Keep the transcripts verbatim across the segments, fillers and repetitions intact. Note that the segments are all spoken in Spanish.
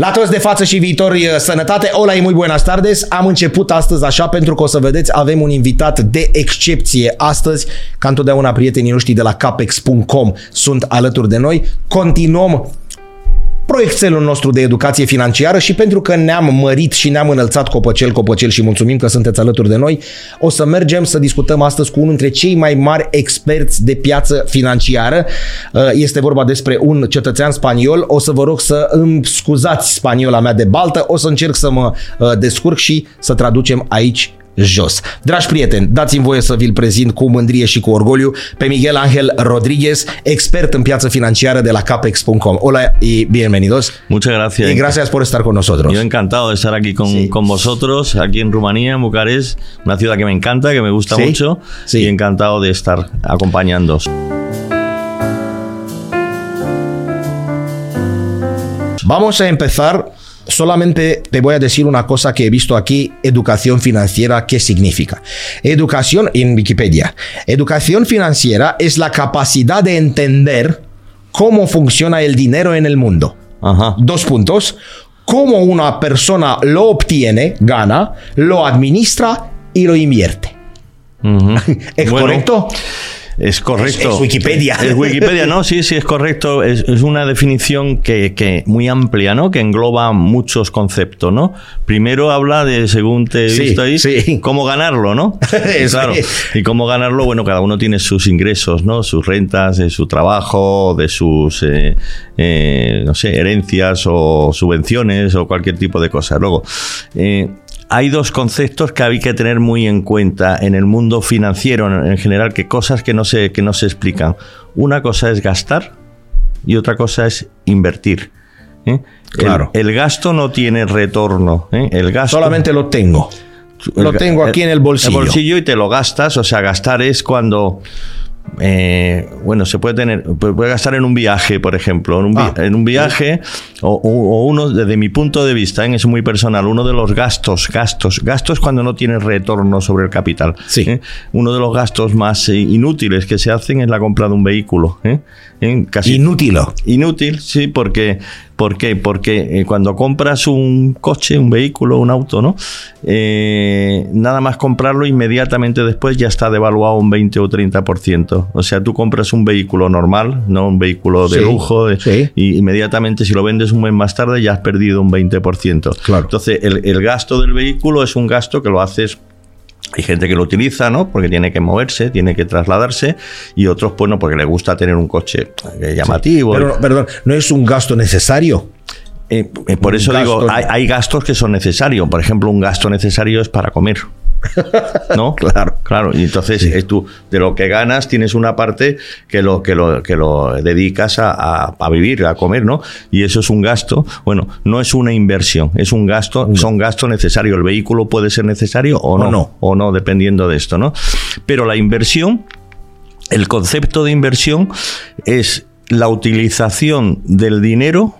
La toți de față și viitori sănătate, hola y muy buenas tardes, am început astăzi așa pentru că o să vedeți, avem un invitat de excepție astăzi, ca întotdeauna prietenii noștri de la capex punct com sunt alături de noi, continuăm proiectelul nostru de educație financiară și pentru că ne-am mărit și ne-am înălțat copăcel, copăcel și mulțumim că sunteți alături de noi, o să mergem să discutăm astăzi cu unul dintre cei mai mari experți de piață financiară. Este vorba despre un cetățean spaniol. O să vă rog să îmi scuzați spaniola mea de baltă, o să încerc să mă descurc și să traducem aici jos. Dragi prieteni, dați-mi voie să vi-l prezint cu mândrie și cu orgoliu pe Miguel Ángel Rodríguez, expert în piața financiară de la capex punto com. Hola y bienvenidos. Muchas gracias. Y gracias por estar con nosotros. Yo encantado de estar aquí con, sí. con vosotros, aquí en Rumanía, en Bucarest, una ciudad que me encanta, que me gusta sí. mucho, sí. y encantado de estar acompañándoos. Vamos a empezar. Solamente te voy a decir una cosa que he visto aquí, educación financiera, ¿qué significa? Educación, en Wikipedia, educación financiera es la capacidad de entender cómo funciona el dinero en el mundo. Ajá. Dos puntos, cómo una persona lo obtiene, gana, lo administra y lo invierte. Uh-huh. ¿Es bueno. correcto? Es correcto. Es, es Wikipedia. Es Wikipedia, ¿no? Sí, sí, es correcto. Es, es una definición que, que muy amplia, ¿no? Que engloba muchos conceptos, ¿no? Primero habla de, según te he sí, visto ahí, sí. cómo ganarlo, ¿no? Claro. Y cómo ganarlo, bueno, cada uno tiene sus ingresos, ¿no? Sus rentas, de su trabajo, de sus, eh, eh, no sé, herencias o subvenciones o cualquier tipo de cosa. Luego, eh, hay dos conceptos que hay que tener muy en cuenta en el mundo financiero en general, que cosas que no se, que no se explican. Una cosa es gastar y otra cosa es invertir. ¿Eh? Claro. El, el gasto no tiene retorno. ¿Eh? El gasto solamente lo tengo. El, lo tengo aquí el, en el bolsillo. El bolsillo y te lo gastas. O sea, gastar es cuando... Eh, bueno, se puede tener, puede gastar en un viaje, por ejemplo, en un, vi- ah, en un viaje, sí. o, o uno, desde mi punto de vista, ¿eh? Es muy personal, uno de los gastos, gastos, gastos cuando no tienes retorno sobre el capital. Sí. ¿Eh? Uno de los gastos más inútiles que se hacen es la compra de un vehículo. ¿Eh? ¿Eh? Casi inútil. Inútil, sí, porque... ¿Por qué? Porque eh, cuando compras un coche, un vehículo, un auto, ¿no? Eh, nada más comprarlo, inmediatamente después ya está devaluado un veinte o treinta por ciento. O sea, tú compras un vehículo normal, no un vehículo de sí, lujo, de, sí. y inmediatamente si lo vendes un mes más tarde ya has perdido un veinte por ciento. Claro. Entonces, el, el gasto del vehículo es un gasto que lo haces. Hay gente que lo utiliza, ¿no? Porque tiene que moverse, tiene que trasladarse, y otros, pues no, porque le gusta tener un coche llamativo. Sí, pero, no, perdón, ¿no es un gasto necesario? Eh, eh, por eso gasto... digo, hay, hay gastos que son necesarios. Por ejemplo, un gasto necesario es para comer. ¿No? Claro, claro. Y entonces sí. tú de lo que ganas tienes una parte que lo que lo que lo dedicas a, a, a vivir, a comer, ¿no? Y eso es un gasto. Bueno, no es una inversión, es un gasto, no. son gastos necesarios. El vehículo puede ser necesario o no, o no, o no dependiendo de esto, ¿no? Pero la inversión, el concepto de inversión es la utilización del dinero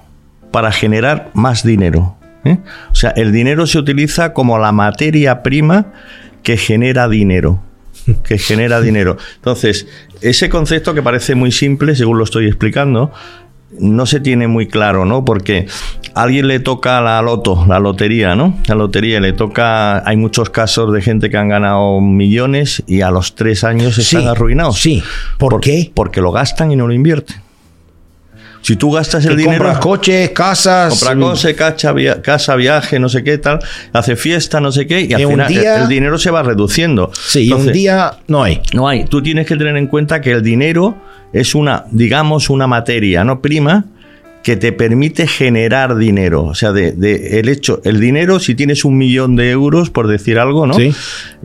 para generar más dinero. ¿Eh? O sea, el dinero se utiliza como la materia prima que genera dinero, que genera dinero. Entonces, ese concepto que parece muy simple, según lo estoy explicando, no se tiene muy claro, ¿no? Porque a alguien le toca la loto, la lotería, ¿no? La lotería le toca... Hay muchos casos de gente que han ganado millones y a los tres años están sí, arruinados. Sí. ¿Por, ¿Por qué? Porque lo gastan y no lo invierten. Si tú gastas el dinero... Compras coches, casas... Compras coches, casa, via- casa, viaje, no sé qué, tal. Hace fiesta, no sé qué. Y al final día, el, el dinero se va reduciendo. Sí, Entonces, y un día no hay. No hay. Tú tienes que tener en cuenta que el dinero es una, digamos, una materia no prima que te permite generar dinero. O sea, de, de el hecho... El dinero, si tienes un millón de euros, por decir algo, ¿no? Sí.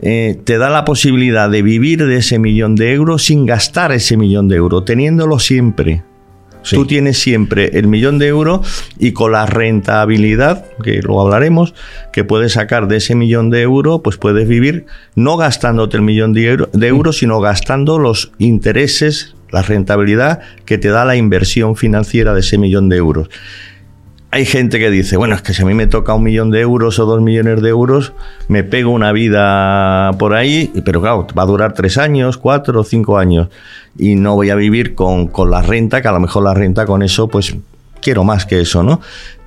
Eh, te da la posibilidad de vivir de ese millón de euros sin gastar ese millón de euros, teniéndolo siempre. Sí. Tú tienes siempre el millón de euros y con la rentabilidad, que lo hablaremos, que puedes sacar de ese millón de euros, pues puedes vivir no gastándote el millón de, euro, de euros, sino gastando los intereses, la rentabilidad que te da la inversión financiera de ese millón de euros. Hay gente que dice, bueno, es que si a mí me toca un millón de euros o dos millones de euros, me pego una vida por ahí, pero claro, va a durar tres años, cuatro o cinco años, y no voy a vivir con, con la renta, que a lo mejor la renta con eso, pues quiero más que eso, ¿no?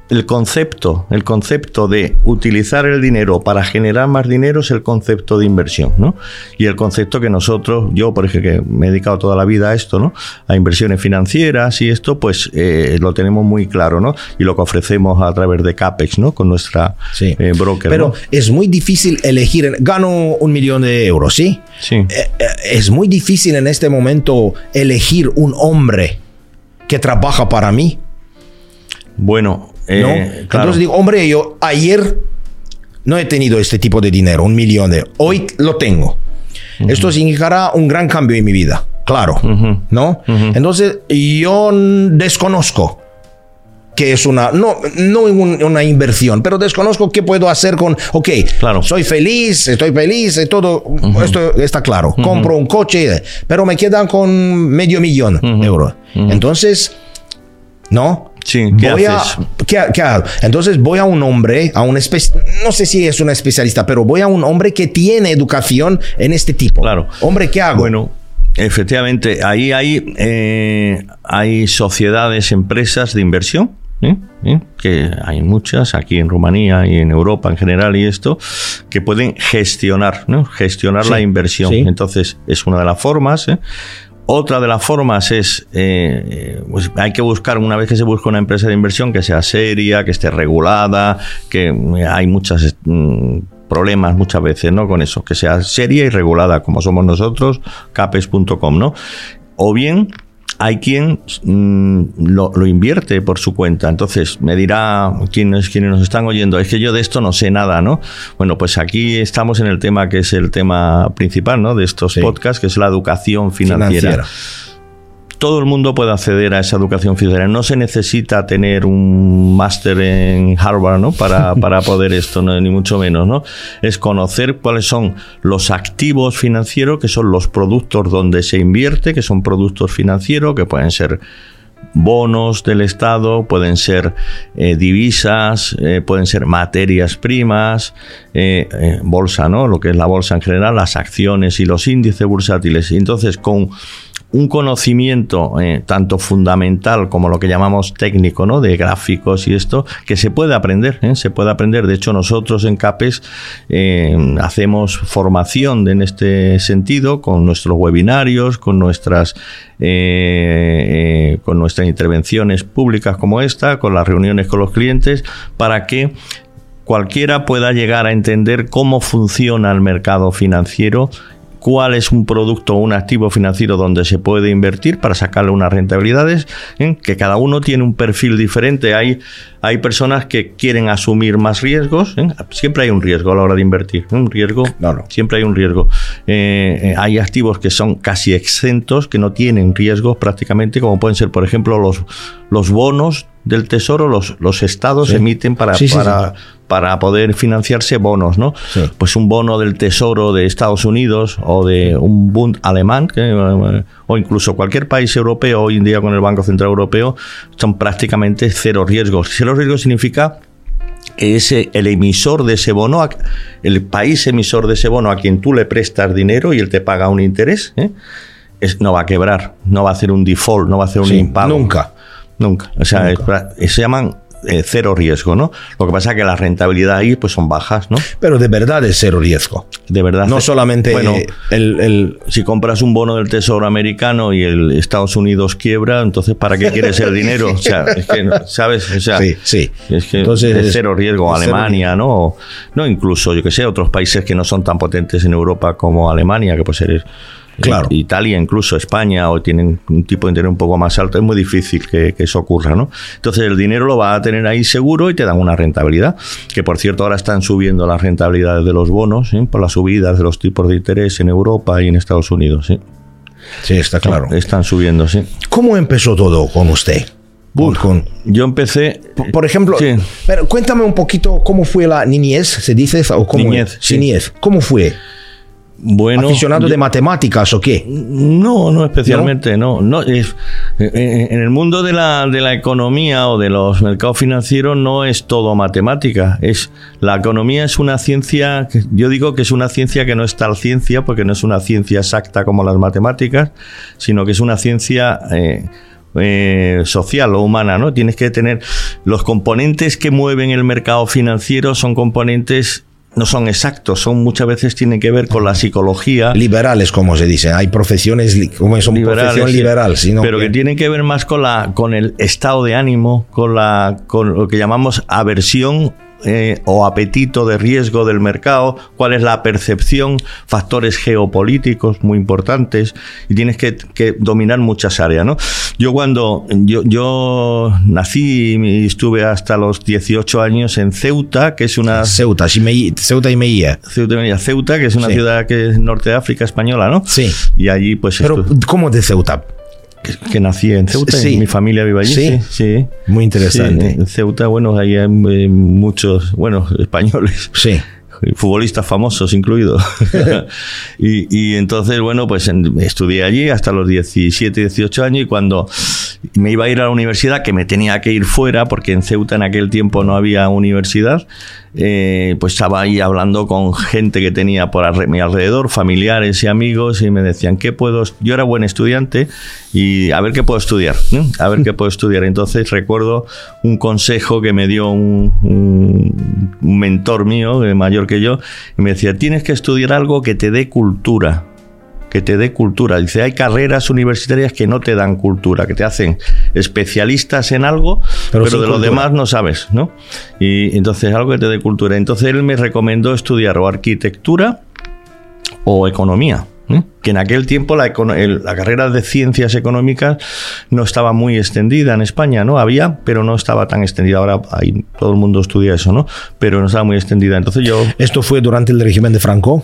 el concepto, el concepto de utilizar el dinero para generar más dinero es el concepto de inversión, ¿no? Y el concepto que nosotros, yo por ejemplo, que me he dedicado toda la vida a esto, ¿no? A inversiones financieras y esto, pues eh, lo tenemos muy claro, ¿no? Y lo que ofrecemos a través de CAPEX, ¿no? Con nuestra sí. eh, broker. Pero ¿no? Es muy difícil elegir, gano un millón de euros, ¿sí? Sí. Eh, eh, es muy difícil en este momento elegir un hombre que trabaja para mí. Bueno, ¿no? Eh, claro. Entonces digo, hombre, yo ayer no he tenido este tipo de dinero, un millón de euros. Hoy lo tengo. Uh-huh. Esto significará un gran cambio en mi vida, claro, uh-huh. ¿no? Uh-huh. Entonces yo desconozco que es una, no, no un, una inversión, pero desconozco qué puedo hacer con, ok, claro. Soy feliz, estoy feliz, todo, uh-huh. esto está claro. Uh-huh. Compro un coche, pero me quedan con medio millón uh-huh. de euros. Uh-huh. Entonces, ¿no? Sí, ¿qué voy haces? A, ¿qué, qué hago? Entonces voy a un hombre, a un espe- no sé si es un especialista, pero voy a un hombre que tiene educación en este tipo. Claro. Hombre, ¿qué hago? Bueno, efectivamente, ahí hay, eh, hay sociedades, empresas de inversión, ¿eh? ¿eh? que hay muchas aquí en Rumanía y en Europa en general y esto, que pueden gestionar, ¿no? Gestionar sí, la inversión. Sí. Entonces, es una de las formas, ¿eh? Otra de las formas es, eh, pues hay que buscar, una vez que se busca una empresa de inversión, que sea seria, que esté regulada, que hay muchos mm, problemas muchas veces, ¿no? Con eso, que sea seria y regulada, como somos nosotros, capex punto com, ¿no? O bien hay quien mmm, lo, lo invierte por su cuenta. Entonces me dirá quienes, quienes nos están oyendo, es que yo de esto no sé nada, ¿no? Bueno, pues aquí estamos en el tema que es el tema principal, ¿no? De estos sí. podcasts, que es la educación financiera. financiera. Todo el mundo puede acceder a esa educación financiera. No se necesita tener un máster en Harvard, ¿no? Para, para poder esto, ¿no? Ni mucho menos, ¿no? Es conocer cuáles son los activos financieros, que son los productos donde se invierte, que son productos financieros, que pueden ser bonos del Estado, pueden ser eh, divisas, eh, pueden ser materias primas, eh, eh, bolsa, ¿no? Lo que es la bolsa en general, las acciones y los índices bursátiles. Y entonces, con un conocimiento eh, tanto fundamental como lo que llamamos técnico, ¿no? De gráficos y esto, que se puede aprender, ¿eh? Se puede aprender. De hecho, nosotros en CAPEX eh, hacemos formación en este sentido con nuestros webinarios, con nuestras eh, eh, con nuestras intervenciones públicas como esta, con las reuniones con los clientes, para que cualquiera pueda llegar a entender cómo funciona el mercado financiero, cuál es un producto o un activo financiero donde se puede invertir para sacarle unas rentabilidades, ¿eh? Que cada uno tiene un perfil diferente. Hay, hay personas que quieren asumir más riesgos, ¿eh? Siempre hay un riesgo a la hora de invertir, ¿eh? Un riesgo, no, no. Siempre hay un riesgo. Eh, hay activos que son casi exentos, que no tienen riesgos prácticamente, como pueden ser, por ejemplo, los, los bonos del Tesoro, los, los estados sí. emiten para, sí, sí, para, sí. para poder financiarse bonos, ¿no? Sí. Pues un bono del Tesoro de Estados Unidos o de un Bund alemán, que, o incluso cualquier país europeo, hoy en día con el Banco Central Europeo, son prácticamente cero riesgos. Cero riesgos significa que ese, el emisor de ese bono, el país emisor de ese bono a quien tú le prestas dinero y él te paga un interés, ¿eh? Es, no va a quebrar, no va a hacer un default, no va a hacer un sí, impago. Nunca. Nunca. O sea, Nunca. Es, se llaman eh, cero riesgo, ¿no? Lo que pasa es que las rentabilidades ahí pues son bajas, ¿no? Pero de verdad es cero riesgo. De verdad. No solamente... Bueno, eh, el, el, si compras un bono del Tesoro americano y el Estados Unidos quiebra, entonces ¿para qué quieres el dinero? O sea, es que, ¿sabes? O sea, sí, sí. Es que entonces, es cero riesgo. Es Alemania, cero. ¿no? No, incluso, yo que sé, otros países que no son tan potentes en Europa como Alemania, que pues eres... Claro. Italia, incluso España, o tienen un tipo de interés un poco más alto, es muy difícil que, que eso ocurra, ¿no? Entonces el dinero lo va a tener ahí seguro y te dan una rentabilidad, que por cierto ahora están subiendo las rentabilidades de los bonos, ¿eh? Por las subidas de los tipos de interés en Europa y en Estados Unidos, ¿sí? Sí, está claro. No, están subiendo, sí. ¿Cómo empezó todo con usted? Uf, con, yo empecé... Por, por ejemplo, sí. Pero cuéntame un poquito cómo fue la niñez, ¿se dice? O cómo, niñez, sí. niñez. ¿Cómo fue? Bueno, ¿aficionado de matemáticas o qué? No, no especialmente, no. no, no es, en el mundo de la, de la economía o de los mercados financieros no es todo matemática. Es, la economía es una ciencia, yo digo que es una ciencia que no es tal ciencia, porque no es una ciencia exacta como las matemáticas, sino que es una ciencia... Eh, eh, social o humana, ¿no? Tienes que tener... Los componentes que mueven el mercado financiero son componentes... No son exactos, son muchas veces tienen que ver con la psicología. Liberales, como se dice. Hay profesiones, como es una profesión liberal. Sino pero que... que tienen que ver más con la, con el estado de ánimo, con la, con lo que llamamos aversión. Eh, o apetito de riesgo del mercado, cuál es la percepción, factores geopolíticos muy importantes, y tienes que, que dominar muchas áreas, ¿no? Yo cuando yo, yo nací y estuve hasta los dieciocho años en Ceuta, que es una... Ceuta, si me, Ceuta y Melilla. Ceuta y Melilla. Ceuta, que es una sí. ciudad que es norte de África española, ¿no? Sí. Y allí pues... Pero, estu- ¿cómo de Ceuta? Que, que nací en Ceuta, sí. Mi familia vive allí. Sí, sí. Muy interesante. Sí, en Ceuta, bueno, ahí hay muchos, bueno, españoles. Sí. Futbolistas famosos incluidos. y, y entonces, bueno, pues estudié allí hasta los diecisiete, dieciocho años, y cuando me iba a ir a la universidad, que me tenía que ir fuera, porque en Ceuta en aquel tiempo no había universidad, eh, pues estaba ahí hablando con gente que tenía por a mi alrededor, familiares y amigos, y me decían, ¿qué puedo? Yo era buen estudiante, y a ver qué puedo estudiar, ¿no? A ver qué puedo estudiar. Entonces recuerdo un consejo que me dio un, un, un mentor mío, mayor que yo, y me decía, tienes que estudiar algo que te dé cultura, que te dé cultura. Dice, hay carreras universitarias que no te dan cultura, que te hacen especialistas en algo, pero, pero de los demás no sabes, ¿no? Y entonces algo que te dé cultura. Entonces él me recomendó estudiar o arquitectura o economía, ¿eh? Que en aquel tiempo la, econo- el, la carrera de ciencias económicas no estaba muy extendida en España, ¿no? Había, pero no estaba tan extendida. Ahora hay, todo el mundo estudia eso, ¿no? Pero no estaba muy extendida. Entonces yo... ¿Esto fue durante el régimen de Franco?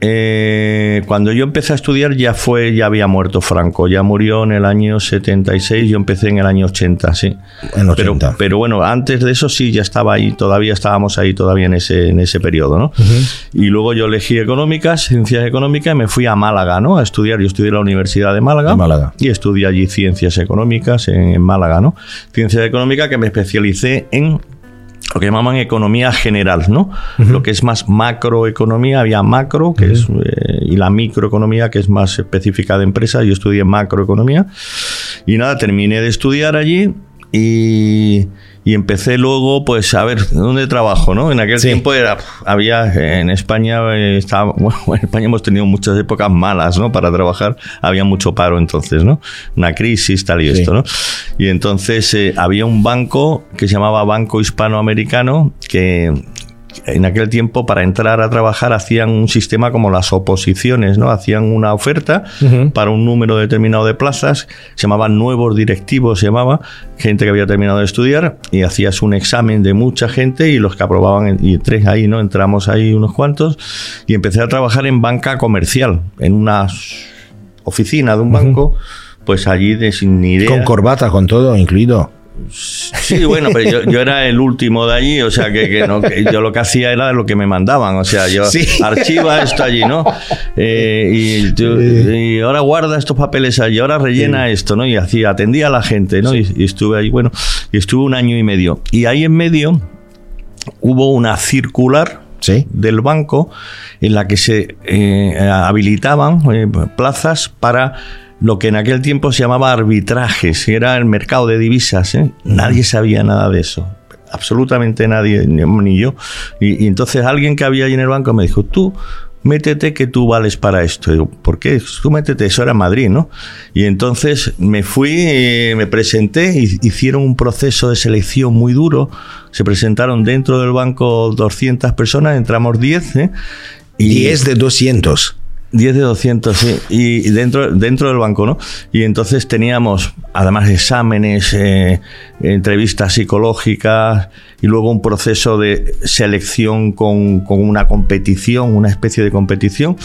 Eh, cuando yo empecé a estudiar ya fue, ya había muerto Franco, ya murió en el año setenta y seis, yo empecé en el año ochenta, sí. En ochenta. Pero, pero bueno, antes de eso sí, ya estaba ahí, todavía estábamos ahí todavía en ese, en ese periodo, ¿no? Uh-huh. Y luego yo elegí económicas, ciencias económicas, y me fui a Málaga, ¿no? A estudiar, yo estudié en la Universidad de Málaga, de Málaga. Y estudié allí ciencias económicas en, en Málaga, ¿no? Ciencias económicas que me especialicé en... lo que llamaban economía general, ¿no? Uh-huh. Lo que es más macroeconomía, había macro, que uh-huh. es, eh, y la microeconomía, que es más específica de empresa. Yo estudié macroeconomía. Y nada, terminé de estudiar allí y, y empecé luego, pues, a ver, ¿dónde trabajo, no? En aquel sí. tiempo era, había, en España, estaba, bueno, en España hemos tenido muchas épocas malas, ¿no? Para trabajar, había mucho paro entonces, ¿no? Una crisis, tal y sí. esto, ¿no? Y entonces eh, había un banco que se llamaba Banco Hispanoamericano, que en aquel tiempo para entrar a trabajar hacían un sistema como las oposiciones, ¿no? Hacían una oferta uh-huh. para un número determinado de plazas, se llamaban nuevos directivos, se llamaba, gente que había terminado de estudiar, y hacías un examen de mucha gente y los que aprobaban, y tres ahí, ¿no? Entramos ahí unos cuantos, y empecé a trabajar en banca comercial, en una oficina de un banco. Uh-huh. Pues allí de sin ni idea. Con corbata, con todo incluido. Sí, bueno, pero yo, yo era el último de allí, o sea, que, que, no, que yo lo que hacía era lo que me mandaban, o sea, yo sí. archiva esto allí, ¿no? Eh, y, yo, y ahora guarda estos papeles allí, ahora rellena sí. esto, ¿no? Y hacía, atendía a la gente, ¿no? Sí. Y, y estuve ahí, bueno, y estuve un año y medio. Y ahí en medio hubo una circular ¿sí? del banco en la que se eh, habilitaban eh, plazas para... lo que en aquel tiempo se llamaba arbitrajes, era el mercado de divisas, ¿eh? Nadie sabía nada de eso, absolutamente nadie, ni yo. Y, y entonces alguien que había ahí en el banco me dijo, tú métete que tú vales para esto. Y digo, ¿por qué? Tú métete, eso era en Madrid, ¿no? Y entonces me fui, eh, me presenté, y hicieron un proceso de selección muy duro, se presentaron dentro del banco doscientas personas, entramos diez, ¿eh? Y diez de doscientos. diez de doscientos, sí, y dentro, dentro del banco, ¿no? Y entonces teníamos, además, exámenes, eh, entrevistas psicológicas, y luego un proceso de selección con, con una competición, una especie de competición,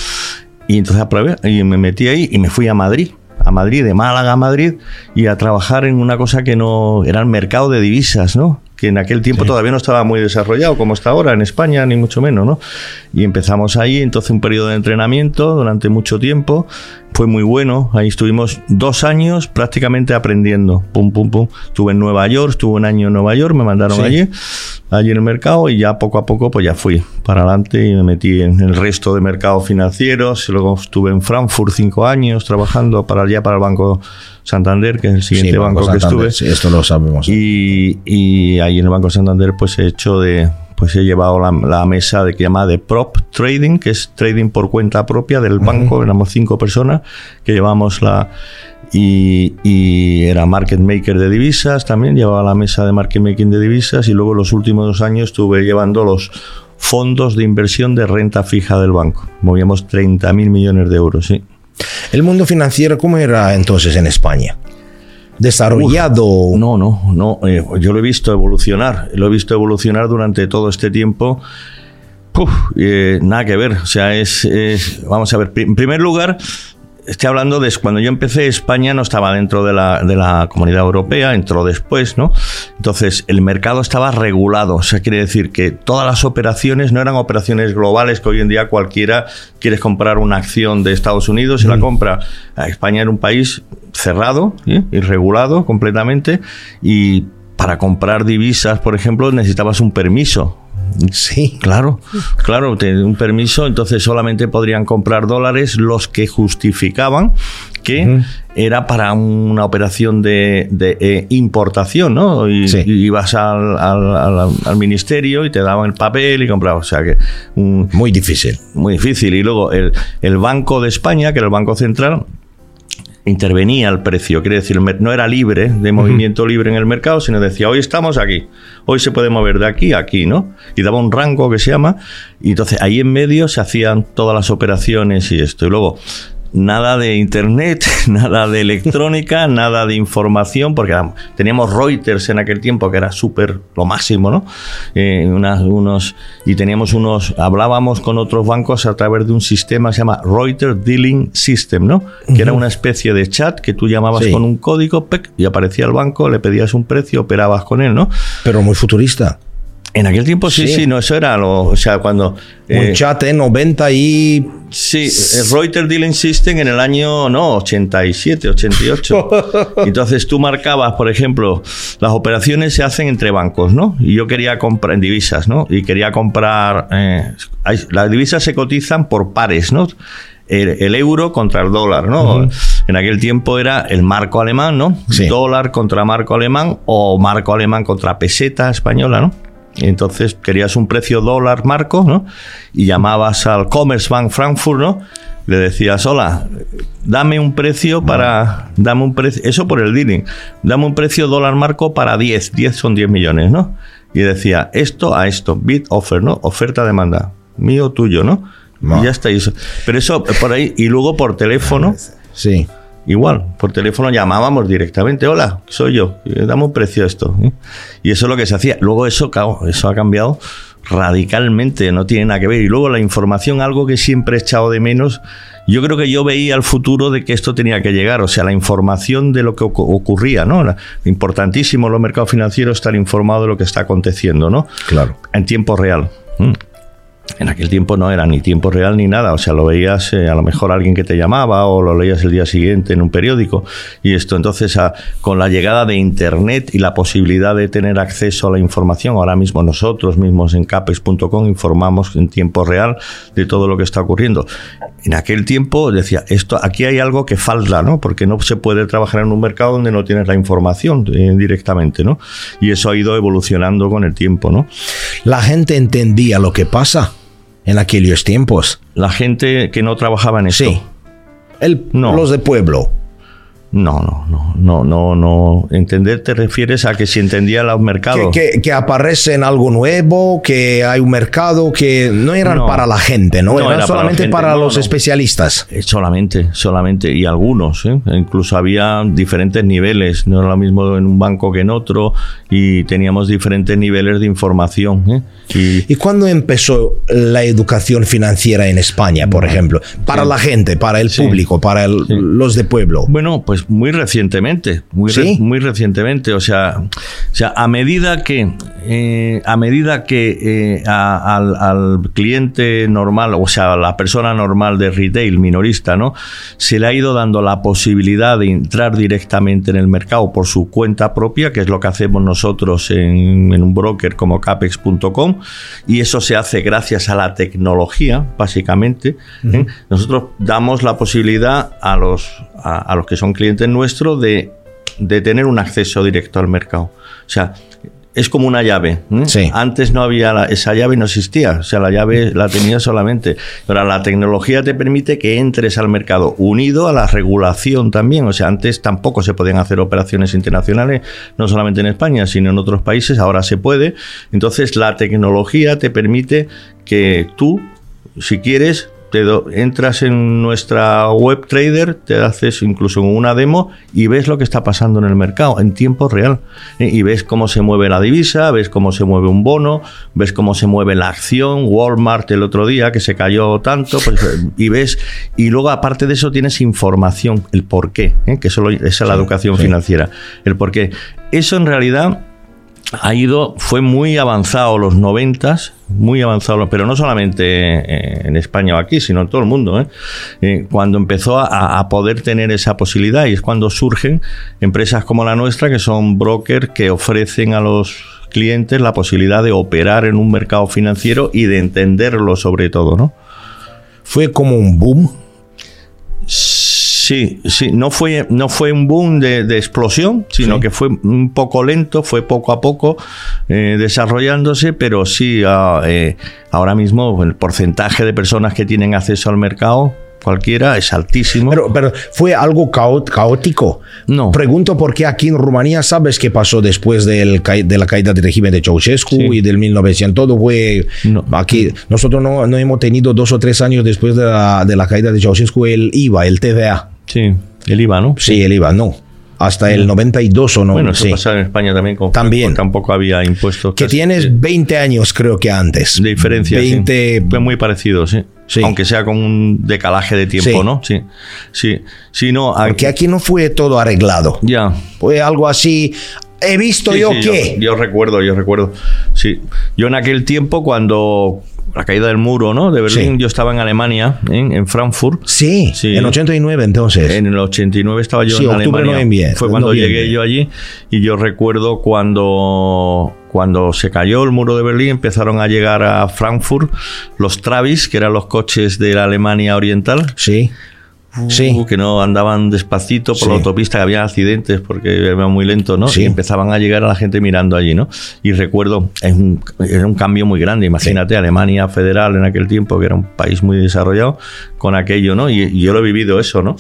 y entonces aprobé, y me metí ahí, y me fui a Madrid, a Madrid, de Málaga a Madrid, y a trabajar en una cosa que no era el mercado de divisas, ¿no? Que en aquel tiempo sí. todavía no estaba muy desarrollado como está ahora en España, ni mucho menos, ¿no? Y empezamos ahí, entonces un periodo de entrenamiento durante mucho tiempo, fue muy bueno. Ahí estuvimos dos años prácticamente aprendiendo. Pum, pum, pum. Estuve en Nueva York, estuve un año en Nueva York, me mandaron sí. allí, allí en el mercado, y ya poco a poco pues ya fui para adelante y me metí en el resto de mercados financieros. Luego estuve en Frankfurt cinco años trabajando para allá, para el Banco Santander, que es el siguiente sí, banco, banco que estuve. Sí, esto lo sabemos. Y, y ahí en el Banco Santander pues he hecho de... pues he llevado la, la mesa de que llama de prop trading, que es trading por cuenta propia del banco. Uh-huh. Éramos cinco personas que llevamos la... Y, y era market maker de divisas también, llevaba la mesa de market making de divisas, y luego los últimos dos años estuve llevando los fondos de inversión de renta fija del banco. Movíamos treinta mil millones de euros, sí. ¿El mundo financiero cómo era entonces en España? Desarrollado. Uf, no, no, no. Eh, yo lo he visto evolucionar. Lo he visto evolucionar durante todo este tiempo. Uf, eh, nada que ver. O sea, es, es. Vamos a ver. En primer lugar, estoy hablando de cuando yo empecé, España no estaba dentro de la, de la Comunidad Europea, entró después, ¿no? Entonces, el mercado estaba regulado. O sea, quiere decir que todas las operaciones no eran operaciones globales, que hoy en día cualquiera quieres comprar una acción de Estados Unidos y mm. la compra. España era un país cerrado, ¿sí? Irregulado completamente, y para comprar divisas, por ejemplo, necesitabas un permiso. Sí, claro, claro, un permiso. Entonces solamente podrían comprar dólares los que justificaban que uh-huh. era para una operación de, de eh, importación, ¿no? Y, sí. y ibas al, al, al, al ministerio y te daban el papel y comprabas. O sea que um, muy difícil, muy difícil. Y luego el, el Banco de España, que era el Banco Central, intervenía el precio, quiere decir, no era libre, de movimiento libre en el mercado, sino decía, hoy estamos aquí, hoy se puede mover de aquí a aquí, ¿no? Y daba un rango que se llama, y entonces ahí en medio se hacían todas las operaciones y esto, y luego nada de internet, nada de electrónica, nada de información, porque teníamos Reuters en aquel tiempo, que era súper lo máximo, ¿no? Eh, unas, unos, y teníamos unos, hablábamos con otros bancos a través de un sistema que se llama Reuters Dealing System, ¿no? Que uh-huh. era una especie de chat que tú llamabas sí. con un código, pec, y aparecía el banco, le pedías un precio, operabas con él, ¿no? Pero muy futurista. En aquel tiempo sí, sí, sí, no, eso era lo... O sea, cuando... Un eh, chat en noventa y... Sí, el Reuters Dealing System en el año, no, ochenta y siete, ochenta y ocho. Entonces tú marcabas, por ejemplo, las operaciones se hacen entre bancos, ¿no? Y yo quería comprar en divisas, ¿no? Y quería comprar... Eh, hay, las divisas se cotizan por pares, ¿no? El, el euro contra el dólar, ¿no? Uh-huh. En aquel tiempo era el marco alemán, ¿no? Sí. Dólar contra marco alemán o marco alemán contra peseta española, ¿no? Entonces querías un precio dólar marco, ¿no? Y llamabas al Commerzbank Frankfurt, ¿no? Le decías, hola, dame un precio para... dame un precio, eso por el dealing. Dame un precio dólar marco para diez. diez son diez millones, ¿no? Y decía, esto a esto, bid offer, ¿no? Oferta-demanda. Mío, tuyo, ¿no? no. Y ya está. Eso. Pero eso por ahí. Y luego por teléfono. Sí. Igual, por teléfono llamábamos directamente, hola, soy yo, dame un precio a esto. Y eso es lo que se hacía. Luego eso, claro, eso ha cambiado radicalmente, no tiene nada que ver. Y luego la información, algo que siempre he echado de menos, yo creo que yo veía el futuro de que esto tenía que llegar, o sea, la información de lo que ocurría, ¿no? Importantísimo en los mercados financieros estar informado de lo que está aconteciendo, ¿no? Claro. En tiempo real. Mm. En aquel tiempo no era ni tiempo real ni nada, o sea, lo veías eh, a lo mejor alguien que te llamaba o lo leías el día siguiente en un periódico y esto. Entonces, a, con la llegada de internet y la posibilidad de tener acceso a la información, ahora mismo nosotros mismos en capex punto com informamos en tiempo real de todo lo que está ocurriendo. En aquel tiempo decía, esto aquí hay algo que falta, ¿no? Porque no se puede trabajar en un mercado donde no tienes la información eh, directamente, ¿no? Y eso ha ido evolucionando con el tiempo, ¿no? La gente entendía lo que pasa. En aquellos tiempos. La gente que no trabajaba en esto. Sí. El, no. Los de pueblo. No, no, no, no, no, no. Entender te refieres a que si entendía los mercados. Que, que, que aparece en algo nuevo, que hay un mercado que no eran no, para la gente, ¿no? no eran era solamente para, para no, los no. especialistas. Solamente, solamente. Y algunos, ¿eh? Incluso había diferentes niveles. No era lo mismo en un banco que en otro. Y teníamos diferentes niveles de información, ¿eh? Y, ¿Y cuándo empezó la educación financiera en España, por ejemplo? Para sí. la gente, para el sí. público, para el, sí. los de pueblo. Bueno, pues Pues muy recientemente, muy, ¿sí? re, muy recientemente. O sea, o sea, a medida que eh, a medida que eh, a, al, al cliente normal, o sea, a la persona normal de retail, minorista, ¿no?, se le ha ido dando la posibilidad de entrar directamente en el mercado por su cuenta propia, que es lo que hacemos nosotros en, en un broker como capex punto com, y eso se hace gracias a la tecnología, básicamente. Uh-huh. ¿eh? Nosotros damos la posibilidad a los a, a los que son clientes nuestros de, de tener un acceso directo al mercado. O sea, es como una llave, ¿eh? Sí. Antes no había la, esa llave no existía, o sea, la llave la tenía solamente. Ahora la tecnología te permite que entres al mercado, unido a la regulación también. O sea, antes tampoco se podían hacer operaciones internacionales, no solamente en España, sino en otros países, ahora se puede. Entonces la tecnología te permite que tú, si quieres, Te do, entras en nuestra web trader, te haces incluso una demo y ves lo que está pasando en el mercado en tiempo real, ¿eh? Y ves cómo se mueve la divisa, ves cómo se mueve un bono, ves cómo se mueve la acción, Walmart el otro día que se cayó tanto, pues, y ves, y luego aparte de eso tienes información, el porqué, ¿eh? Que eso lo, esa es sí, la educación sí. financiera, el porqué. Eso en realidad ha ido, fue muy avanzado los noventas, muy avanzado, pero no solamente en España o aquí, sino en todo el mundo, ¿eh? Eh, cuando empezó a, a poder tener esa posibilidad, y es cuando surgen empresas como la nuestra, que son brokers que ofrecen a los clientes la posibilidad de operar en un mercado financiero y de entenderlo sobre todo, ¿no? ¿Fue como un boom? Sí, sí, no fue, no fue un boom de, de explosión, sino sí. que fue un poco lento, fue poco a poco eh, desarrollándose, pero sí, ah, eh, ahora mismo el porcentaje de personas que tienen acceso al mercado, cualquiera, es altísimo. Pero, pero ¿fue algo cao- caótico? No. Pregunto porque aquí en Rumanía, ¿sabes qué pasó después del ca- de la caída del régimen de Ceaușescu sí. y del mil novecientos? Todo fue... No. Aquí nosotros no, no hemos tenido dos o tres años después de la, de la caída de Ceaușescu el I V A, el T V A. Sí, el I V A, ¿no? Sí, el I V A, no. Hasta sí. el noventa y dos o no. Bueno, eso sí. pasaba en España también. Con, también. Con, tampoco había impuestos. Que tienes veinte años, creo que antes. De diferencia, veinte... sí. Fue muy parecido, sí. Sí. Aunque sea con un decalaje de tiempo, sí. ¿no? Sí, sí. sí no, aquí... Porque aquí no fue todo arreglado. Ya. Fue algo así... He visto sí, yo sí, qué. Yo, yo recuerdo, yo recuerdo. Sí. Yo en aquel tiempo cuando... La caída del muro, ¿no? De Berlín. Sí. Yo estaba en Alemania, ¿eh? en Frankfurt. Sí, sí, en ochenta y nueve entonces. En el ochenta y nueve estaba yo sí, en octubre, Alemania. Noviembre, Fue cuando noviembre. llegué yo allí y yo recuerdo cuando... Cuando se cayó el muro de Berlín, empezaron a llegar a Frankfurt los Travis, que eran los coches de la Alemania Oriental. Sí. Uh, sí. Que no andaban despacito por sí. la autopista, que había accidentes porque iban muy lento, ¿no? Sí. Y empezaban a llegar a la gente mirando allí, ¿no? Y recuerdo, es un, era un cambio muy grande. Imagínate, sí. Alemania federal en aquel tiempo, que era un país muy desarrollado, con aquello, ¿no? Y, y yo lo he vivido eso, ¿no?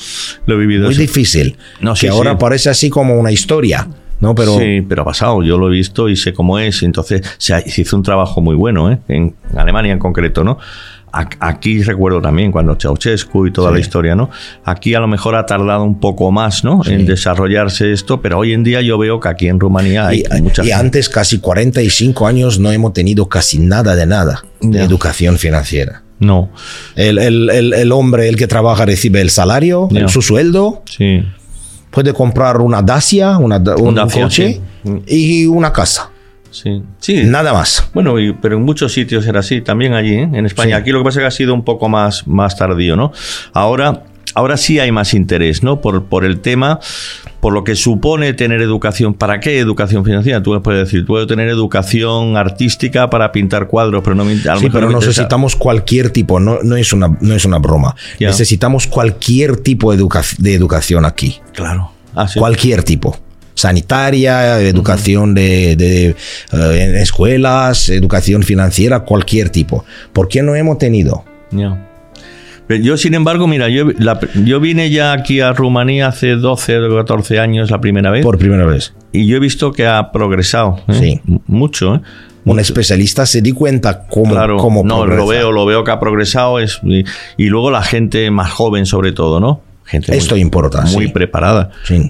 Lo he vivido Muy eso. difícil. No, que sí, ahora sí. parece así como una historia. No, pero... Sí, pero ha pasado, yo lo he visto y sé cómo es. Entonces se, se hizo un trabajo muy bueno, ¿eh? En Alemania en concreto, ¿no? A, aquí recuerdo también cuando Ceaușescu y toda sí. la historia, ¿no? Aquí a lo mejor ha tardado un poco más, ¿no? Sí. En desarrollarse esto, pero hoy en día yo veo que aquí en Rumanía hay y, muchas... Y antes casi cuarenta y cinco años no hemos tenido casi nada de nada de no. educación financiera. No. El, el, el, el hombre, el que trabaja, recibe el salario, no. el, su sueldo. Sí. Puede comprar una Dacia, una, un, un Dacia, coche sí. y una casa. Sí. sí. Nada más. Bueno, y, pero en muchos sitios era así, también allí, ¿eh? en España. Sí. Aquí lo que pasa es que ha sido un poco más, más tardío, ¿no? Ahora, ahora sí hay más interés, ¿no? Por, por el tema, por lo que supone tener educación. ¿Para qué educación financiera? Tú puedes decir, puedo tener educación artística para pintar cuadros, pero no me interesa. Sí, pero no necesitamos cualquier tipo, no, no, es una, no es una broma. Yeah. Necesitamos cualquier tipo de, educa- de educación aquí. Claro. Ah, sí. Cualquier tipo. Sanitaria, educación uh-huh. de, de uh, en escuelas, educación financiera, cualquier tipo. ¿Por qué no hemos tenido? Yeah. Yo, sin embargo, mira, yo, la, yo vine ya aquí a Rumanía hace doce o catorce años la primera vez. Por primera vez. Y yo he visto que ha progresado. ¿eh? Sí. M- mucho, ¿eh? Un especialista se di cuenta cómo, claro, cómo no, progresa. Lo veo, lo veo que ha progresado. Es, y, y luego la gente más joven, sobre todo, ¿no? Gente Esto muy, importa. Muy sí. preparada. Sí.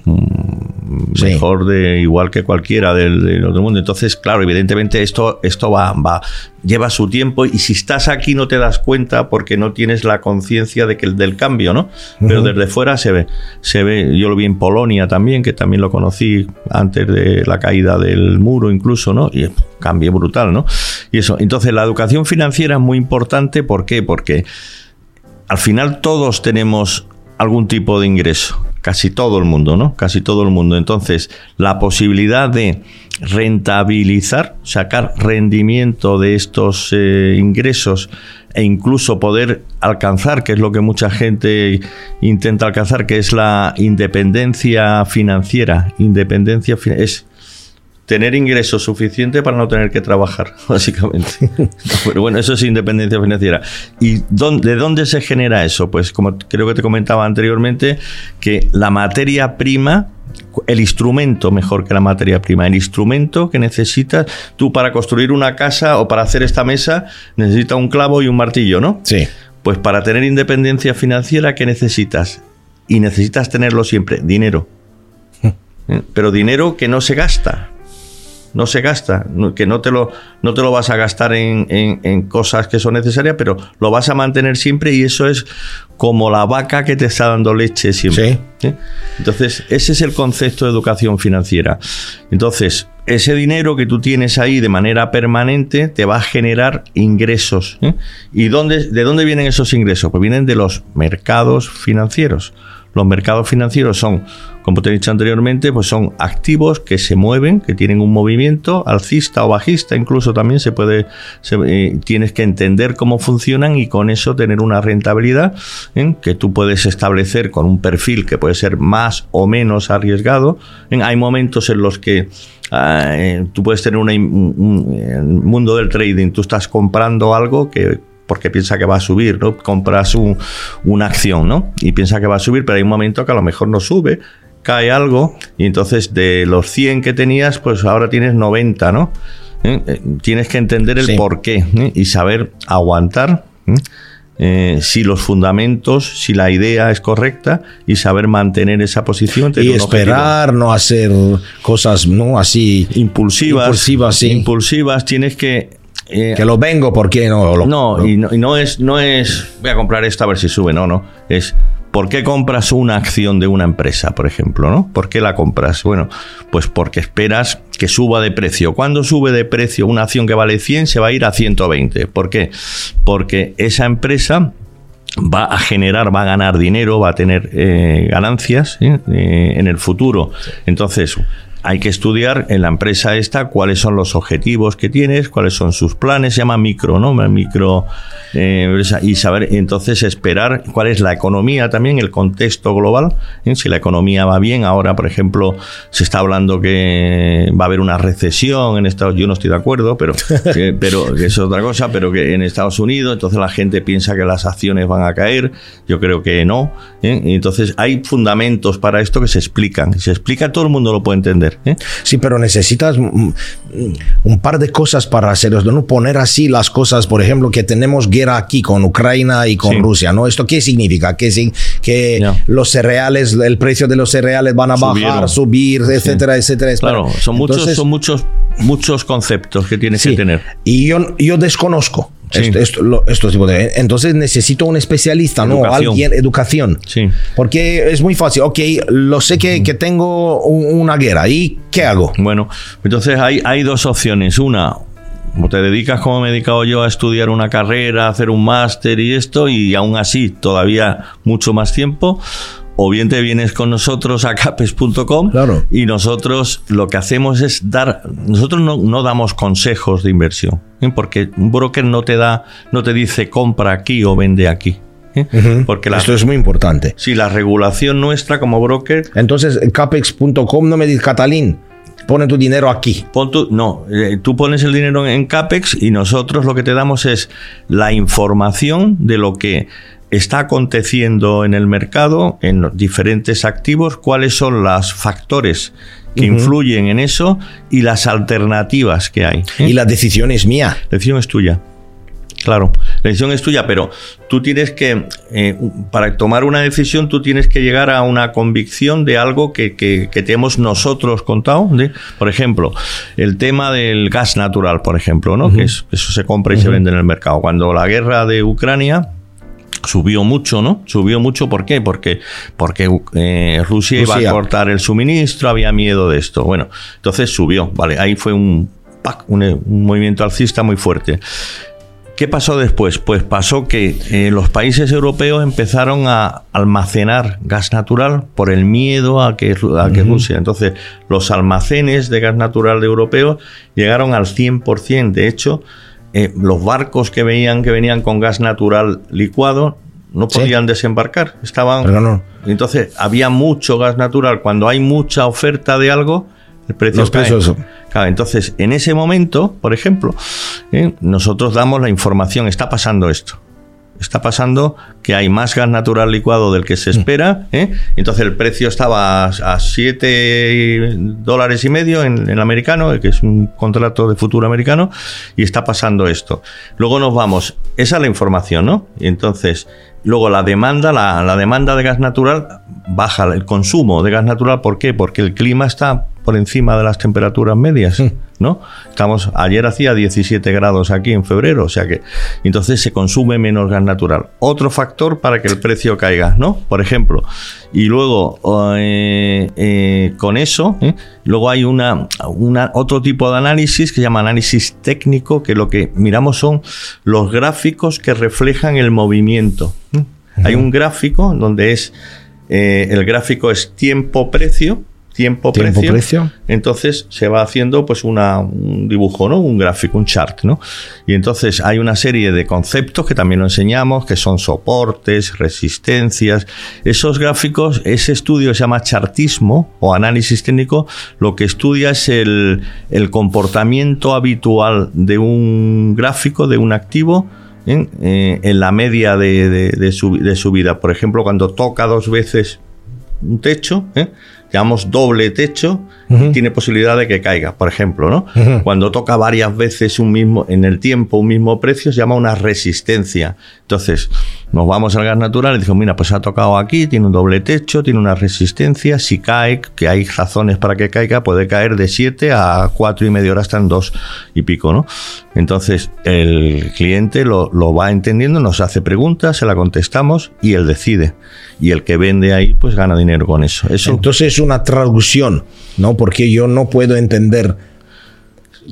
sí. mejor de igual que cualquiera del, del otro mundo. Entonces, claro, evidentemente esto, esto va, va, lleva su tiempo y si estás aquí no te das cuenta porque no tienes la conciencia de que, del cambio, ¿no? Pero uh-huh. desde fuera se ve, se ve. Yo lo vi en Polonia también, que también lo conocí antes de la caída del muro incluso, ¿no? Y cambio brutal, ¿no? Y eso. Entonces, la educación financiera es muy importante. ¿Por qué? Porque al final todos tenemos algún tipo de ingreso, casi todo el mundo, ¿no? Casi todo el mundo. Entonces, la posibilidad de rentabilizar, sacar rendimiento de estos eh, ingresos e incluso poder alcanzar, que es lo que mucha gente intenta alcanzar, que es la independencia financiera. Independencia fi- es tener ingresos suficientes para no tener que trabajar, básicamente. Pero bueno, eso es independencia financiera. ¿Y dónde, de dónde se genera eso? Pues como creo que te comentaba anteriormente, que la materia prima, el instrumento, mejor que la materia prima, el instrumento que necesitas tú para construir una casa o para hacer esta mesa, necesitas un clavo y un martillo, ¿no? Sí. Pues para tener independencia financiera, ¿qué necesitas? Y necesitas tenerlo siempre, dinero. Pero dinero que no se gasta. No se gasta, que no te lo, no te lo vas a gastar en, en, en cosas que son necesarias, pero lo vas a mantener siempre y eso es como la vaca que te está dando leche siempre. Sí. ¿Sí? Entonces, ese es el concepto de educación financiera. Entonces, ese dinero que tú tienes ahí de manera permanente te va a generar ingresos. ¿Sí? ¿Y dónde, de dónde vienen esos ingresos? Pues vienen de los mercados financieros. Los mercados financieros son, como te he dicho anteriormente, pues son activos que se mueven, que tienen un movimiento alcista o bajista, incluso también se puede, se, eh, tienes que entender cómo funcionan y con eso tener una rentabilidad ¿eh? que tú puedes establecer con un perfil que puede ser más o menos arriesgado. ¿Eh? Hay momentos en los que eh, tú puedes tener una, un, un, un mundo del trading, tú estás comprando algo que porque piensa que va a subir, ¿no? Compras un, una acción, ¿no? Y piensa que va a subir, pero hay un momento que a lo mejor no sube, cae algo, y entonces de los cien que tenías, pues ahora tienes noventa, ¿no? ¿Eh? Tienes que entender el sí. porqué, ¿eh? Y saber aguantar, ¿eh? Eh, si los fundamentos, si la idea es correcta y saber mantener esa posición y esperar, objetivo. No hacer cosas no así impulsivas, impulsivas, sí. impulsivas tienes que Eh, que lo vengo porque no lo, no, lo, y no y no es no es voy a comprar esto a ver si sube, no, no, es ¿por qué compras una acción de una empresa, por ejemplo, ¿no? ¿Por qué la compras? Bueno, pues porque esperas que suba de precio. Cuando sube de precio una acción que vale cien se va a ir a ciento veinte. ¿Por qué? Porque esa empresa va a generar, va a ganar dinero, va a tener eh, ganancias ¿eh? Eh, en el futuro. Entonces hay que estudiar en la empresa esta cuáles son los objetivos que tienes, cuáles son sus planes, se llama micro, ¿no? Micro eh, y saber, entonces esperar cuál es la economía también, el contexto global, ¿eh? Si la economía va bien, ahora por ejemplo se está hablando que va a haber una recesión en Estados Unidos, yo no estoy de acuerdo, pero, que, pero que es otra cosa, pero que en Estados Unidos, entonces la gente piensa que las acciones van a caer, yo creo que no, ¿eh? Entonces hay fundamentos para esto que se explican, se explica, todo el mundo lo puede entender. ¿Eh? Sí, pero necesitas un par de cosas para hacer esto, no poner así las cosas, por ejemplo, que tenemos guerra aquí con Ucrania y con sí. Rusia, ¿no? ¿Esto qué significa? Que, que no. los cereales, el precio de los cereales van a Subieron. bajar, subir, etcétera, sí. etcétera, etcétera. Claro, son, Entonces, muchos, son muchos, muchos conceptos que tienes sí. que tener. Y yo, yo desconozco. Sí. Esto, esto, lo, esto tipo de, entonces necesito un especialista, ¿no? Educación. Alguien, educación. Sí. Porque es muy fácil. Ok, lo sé que, que tengo un, una guerra. ¿Y qué hago? Bueno, entonces hay, hay dos opciones. Una, o te dedicas como me he dedicado yo a estudiar una carrera, a hacer un máster y esto, y aún así todavía mucho más tiempo. O bien te vienes con nosotros a capex punto com claro. y nosotros lo que hacemos es dar, nosotros no, no damos consejos de inversión, ¿eh? Porque un broker no te da, no te dice compra aquí o vende aquí. ¿Eh? Uh-huh. Porque la, esto es muy importante. Sí, la regulación nuestra como broker. Entonces, capex punto com no me dice Catalín. Pone tu dinero aquí. Pon tu, no, eh, tú pones el dinero en Capex y nosotros lo que te damos es la información de lo que está aconteciendo en el mercado, en los diferentes activos, cuáles son los factores que uh-huh. influyen en eso y las alternativas que hay. ¿Eh? Y la decisión es mía. La decisión es tuya. Claro, la decisión es tuya, pero tú tienes que, eh, para tomar una decisión, tú tienes que llegar a una convicción de algo que, que, que te hemos nosotros contado. De, por ejemplo, el tema del gas natural, por ejemplo, ¿no? Uh-huh. Que es, eso se compra y uh-huh. se vende en el mercado. Cuando la guerra de Ucrania subió mucho, ¿no? Subió mucho, ¿por qué? Porque, porque eh, Rusia, Rusia iba a cortar el suministro, había miedo de esto. Bueno, entonces subió, vale, ahí fue un, un, un movimiento alcista muy fuerte. ¿Qué pasó después? Pues pasó que eh, los países europeos empezaron a almacenar gas natural por el miedo a que, a que uh-huh. Rusia. Entonces, los almacenes de gas natural de europeos llegaron al cien por ciento. De hecho, eh, los barcos que veían que venían con gas natural licuado no podían ¿Sí? desembarcar. Estaban. Perdón, no. Entonces, había mucho gas natural. Cuando hay mucha oferta de algo, el precio los cae. Precios. Claro, entonces, en ese momento, por ejemplo, ¿eh? nosotros damos la información, está pasando esto. Está pasando que hay más gas natural licuado del que se espera, ¿eh? Entonces el precio estaba a siete dólares y medio en el americano, que es un contrato de futuro americano, y está pasando esto. Luego nos vamos, esa es la información, ¿no? Y entonces, luego la demanda, la, la demanda de gas natural baja, el consumo de gas natural, ¿por qué? Porque el clima está por encima de las temperaturas medias, ¿no? Estamos, ayer hacía diecisiete grados aquí en febrero, o sea que entonces se consume menos gas natural. Otro factor para que el precio caiga, ¿no? Por ejemplo. Y luego eh, eh, con eso, ¿eh? luego hay una, una otro tipo de análisis que se llama análisis técnico, que lo que miramos son los gráficos que reflejan el movimiento. ¿Eh? Hay un gráfico donde es eh, el gráfico es tiempo-precio, Tiempo, tiempo precio, precio, entonces se va haciendo pues una, un dibujo, ¿no? Un gráfico, un chart, ¿no? Y entonces hay una serie de conceptos que también lo enseñamos, que son soportes, resistencias. Esos gráficos, ese estudio se llama chartismo o análisis técnico, lo que estudia es el, el comportamiento habitual de un gráfico, de un activo, ¿eh? Eh, en la media de, de, de, su, de su vida. Por ejemplo, cuando toca dos veces un techo, ¿eh? llamamos doble techo, uh-huh. tiene posibilidad de que caiga, por ejemplo, ¿no? Uh-huh. Cuando toca varias veces un mismo, en el tiempo un mismo precio, se llama una resistencia. Entonces, nos vamos al gas natural y decimos, mira, pues ha tocado aquí, tiene un doble techo, tiene una resistencia, si cae, que hay razones para que caiga, puede caer de siete a cuatro y media horas, hasta en dos y pico, ¿no? Entonces, el cliente lo, lo va entendiendo, nos hace preguntas, se la contestamos y él decide. Y el que vende ahí, pues gana dinero con eso. Eso entonces, una traducción, ¿no? Porque yo no puedo entender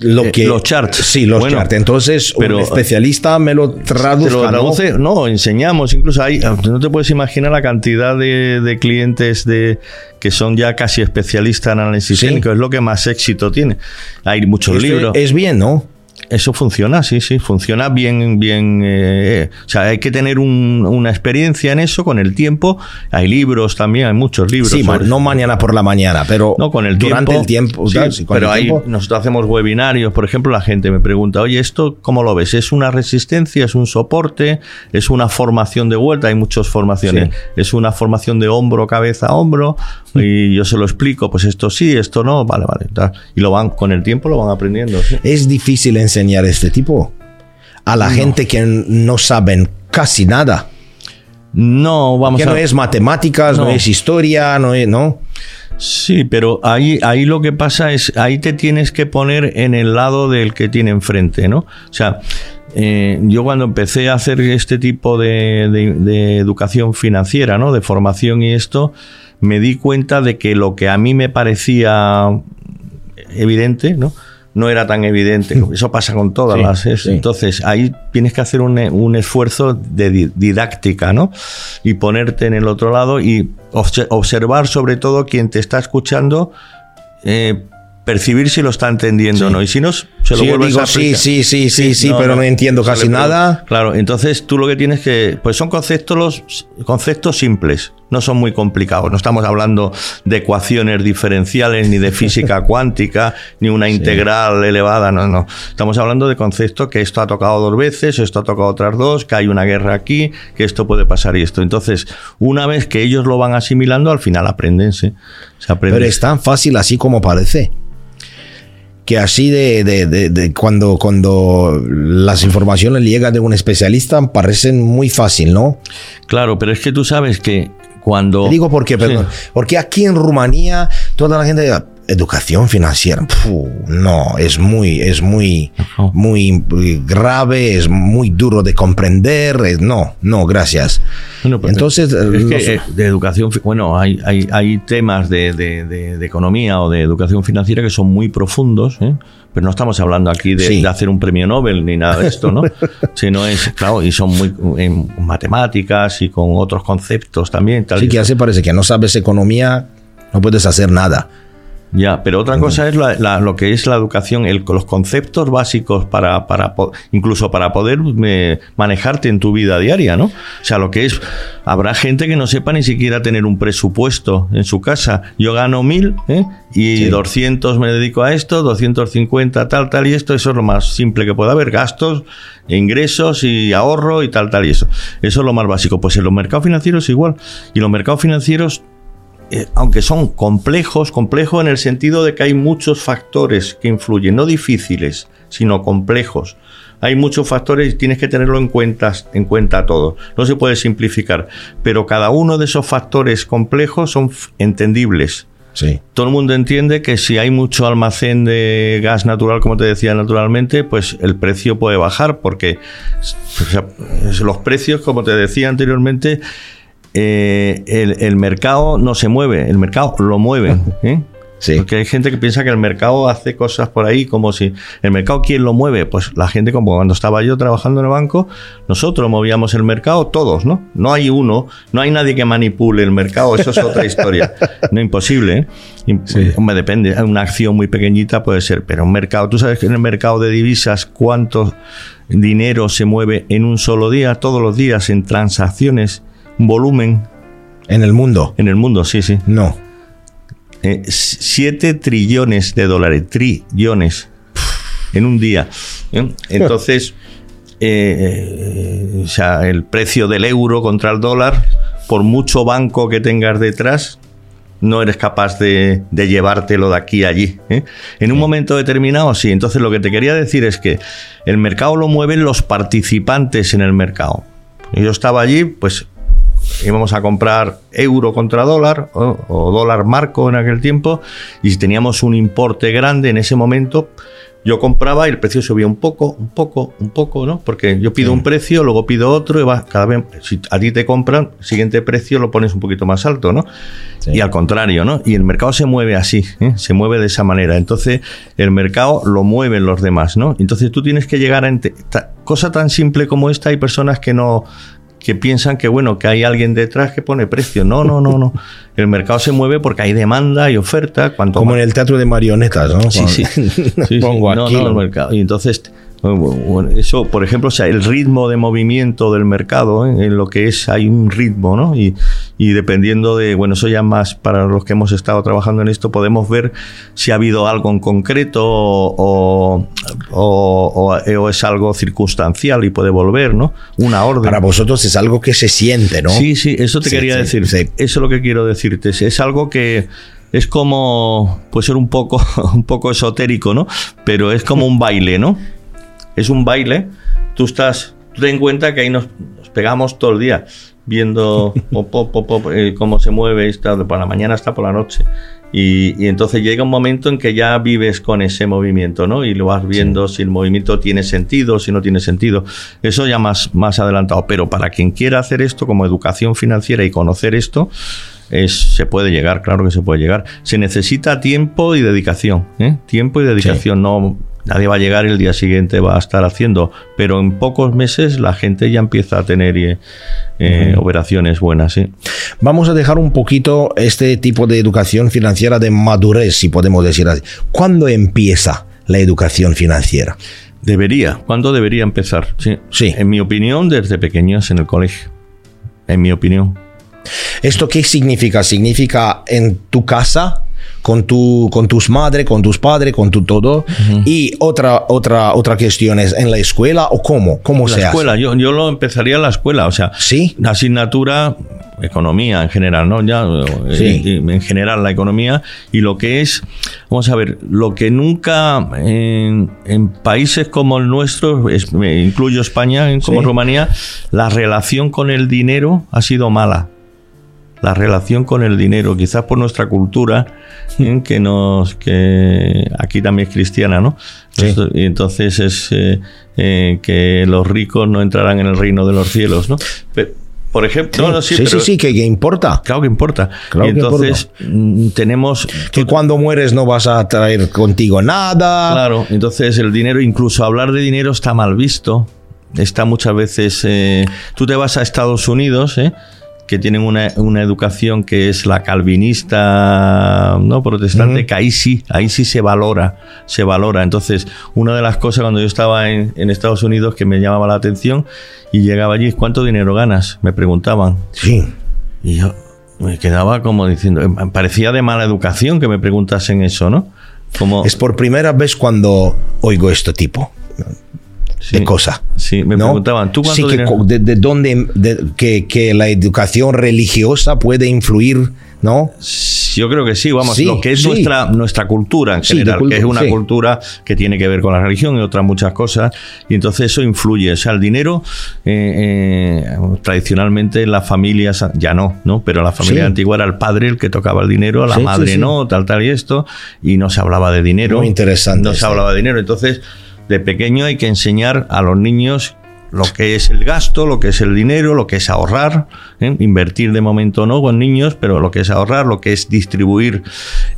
lo que eh, los charts. Sí, los bueno, charts. Entonces, pero, un especialista me lo traduce. Lo traduce ¿no? no, enseñamos. Incluso hay, no te puedes imaginar la cantidad de, de clientes de que son ya casi especialistas en análisis sí. técnico. Es lo que más éxito tiene. Hay muchos este libros. Es bien, ¿no? Eso funciona, sí, sí, funciona bien, bien. Eh, o sea, hay que tener un, una experiencia en eso con el tiempo. Hay libros también, hay muchos libros. Sí, sobre no eso. Mañana por la mañana, pero no, con el durante tiempo, el tiempo. Sí, tal, sí, con pero el hay, tiempo. Nosotros hacemos webinarios, por ejemplo, la gente me pregunta, oye, ¿esto cómo lo ves? ¿Es una resistencia? ¿Es un soporte? ¿Es una formación de vuelta? Hay muchas formaciones. Sí. ¿Es una formación de hombro, cabeza, hombro? Sí. Y yo se lo explico, pues esto sí, esto no, vale, vale. Tal. Y lo van, con el tiempo lo van aprendiendo. ¿Sí? Es difícil enseñar. enseñar este tipo a la no. gente que no saben casi nada. No, vamos que a... no es matemáticas, no, no es historia, no es, ¿no? Sí, pero ahí, ahí lo que pasa es, ahí te tienes que poner en el lado del que tiene enfrente, ¿no? O sea, eh, yo cuando empecé a hacer este tipo de, de, de educación financiera, ¿no? De formación y esto, me di cuenta de que lo que a mí me parecía evidente, ¿no? no era tan evidente. Eso pasa con todas sí, las... Es, sí. Entonces, ahí tienes que hacer un, un esfuerzo de didáctica, ¿no? Y ponerte en el otro lado y observar sobre todo quien te está escuchando, eh, percibir si lo está entendiendo sí. o no. Y si no, se lo sí, vuelves digo, a aplicar. Sí, sí, sí, sí, sí no, pero no, no entiendo casi nada. Claro, entonces tú lo que tienes que... Pues son conceptos, los, conceptos simples. No son muy complicados, no estamos hablando de ecuaciones diferenciales, ni de física cuántica, ni una sí. integral elevada, no, no. Estamos hablando de conceptos que esto ha tocado dos veces, esto ha tocado otras dos, que hay una guerra aquí, que esto puede pasar y esto. Entonces, una vez que ellos lo van asimilando, al final aprenden, ¿sí? Se aprende. Pero es tan fácil así como parece. que así de, de, de, de cuando, cuando las informaciones llegan de un especialista parecen muy fácil, ¿no? Claro, pero es que tú sabes que cuando... Te digo por qué, perdón. Sí. Porque aquí en Rumanía toda la gente... Educación financiera, Puh, no, es muy, es muy, muy grave, es muy duro de comprender, es, no, no, gracias. Bueno, pues entonces, es que, los... de educación, bueno, hay, hay, hay temas de, de, de, de economía o de educación financiera que son muy profundos, ¿eh? Pero no estamos hablando aquí de, sí. de hacer un premio Nobel ni nada de esto, ¿no? Sino es, claro, y son muy en matemáticas y con otros conceptos también. Tal sí, y que hace parece que no sabes economía, no puedes hacer nada. Ya, pero otra cosa es la, la, lo que es la educación, el, los conceptos básicos para, para incluso para poder eh, manejarte en tu vida diaria, ¿no? O sea, lo que es, habrá gente que no sepa ni siquiera tener un presupuesto en su casa. Yo gano mil, ¿eh? Y sí. doscientos me dedico a esto, doscientos cincuenta tal, tal y esto. Eso es lo más simple que pueda haber, gastos, ingresos y ahorro y tal, tal y eso. Eso es lo más básico. Pues en los mercados financieros igual. Y los mercados financieros... aunque son complejos, complejos en el sentido de que hay muchos factores que influyen, no difíciles, sino complejos. Hay muchos factores y tienes que tenerlo en cuenta, en cuenta todo. No se puede simplificar, pero cada uno de esos factores complejos son entendibles. Sí. Todo el mundo entiende que si hay mucho almacén de gas natural, como te decía, naturalmente, pues el precio puede bajar porque o sea, los precios, como te decía anteriormente, Eh, el, el mercado no se mueve, el mercado lo mueve, ¿eh? Sí. Porque hay gente que piensa que el mercado hace cosas por ahí como si... ¿El mercado quién lo mueve? Pues la gente, como cuando estaba yo trabajando en el banco, nosotros movíamos el mercado todos, ¿no? No hay uno, no hay nadie que manipule el mercado, eso es otra historia. No, imposible, ¿eh? Imp- sí. Hombre, depende, una acción muy pequeñita puede ser, pero un mercado... ¿Tú sabes que en el mercado de divisas cuánto dinero se mueve en un solo día, todos los días, en transacciones? Volumen. ¿En el mundo? En el mundo, sí, sí. No. Eh, siete trillones de dólares. Trillones. En un día. ¿Eh? Entonces, eh, eh, o sea, el precio del euro contra el dólar, por mucho banco que tengas detrás, no eres capaz de, de llevártelo de aquí a allí. ¿Eh? En un sí. momento determinado, sí. Entonces, lo que te quería decir es que el mercado lo mueven los participantes en el mercado. Yo estaba allí, pues... íbamos a comprar euro contra dólar o, o dólar marco en aquel tiempo, y si teníamos un importe grande en ese momento, yo compraba y el precio subía un poco, un poco, un poco, ¿no? Porque yo pido sí. un precio, luego pido otro y vas cada vez, si a ti te compran, el siguiente precio lo pones un poquito más alto, ¿no? Sí. Y al contrario, ¿no? Y el mercado se mueve así, ¿eh? Se mueve de esa manera. Entonces, el mercado lo mueven los demás, ¿no? Entonces, tú tienes que llegar a... Ente- ta- cosa tan simple como esta, hay personas que no... que piensan que bueno, que hay alguien detrás que pone precio. No, no, no, no. El mercado se mueve porque hay demanda y oferta. Cuanto Como más... en el teatro de marionetas, ¿no? Sí, sí. sí Pongo sí. aquí. No, no, el mercado. Y entonces, bueno, eso, por ejemplo, o sea, el ritmo de movimiento del mercado, ¿eh? En lo que es, hay un ritmo, ¿no? Y, y dependiendo de, bueno, eso ya más para los que hemos estado trabajando en esto, podemos ver si ha habido algo en concreto o, o, o, o es algo circunstancial y puede volver, ¿no? Una orden. Para vosotros es algo que se siente, ¿no? Sí, sí, eso te sí, quería sí, decir. Sí. Eso es lo que quiero decirte. Es algo que... es como, puede ser un poco, un poco esotérico, ¿no? Pero es como un baile, ¿no? Es un baile. Tú estás, tú ten en cuenta que ahí nos, nos pegamos todo el día viendo pop, pop, pop, pop, eh, cómo se mueve, está por la mañana hasta por la noche. Y, y entonces llega un momento en que ya vives con ese movimiento, ¿no? Y lo vas viendo sí. si el movimiento tiene sentido, si no tiene sentido. Eso ya más, más adelantado. Pero para quien quiera hacer esto como educación financiera y conocer esto, es, se puede llegar, claro que se puede llegar. Se necesita tiempo y dedicación, ¿eh? Tiempo y dedicación. Sí. No, nadie va a llegar y el día siguiente va a estar haciendo. Pero en pocos meses la gente ya empieza a tener eh, eh, uh-huh. operaciones buenas, ¿sí? Vamos a dejar un poquito este tipo de educación financiera de madurez, si podemos decir así. ¿Cuándo empieza la educación financiera? Debería. ¿Cuándo debería empezar? Sí. Sí. En mi opinión, desde pequeños en el colegio. En mi opinión. ¿Esto qué significa? ¿Significa en tu casa, con tu con tus madres, con tus padres, con tu todo? Uh-huh. Y otra otra otra cuestión es en la escuela o cómo, cómo se hace. La escuela, yo yo lo empezaría en la escuela, o sea, ¿sí? Asignatura economía en general, ¿no? Ya, sí. en, en general la economía y lo que es, vamos a ver, lo que nunca en, en países como el nuestro, es, me incluyo España, como sí. Rumanía, la relación con el dinero ha sido mala. La relación con el dinero, quizás por nuestra cultura, ¿eh? que nos que aquí también es cristiana, ¿no? Sí. Entonces es eh, eh, que los ricos no entrarán en el reino de los cielos, ¿no? Pero, por ejemplo, sí, no, sí, sí, pero, sí, sí, que, que importa. Claro que importa. Claro y entonces que importa. tenemos que cuando mueres no vas a traer contigo nada. Claro. Entonces el dinero, incluso hablar de dinero está mal visto. Está muchas veces. Eh, tú te vas a Estados Unidos, ¿eh? que tienen una, una educación que es la calvinista, ¿no? protestante, uh-huh. que ahí sí, ahí sí se valora, se valora. Entonces, una de las cosas cuando yo estaba en, en Estados Unidos que me llamaba la atención y llegaba allí, ¿cuánto dinero ganas? Me preguntaban. Sí. Y yo me quedaba como diciendo, parecía de mala educación que me preguntasen eso, ¿no? Como, es por primera vez cuando oigo este tipo. Sí, de cosa. Sí, me ¿no? preguntaban, ¿tú cuánto sí, dinero? Que, de, de dónde de, que, que la educación religiosa puede influir, ¿no? Yo creo que sí, vamos, sí, lo que es sí. nuestra, nuestra cultura en general, sí, cultu- que es una sí. cultura que tiene que ver con la religión y otras muchas cosas, y entonces eso influye. O sea, el dinero, eh, eh, tradicionalmente las familias, ya no, ¿no? Pero la familia sí. antigua era el padre el que tocaba el dinero, a la sí, madre sí, sí. no, tal, tal y esto, y no se hablaba de dinero. Muy interesante. No se sí. hablaba de dinero, entonces... De pequeño hay que enseñar a los niños lo que es el gasto, lo que es el dinero, lo que es ahorrar, ¿eh? invertir de momento no con niños, pero lo que es ahorrar, lo que es distribuir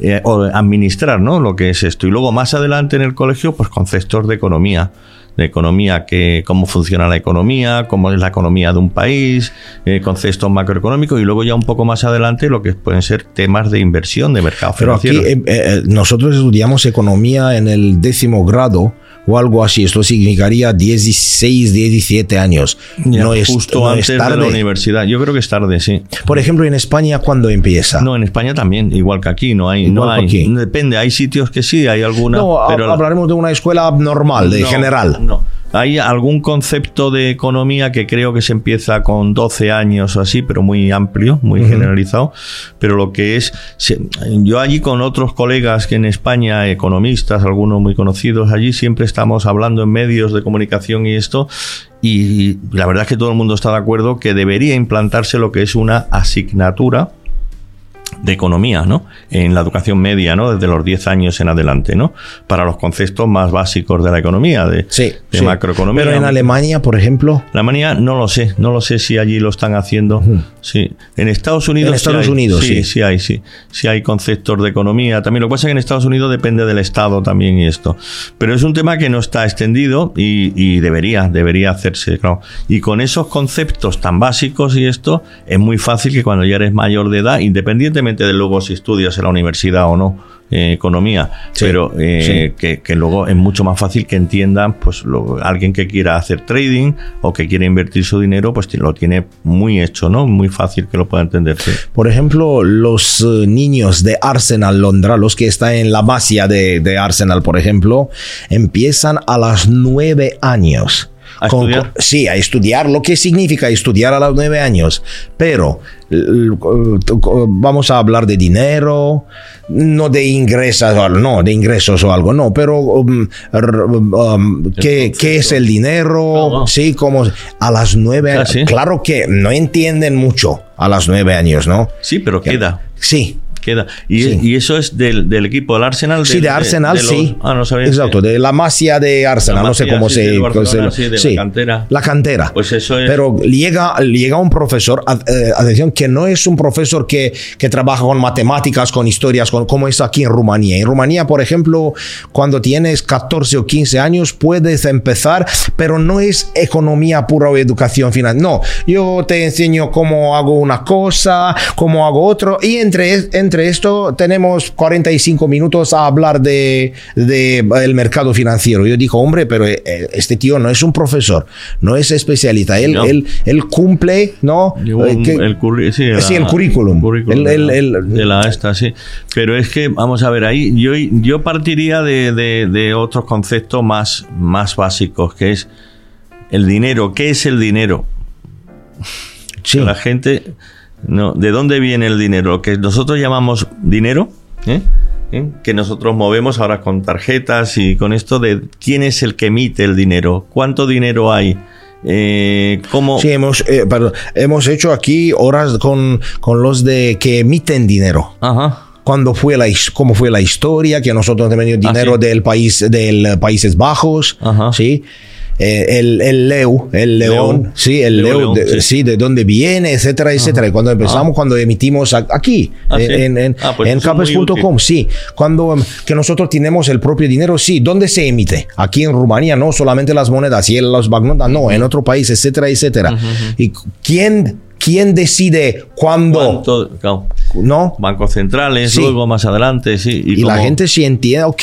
eh, o administrar, ¿no? Lo que es esto. Y luego más adelante en el colegio, pues conceptos de economía. de economía, que cómo funciona la economía, cómo es la economía de un país, eh, conceptos macroeconómicos y luego ya un poco más adelante lo que pueden ser temas de inversión, de mercado pero financiero. Pero aquí eh, eh, nosotros estudiamos economía en el décimo grado o algo así, esto significaría dieciséis, diecisiete años. Ya, no es, justo no antes es tarde. de la universidad, yo creo que es tarde, sí. Por ejemplo, ¿en España cuándo empieza? No, en España también, igual que aquí, no hay, igual no hay, aquí. Depende, hay sitios que sí, hay alguna... No, pero hablaremos la... de una escuela normal, de no, general. No, hay algún concepto de economía que creo que se empieza con doce años o así, pero muy amplio, muy uh-huh. generalizado, pero lo que es, se, yo allí con otros colegas que en España, economistas, algunos muy conocidos allí, siempre estamos hablando en medios de comunicación y esto, y la verdad es que todo el mundo está de acuerdo que debería implantarse lo que es una asignatura de economía, ¿no? En la educación media, ¿no? Desde los diez años en adelante, ¿no? Para los conceptos más básicos de la economía, de, sí, de sí. macroeconomía. Pero en Alemania, por ejemplo. Alemania no lo sé, no lo sé si allí lo están haciendo. Uh-huh. Sí. En Estados Unidos. En Estados sí hay, Unidos, sí. Sí, sí hay, sí. Sí hay conceptos de economía. También lo que pasa es que en Estados Unidos depende del Estado también y esto. Pero es un tema que no está extendido y, y debería, debería hacerse, claro. Y con esos conceptos tan básicos y esto, es muy fácil que cuando ya eres mayor de edad, independientemente de luego si estudias en la universidad o no eh, economía, sí, pero eh, sí. que, que luego es mucho más fácil que entiendan pues lo, alguien que quiera hacer trading o que quiera invertir su dinero pues lo tiene muy hecho, ¿no? Muy fácil que lo pueda entender. Sí. Por ejemplo, los eh, niños de Arsenal, Londra, los que están en la Dacia de, de Arsenal, por ejemplo, empiezan a los nueve años. ¿A con, estudiar? Con, sí, a estudiar, lo que significa estudiar a los nueve años. Pero vamos a hablar de dinero, no de ingresos, no, de ingresos o algo, no, pero um, um, ¿qué, ¿qué es el dinero? No, no. Sí, como a las nueve años. Ah, ¿sí? Claro que no entienden mucho a los nueve años, ¿no? Sí, pero ya. queda. Sí. Queda. Y, sí. es, y eso es del, del equipo del Arsenal. Del, sí, de Arsenal, de, de los, sí. Ah, no sabía. Exacto, de la Masia de Arsenal, Masia, no sé cómo sí, se... Barcelona, se sí, de sí, la cantera. La cantera. Pues eso es... Pero llega, llega un profesor, eh, atención, que no es un profesor que, que trabaja con matemáticas, con historias, con, como es aquí en Rumanía. En Rumanía, por ejemplo, cuando tienes catorce o quince años, puedes empezar, pero no es economía pura o educación financiera. No, yo te enseño cómo hago una cosa, cómo hago otro, y entre... entre esto tenemos cuarenta y cinco minutos a hablar de, de el mercado financiero. Yo digo, hombre, pero este tío no es un profesor, no es especialista, él, no. él, él cumple, ¿no? Un, que, el, curri- sí, la, sí, el currículum. El currículum el, de, la, el, de la esta, sí. Pero es que, vamos a ver, ahí yo, yo partiría de, de, de otros conceptos más, más básicos, que es el dinero. ¿Qué es el dinero? Sí. La gente... No, ¿de dónde viene el dinero? Lo que nosotros llamamos dinero, ¿eh? ¿Eh? Que nosotros movemos ahora con tarjetas y con esto de quién es el que emite el dinero, cuánto dinero hay. Eh, ¿cómo? Sí, hemos, eh, perdón, hemos hecho aquí horas con, con los de que emiten dinero. Ajá. Cuando fue la, cómo fue la historia, que nosotros hemos tenido dinero ah, sí. del país, del Países Bajos, ajá, sí. Eh, el, el leu, el león, león, sí, el leu, león, de, sí. sí, de dónde viene, etcétera, ajá, etcétera. Y cuando empezamos, ah. cuando emitimos aquí, ah, en, sí. en, en, ah, pues en capex punto com, sí, cuando que nosotros tenemos el propio dinero, sí, ¿dónde se emite? Aquí en Rumanía, no solamente las monedas, y en las banknotas, no, uh-huh. en otro país, etcétera, etcétera. Uh-huh. ¿Y quién, quién decide cuándo? Cuánto, claro. ¿No? Bancos centrales, sí. luego más adelante, sí. Y, y como... la gente sí entiende, ok.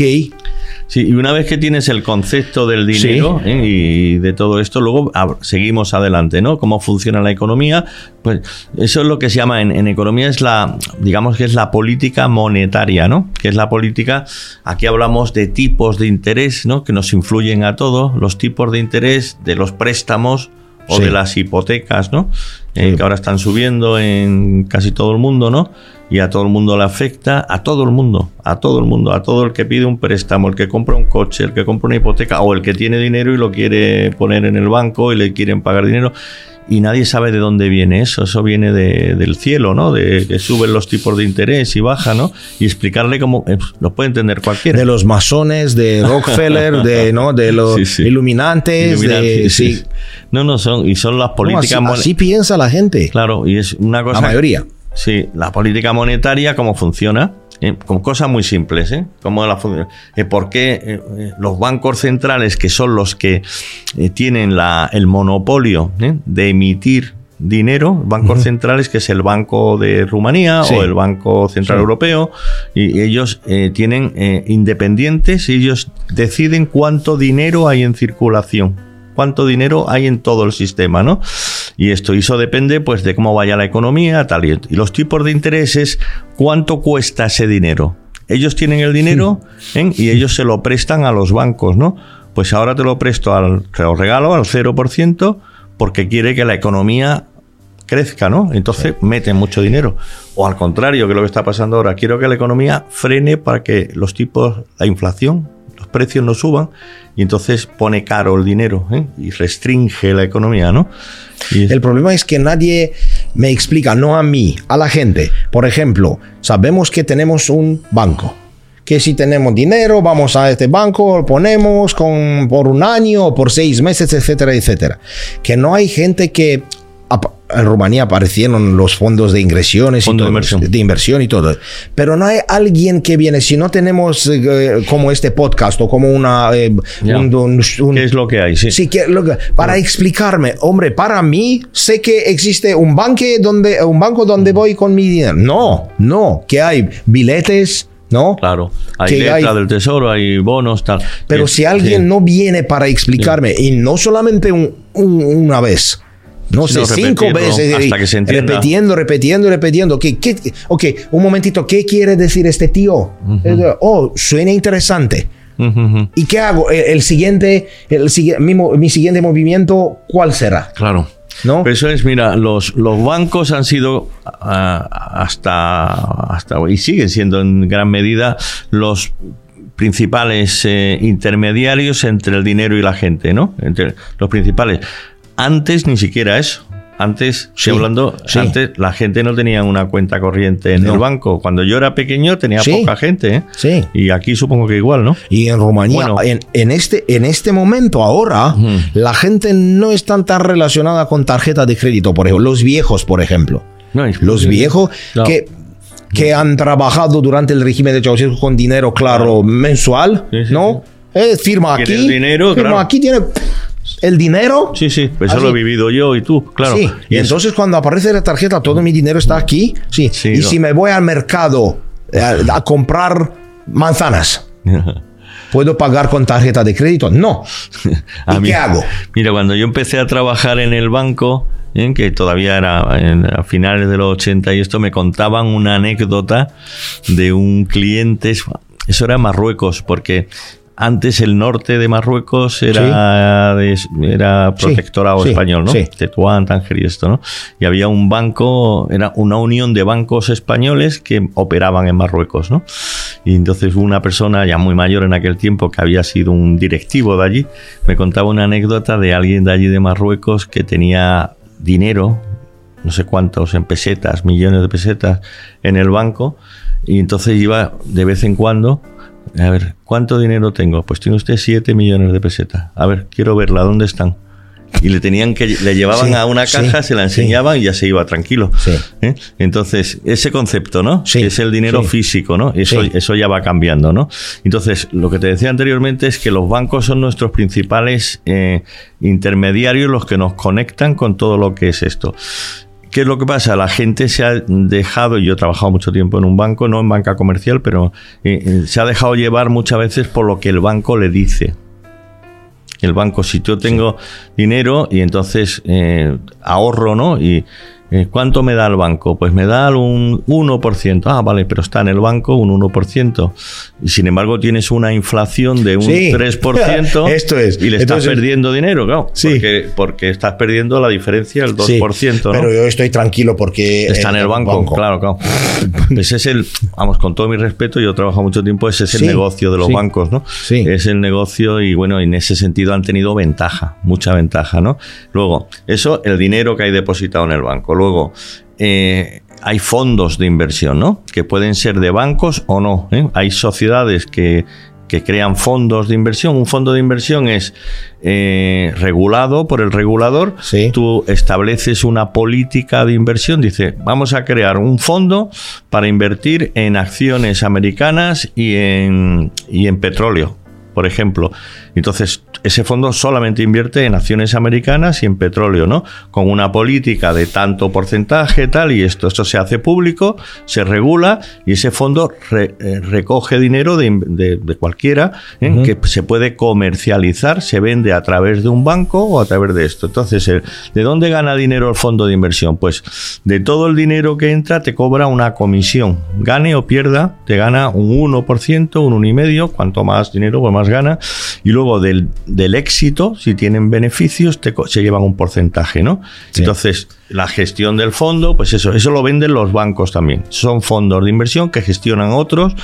Sí, y una vez que tienes el concepto del dinero sí. ¿eh? y de todo esto, luego ab- seguimos adelante, ¿no? Cómo funciona la economía, pues eso es lo que se llama en, en economía, es la, digamos que es la política monetaria, ¿no? Que es la política, aquí hablamos de tipos de interés, ¿no? Que nos influyen a todos, los tipos de interés de los préstamos o sí. de las hipotecas, ¿no? Eh, sí. Que ahora están subiendo en casi todo el mundo, ¿no? Y a todo el mundo le afecta, a todo el mundo, a todo el mundo, a todo el que pide un préstamo, el que compra un coche, el que compra una hipoteca o el que tiene dinero y lo quiere poner en el banco y le quieren pagar dinero y nadie sabe de dónde viene eso, eso viene de, del cielo, ¿no? De que suben los tipos de interés y baja, ¿no? Y explicarle cómo eh, lo puede entender cualquiera. De los masones, de Rockefeller, de no, de los sí, sí. iluminantes, Iluminante, de sí. sí. No, no son y son las políticas. No, así, así piensa la gente. Claro, y es una cosa. La mayoría. Sí, la política monetaria, cómo funciona, eh, con cosas muy simples, ¿eh? Cómo la funciona, eh, por qué eh, los bancos centrales, que son los que eh, tienen la, el monopolio eh, de emitir dinero, bancos uh-huh. centrales, que es el Banco de Rumanía sí. o el Banco Central sí. Europeo, y, y ellos eh, tienen eh, independientes y ellos deciden cuánto dinero hay en circulación. Cuánto dinero hay en todo el sistema, ¿no? Y esto, y eso depende, pues, de cómo vaya la economía, tal y, y los tipos de intereses, cuánto cuesta ese dinero. Ellos tienen el dinero sí. ¿eh? y ellos se lo prestan a los bancos, ¿no? Pues ahora te lo presto al, te lo regalo al cero por ciento porque quiere que la economía crezca, ¿no? Entonces sí. meten mucho dinero. O al contrario, que lo que está pasando ahora, quiero que la economía frene para que los tipos, la inflación, los precios no suban y entonces pone caro el dinero ¿eh? y restringe la economía, ¿no? Y es... El problema es que nadie me explica, no a mí, a la gente. Por ejemplo, sabemos que tenemos un banco, que si tenemos dinero vamos a este banco, lo ponemos con, por un año, por seis meses, etcétera, etcétera. Que no hay gente que... En Rumanía aparecieron los fondos de ingresiones, Fondo y todo, de, inversión. de inversión y todo. Pero no hay alguien que viene, si no tenemos eh, como este podcast o como una... Eh, yeah. un, un, un, ¿Qué es lo que hay? Sí, sí que, lo que, para yeah. explicarme, hombre, para mí sé que existe un, banque donde, un banco donde voy con mi dinero. No, no, que hay billetes... ¿No? Claro, hay que letra hay... del tesoro, hay bonos, tal. Pero sí, si alguien sí. no viene para explicarme, sí. y no solamente un, un, una vez... No sé, cinco veces hasta que se entienda. repitiendo, repitiendo, repitiendo. Okay, ¿qué, okay, un momentito, ¿qué quiere decir este tío? Uh-huh. Oh, suena interesante. Uh-huh. ¿Y qué hago? El, el siguiente, el, mi, mi siguiente movimiento, ¿cuál será? Claro. ¿No? Pero eso es, mira, los, los bancos han sido uh, hasta, hasta hoy, y siguen siendo en gran medida los principales eh, intermediarios entre el dinero y la gente, ¿no? Entre los principales. Antes ni siquiera eso. Antes, sí, estoy hablando, sí. antes la gente no tenía una cuenta corriente en no. el banco. Cuando yo era pequeño tenía sí, poca gente, ¿eh? Sí. Y aquí supongo que igual, ¿no? Y en Rumanía, bueno, en, en, este, en este momento, ahora, uh-huh. la gente no está tan relacionada con tarjeta de crédito, por ejemplo. Los viejos, por ejemplo. No, es, los viejos no. que... que han trabajado durante el régimen de Ceaușescu con dinero, claro, mensual, sí, sí, ¿no? Sí. Eh, firma aquí, el dinero, firma claro. aquí, tiene... el dinero. Sí, sí, pues eso lo he vivido yo y tú, claro. Sí, y, y entonces eso. Cuando aparece la tarjeta, todo mi dinero está aquí. Sí, sí y no. si me voy al mercado a, a comprar manzanas, ¿puedo pagar con tarjeta de crédito? No. ¿Y mí, qué hago? Mira, cuando yo empecé a trabajar en el banco, ¿eh? que todavía era en, a finales de los ochenta y esto, me contaban una anécdota de un cliente, eso era en Marruecos, porque... Antes el norte de Marruecos era, sí. de, era protectorado sí, español, ¿no? Sí. Tetuán, Tánger y esto, ¿no? Y había un banco, era una unión de bancos españoles que operaban en Marruecos, ¿no? Y entonces una persona ya muy mayor en aquel tiempo, que había sido un directivo de allí, me contaba una anécdota de alguien de allí de Marruecos que tenía dinero, no sé cuántos, en pesetas, millones de pesetas, en el banco, y entonces iba de vez en cuando... A ver, ¿cuánto dinero tengo? Pues tiene usted siete millones de pesetas. A ver, quiero verla, ¿dónde están? Y le tenían que le llevaban sí, a una caja, sí, se la enseñaban sí. y ya se iba tranquilo. Sí. ¿Eh? Entonces, ese concepto, ¿no? Sí, que es el dinero sí. físico, ¿no? Eso, sí. eso ya va cambiando, ¿no? Entonces, lo que te decía anteriormente es que los bancos son nuestros principales eh, intermediarios, los que nos conectan con todo lo que es esto. ¿Qué es lo que pasa? La gente se ha dejado, y yo he trabajado mucho tiempo en un banco, no en banca comercial, pero eh, se ha dejado llevar muchas veces por lo que el banco le dice. El banco, si yo tengo sí. dinero y entonces eh, ahorro, ¿no? Y eh, ¿cuánto me da el banco? Pues me da un uno por ciento. Ah, vale, pero está en el banco un uno por ciento. Y sin embargo tienes una inflación de un sí. tres por ciento Esto es. Y le entonces, estás perdiendo dinero, claro. Sí. Porque, porque estás perdiendo la diferencia del dos por ciento. Sí, ¿no? Pero yo estoy tranquilo porque... Está en el, el banco, banco, claro, claro. Ese es el... Vamos, con todo mi respeto, yo trabajo mucho tiempo, ese es el sí. negocio de los sí. bancos, ¿no? Sí. Es el negocio y bueno, en ese sentido han tenido ventaja, mucha ventaja, ¿no? Luego, eso, el dinero que hay depositado en el banco. Luego, eh, hay fondos de inversión, ¿no? Que pueden ser de bancos o no, ¿eh? Hay sociedades que, que crean fondos de inversión. Un fondo de inversión es eh, regulado por el regulador. Sí. Tú estableces una política de inversión. Dice, vamos a crear un fondo para invertir en acciones americanas y en, y en petróleo, por ejemplo. Entonces, ese fondo solamente invierte en acciones americanas y en petróleo, ¿no? Con una política de tanto porcentaje, tal, y esto, esto se hace público, se regula, y ese fondo re, eh, recoge dinero de, de, de cualquiera, ¿eh? Uh-huh. Que se puede comercializar, se vende a través de un banco o a través de esto. Entonces, ¿de dónde gana dinero el fondo de inversión? Pues de todo el dinero que entra te cobra una comisión. Gane o pierda, te gana un uno por ciento, un uno coma cinco por ciento, cuanto más dinero, pues más gana, y luego del, del éxito, si tienen beneficios, te, se llevan un porcentaje, ¿no? Sí. Entonces, la gestión del fondo, pues eso, eso lo venden los bancos también. Son fondos de inversión que gestionan otros,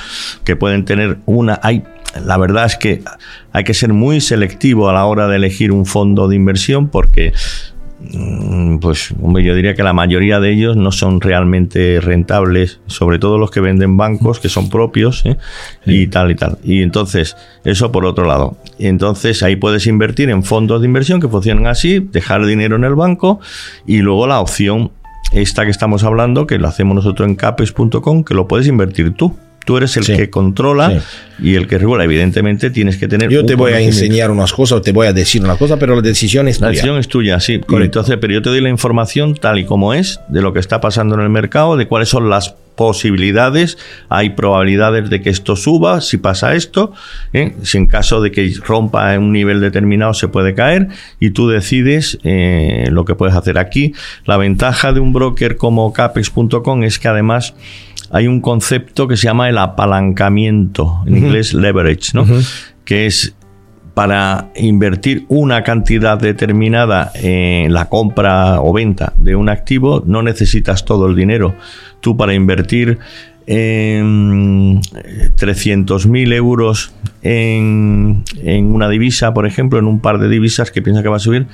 que pueden tener una... Hay, la verdad es que hay que ser muy selectivo a la hora de elegir un fondo de inversión porque... Pues hombre, yo diría que la mayoría de ellos no son realmente rentables, sobre todo los que venden bancos que son propios, ¿eh? Y tal y tal. Y entonces, eso por otro lado. Entonces ahí puedes invertir en fondos de inversión que funcionan así, dejar dinero en el banco y luego la opción esta que estamos hablando, que lo hacemos nosotros en capex punto com, que lo puedes invertir tú. Tú eres el sí, que controla sí. y el que regula. Evidentemente tienes que tener... Yo te voy a enseñar unas cosas, te voy a decir una cosa, pero la decisión es tuya. La decisión es tuya, sí. Correcto. Entonces, pero yo te doy la información tal y como es, de lo que está pasando en el mercado, de cuáles son las posibilidades, hay probabilidades de que esto suba, si pasa esto, ¿eh? Si en caso de que rompa en un nivel determinado se puede caer y tú decides eh, lo que puedes hacer aquí. La ventaja de un broker como capex punto com es que además... Hay un concepto que se llama el apalancamiento, en uh-huh. inglés leverage, ¿no? Uh-huh. Que es para invertir una cantidad determinada en la compra o venta de un activo, no necesitas todo el dinero. Tú para invertir eh, trescientos mil euros en, en una divisa, por ejemplo, en un par de divisas que piensas que va a subir,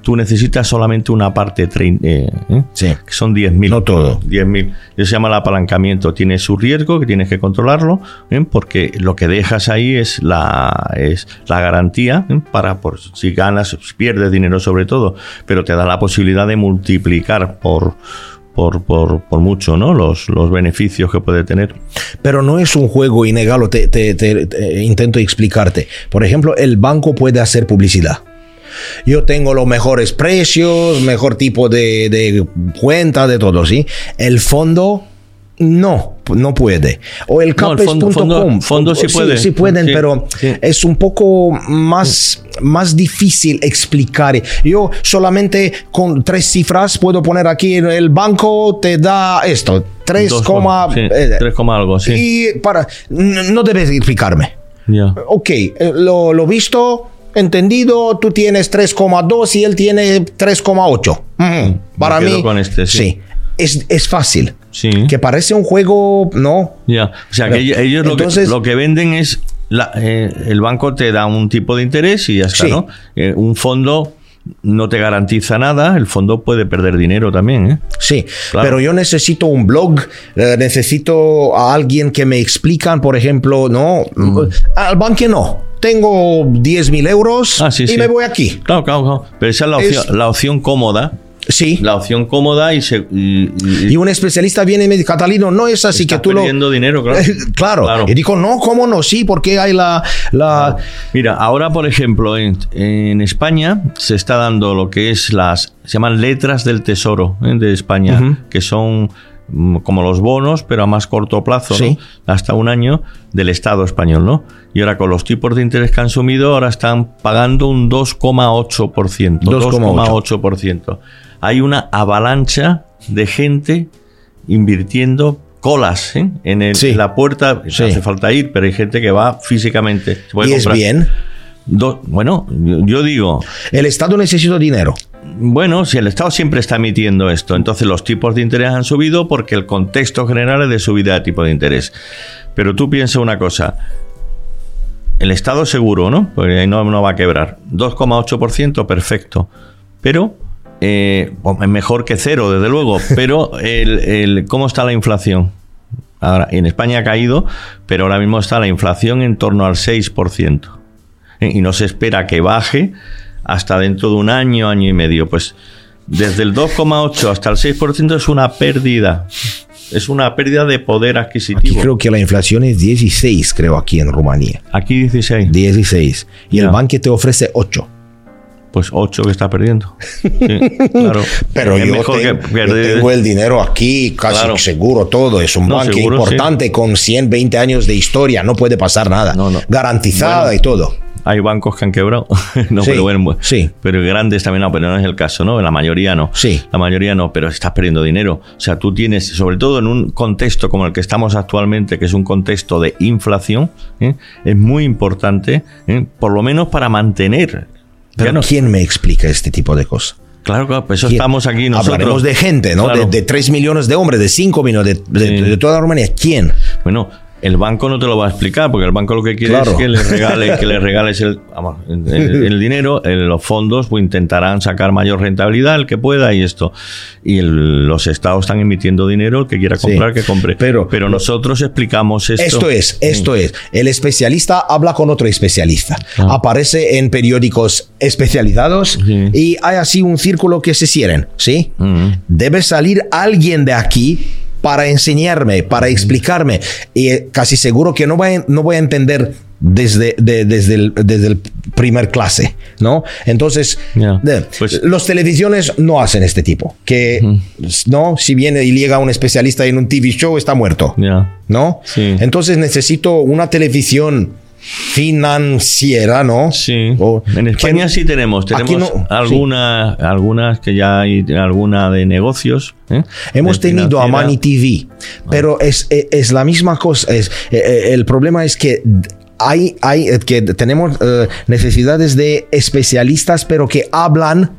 tú necesitas solamente una parte, eh, eh, sí. que son diez mil. No todo. diez mil. Eso se llama el apalancamiento. Tiene su riesgo, que tienes que controlarlo, eh, porque lo que dejas ahí es la, es la garantía eh, para por si ganas, pierdes dinero sobre todo, pero te da la posibilidad de multiplicar por... Por, por, por mucho, ¿no? Los, los beneficios que puede tener. Pero no es un juego ilegal, te, te, te, te intento explicarte. Por ejemplo, el banco puede hacer publicidad. Yo tengo los mejores precios, mejor tipo de, de cuenta, de todo, ¿sí? El fondo... No, no puede. O el capex punto com. No, fondo, fondo sí, puede. Sí, sí pueden, sí, pero sí. es un poco más, más difícil explicar. Yo solamente con tres cifras puedo poner aquí, el banco te da esto, tres, dos, coma, sí, eh, tres coma algo. Sí. Y para, no debes explicarme. Yeah. Ok, lo, lo visto, entendido, tú tienes tres coma dos y él tiene tres coma ocho. Mm, para mí, con este, sí. sí. Es, es fácil. Sí. Que parece un juego, ¿no? Ya. O sea, que ellos, ellos Entonces, lo, que, lo que venden es... La, eh, el banco te da un tipo de interés y ya está, sí. ¿no? Eh, un fondo no te garantiza nada, el fondo puede perder dinero también, ¿eh? Sí, claro. Pero yo necesito un blog, eh, necesito a alguien que me explican, por ejemplo, no, mm. al banco no. Tengo diez mil euros ah, sí, y sí. me voy aquí. Claro, claro, claro. Pero esa es la opción, es... la opción cómoda. Sí. La opción cómoda y, se, y, y... y un especialista viene y me dice, Catalino, no es así que tú lo... Estás perdiendo dinero, claro. claro. claro. Y digo, no, ¿cómo no? Sí, porque hay la... la... Mira, ahora, por ejemplo, en, en España se está dando lo que es las... Se llaman letras del tesoro, ¿eh? De España, uh-huh. que son como los bonos, pero a más corto plazo, sí. ¿no? Hasta un año, del Estado español, ¿no? Y ahora con los tipos de interés que han subido, ahora están pagando un dos coma ocho por ciento. dos coma ocho por ciento. Hay una avalancha de gente invirtiendo colas, ¿eh? En el, sí. la puerta. Sí. No hace falta ir, pero hay gente que va físicamente. Se puede ¿Y comprar. Es bien? Do, bueno, yo digo... El Estado necesita dinero. Bueno, si el Estado siempre está emitiendo esto, entonces los tipos de interés han subido porque el contexto general es de subida de tipo de interés. Pero tú piensa una cosa... El Estado seguro, ¿no? Porque ahí no, no va a quebrar. dos coma ocho por ciento, perfecto. Pero... Eh, mejor que cero, desde luego, pero el, el, ¿cómo está la inflación? Ahora, en España ha caído, pero ahora mismo está la inflación en torno al seis por ciento. Eh, y no se espera que baje hasta dentro de un año, año y medio. Pues desde el dos coma ocho hasta el seis por ciento es una pérdida. Es una pérdida de poder adquisitivo. Aquí creo que la inflación es dieciséis, creo, aquí en Rumanía. Aquí dieciséis. dieciséis. Y yeah. el banco te ofrece ocho. Pues ocho que está perdiendo. Sí, claro. Pero es yo, mejor tengo, que perder. Yo tengo el dinero aquí, casi claro. seguro todo. Es un no, banco seguro, importante sí. con ciento veinte años de historia. No puede pasar nada. No, no. Garantizada bueno, y todo. Hay bancos que han quebrado. no, sí, pero bueno, sí. Pero grandes también no, pero no es el caso, ¿no? La mayoría no. Sí. La mayoría no, pero estás perdiendo dinero. O sea, tú tienes, sobre todo en un contexto como el que estamos actualmente, que es un contexto de inflación, ¿eh? Es muy importante, ¿eh? Por lo menos para mantener. Pero no. ¿Quién me explica este tipo de cosas? Claro, claro, pues eso ¿Quién? Estamos aquí nosotros. Hablaremos de gente, ¿no? Claro. De, de tres millones de hombres, de cinco millones, de, de, sí. de toda Rumanía. ¿Quién? Bueno, el banco no te lo va a explicar, porque el banco lo que quiere claro. es que le regales, que le regales el, el, el dinero, el, los fondos pues, intentarán sacar mayor rentabilidad el que pueda y esto. Y el, los estados están emitiendo dinero, el que quiera comprar, sí. que compre. Pero, Pero nosotros explicamos esto. Esto es, esto es. El especialista habla con otro especialista. Ah. Aparece en periódicos especializados sí. y hay así un círculo que se cierren, ¿sí? Uh-huh. Debe salir alguien de aquí para enseñarme, para explicarme. Y casi seguro que no voy a, no voy a entender desde, de, desde, el, desde el primer clase, ¿no? Entonces, yeah. de, pues, los televisiones no hacen este tipo. Que, uh-huh. ¿no? Si viene y llega un especialista en un T V show, está muerto, yeah. ¿no? Sí. Entonces necesito una televisión financiera, ¿no? Sí. O, en España que, sí tenemos, tenemos no, algunas, sí. algunas que ya hay, alguna de negocios. ¿eh? Hemos de tenido financiera. A Money T V, pero ah. es, es, es la misma cosa. Es, el problema es que hay, hay que tenemos eh, necesidades de especialistas, pero que hablan.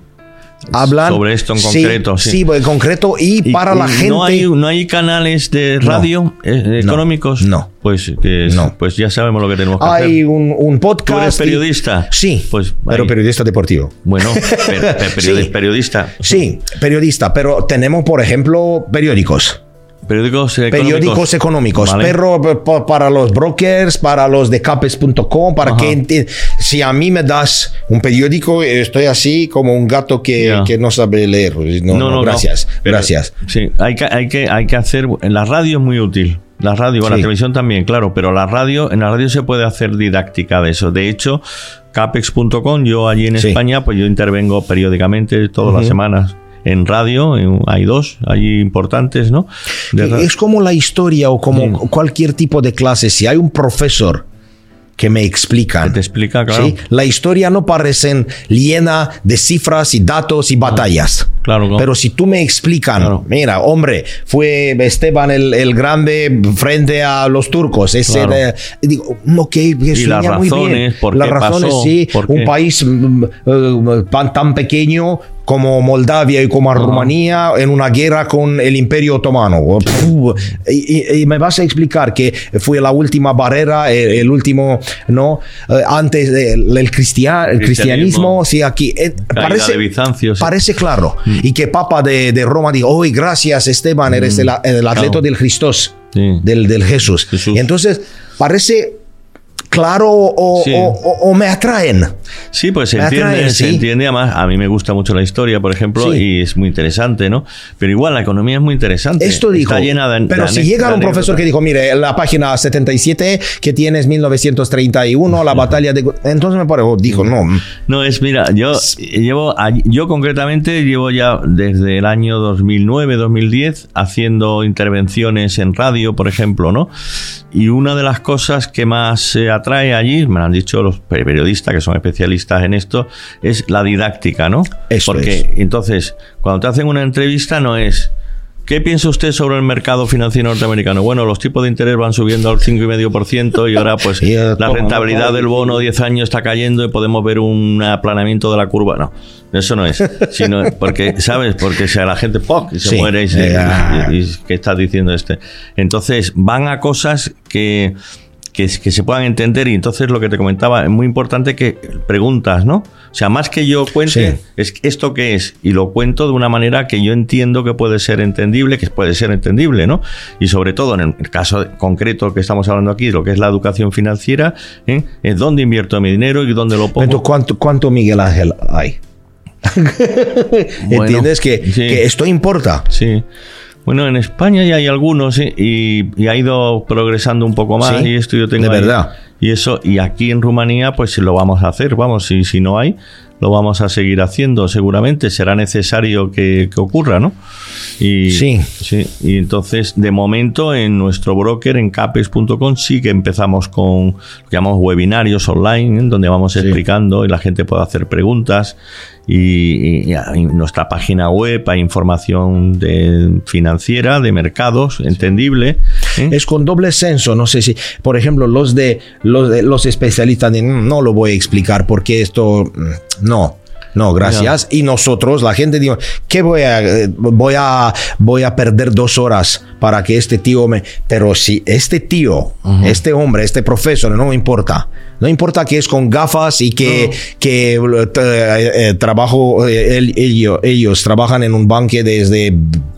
Hablan sobre esto en concreto. Sí, sí. sí en concreto y, y para la gente. No hay, no hay canales de radio no, eh, económicos. No. no. Pues, eh, no. pues ya sabemos lo que tenemos que hay hacer. Hay un, un podcast. ¿Tú eres periodista? Y, sí. Pues, pero ahí. Periodista deportivo. Bueno, per, per, periodi, sí. periodista. Sí, periodista. Pero tenemos, por ejemplo, periódicos. Periódicos económicos, periódicos económicos vale. pero para los brokers, para los de capex punto com, para Ajá. que si a mí me das un periódico, estoy así como un gato que, yeah. que no sabe leer. No, no, no gracias, no. Pero, gracias. Sí, hay que, hay que, hay que hacer. En la radio es muy útil. La radio, sí. la televisión también, claro, pero la radio, en la radio se puede hacer didáctica de eso. De hecho, capex punto com, yo allí en sí. España, pues yo intervengo periódicamente todas uh-huh. las semanas. En radio hay dos allí importantes, ¿no? De es como la historia o como sí. cualquier tipo de clase. Si hay un profesor que me explica, te explica, claro. ¿sí? La historia no parecen llena de cifras y datos y batallas. Ah. Claro, claro. Pero si tú me explican, claro. mira, hombre, fue Esteban el, el Grande frente a los turcos. Ese claro. de, digo, ok, y las razones, muy bien. ¿Por las qué razones, pasó? Sí, ¿por qué? Un país uh, tan pequeño como Moldavia y como uh-huh. Rumanía en una guerra con el Imperio Otomano. Y, y, y me vas a explicar que fue la última barrera, el, el último, ¿no? Uh, antes del el, cristian, el cristianismo, o sea, aquí eh, parece, Bizancio, sí. parece claro. Mm. Y que Papa de, de Roma dijo, hoy oh, gracias Esteban, eres mm. el, el atleta claro. del Christos, sí. del, del Jesús. Jesús. Y entonces parece... Claro, o, sí. o, o, o me atraen. Sí, pues se me entiende, atraen, se sí. entiende. Además, a mí me gusta mucho la historia, por ejemplo, sí. y es muy interesante, ¿no? Pero igual, la economía es muy interesante. Esto dijo, está llena de, pero de si anex, llega un profesor que dijo, mire, la página setenta y siete que tienes mil novecientos treinta y uno, no. la batalla de... Entonces me parece, dijo, no. No, es, mira, yo llevo, yo concretamente llevo ya desde el año dos mil nueve, dos mil diez haciendo intervenciones en radio, por ejemplo, ¿no? Y una de las cosas que más se eh, atrae allí, me lo han dicho los periodistas que son especialistas en esto, es la didáctica, ¿no? Eso Porque es. Entonces, cuando te hacen una entrevista no es... ¿Qué piensa usted sobre el mercado financiero norteamericano? Bueno, los tipos de interés van subiendo al cinco coma cinco por ciento y ahora pues la rentabilidad del bono diez años está cayendo y podemos ver un aplanamiento de la curva. No, eso no es. Sino porque, ¿sabes? Porque si a la gente ¡poc! Se sí. muere y, se, y, y, y ¿qué está diciendo este? Entonces, van a cosas que... Que, que se puedan entender, y entonces lo que te comentaba es muy importante que preguntas, ¿no? O sea, más que yo cuente, sí. es esto qué es, y lo cuento de una manera que yo entiendo que puede ser entendible, que puede ser entendible, ¿no? Y sobre todo en el caso concreto que estamos hablando aquí, lo que es la educación financiera, ¿eh? Es dónde invierto mi dinero y dónde lo pongo. Entonces, ¿cuánto, cuánto Miguel Ángel hay? Bueno, ¿entiendes que, sí. que esto importa? Sí. Bueno, en España ya hay algunos, ¿sí? y, y ha ido progresando un poco más, ¿sí? y esto yo tengo de ahí, verdad. Y eso, y aquí en Rumanía, pues lo vamos a hacer, vamos, y si no hay, lo vamos a seguir haciendo, seguramente será necesario que, que ocurra, ¿no? Y, sí. sí. Y entonces, de momento, en nuestro broker, en capex punto com, sí que empezamos con lo que llamamos webinarios online, ¿eh? Donde vamos sí. explicando y la gente puede hacer preguntas. Y, y, y nuestra página web hay información de, financiera, de mercados, sí. entendible. ¿Eh? Es con doble senso, no sé si, por ejemplo, los de los, de, los especialistas de, no lo voy a explicar porque esto no. No, gracias. Yeah. Y nosotros, la gente, digo, ¿qué voy a, voy a, voy a perder dos horas para que este tío me... Pero si este tío, uh-huh. este hombre, este profesor, no me importa. No importa que es con gafas y que, uh-huh. que eh, eh, trabajo, eh, el, ellos, ellos trabajan en un banco desde...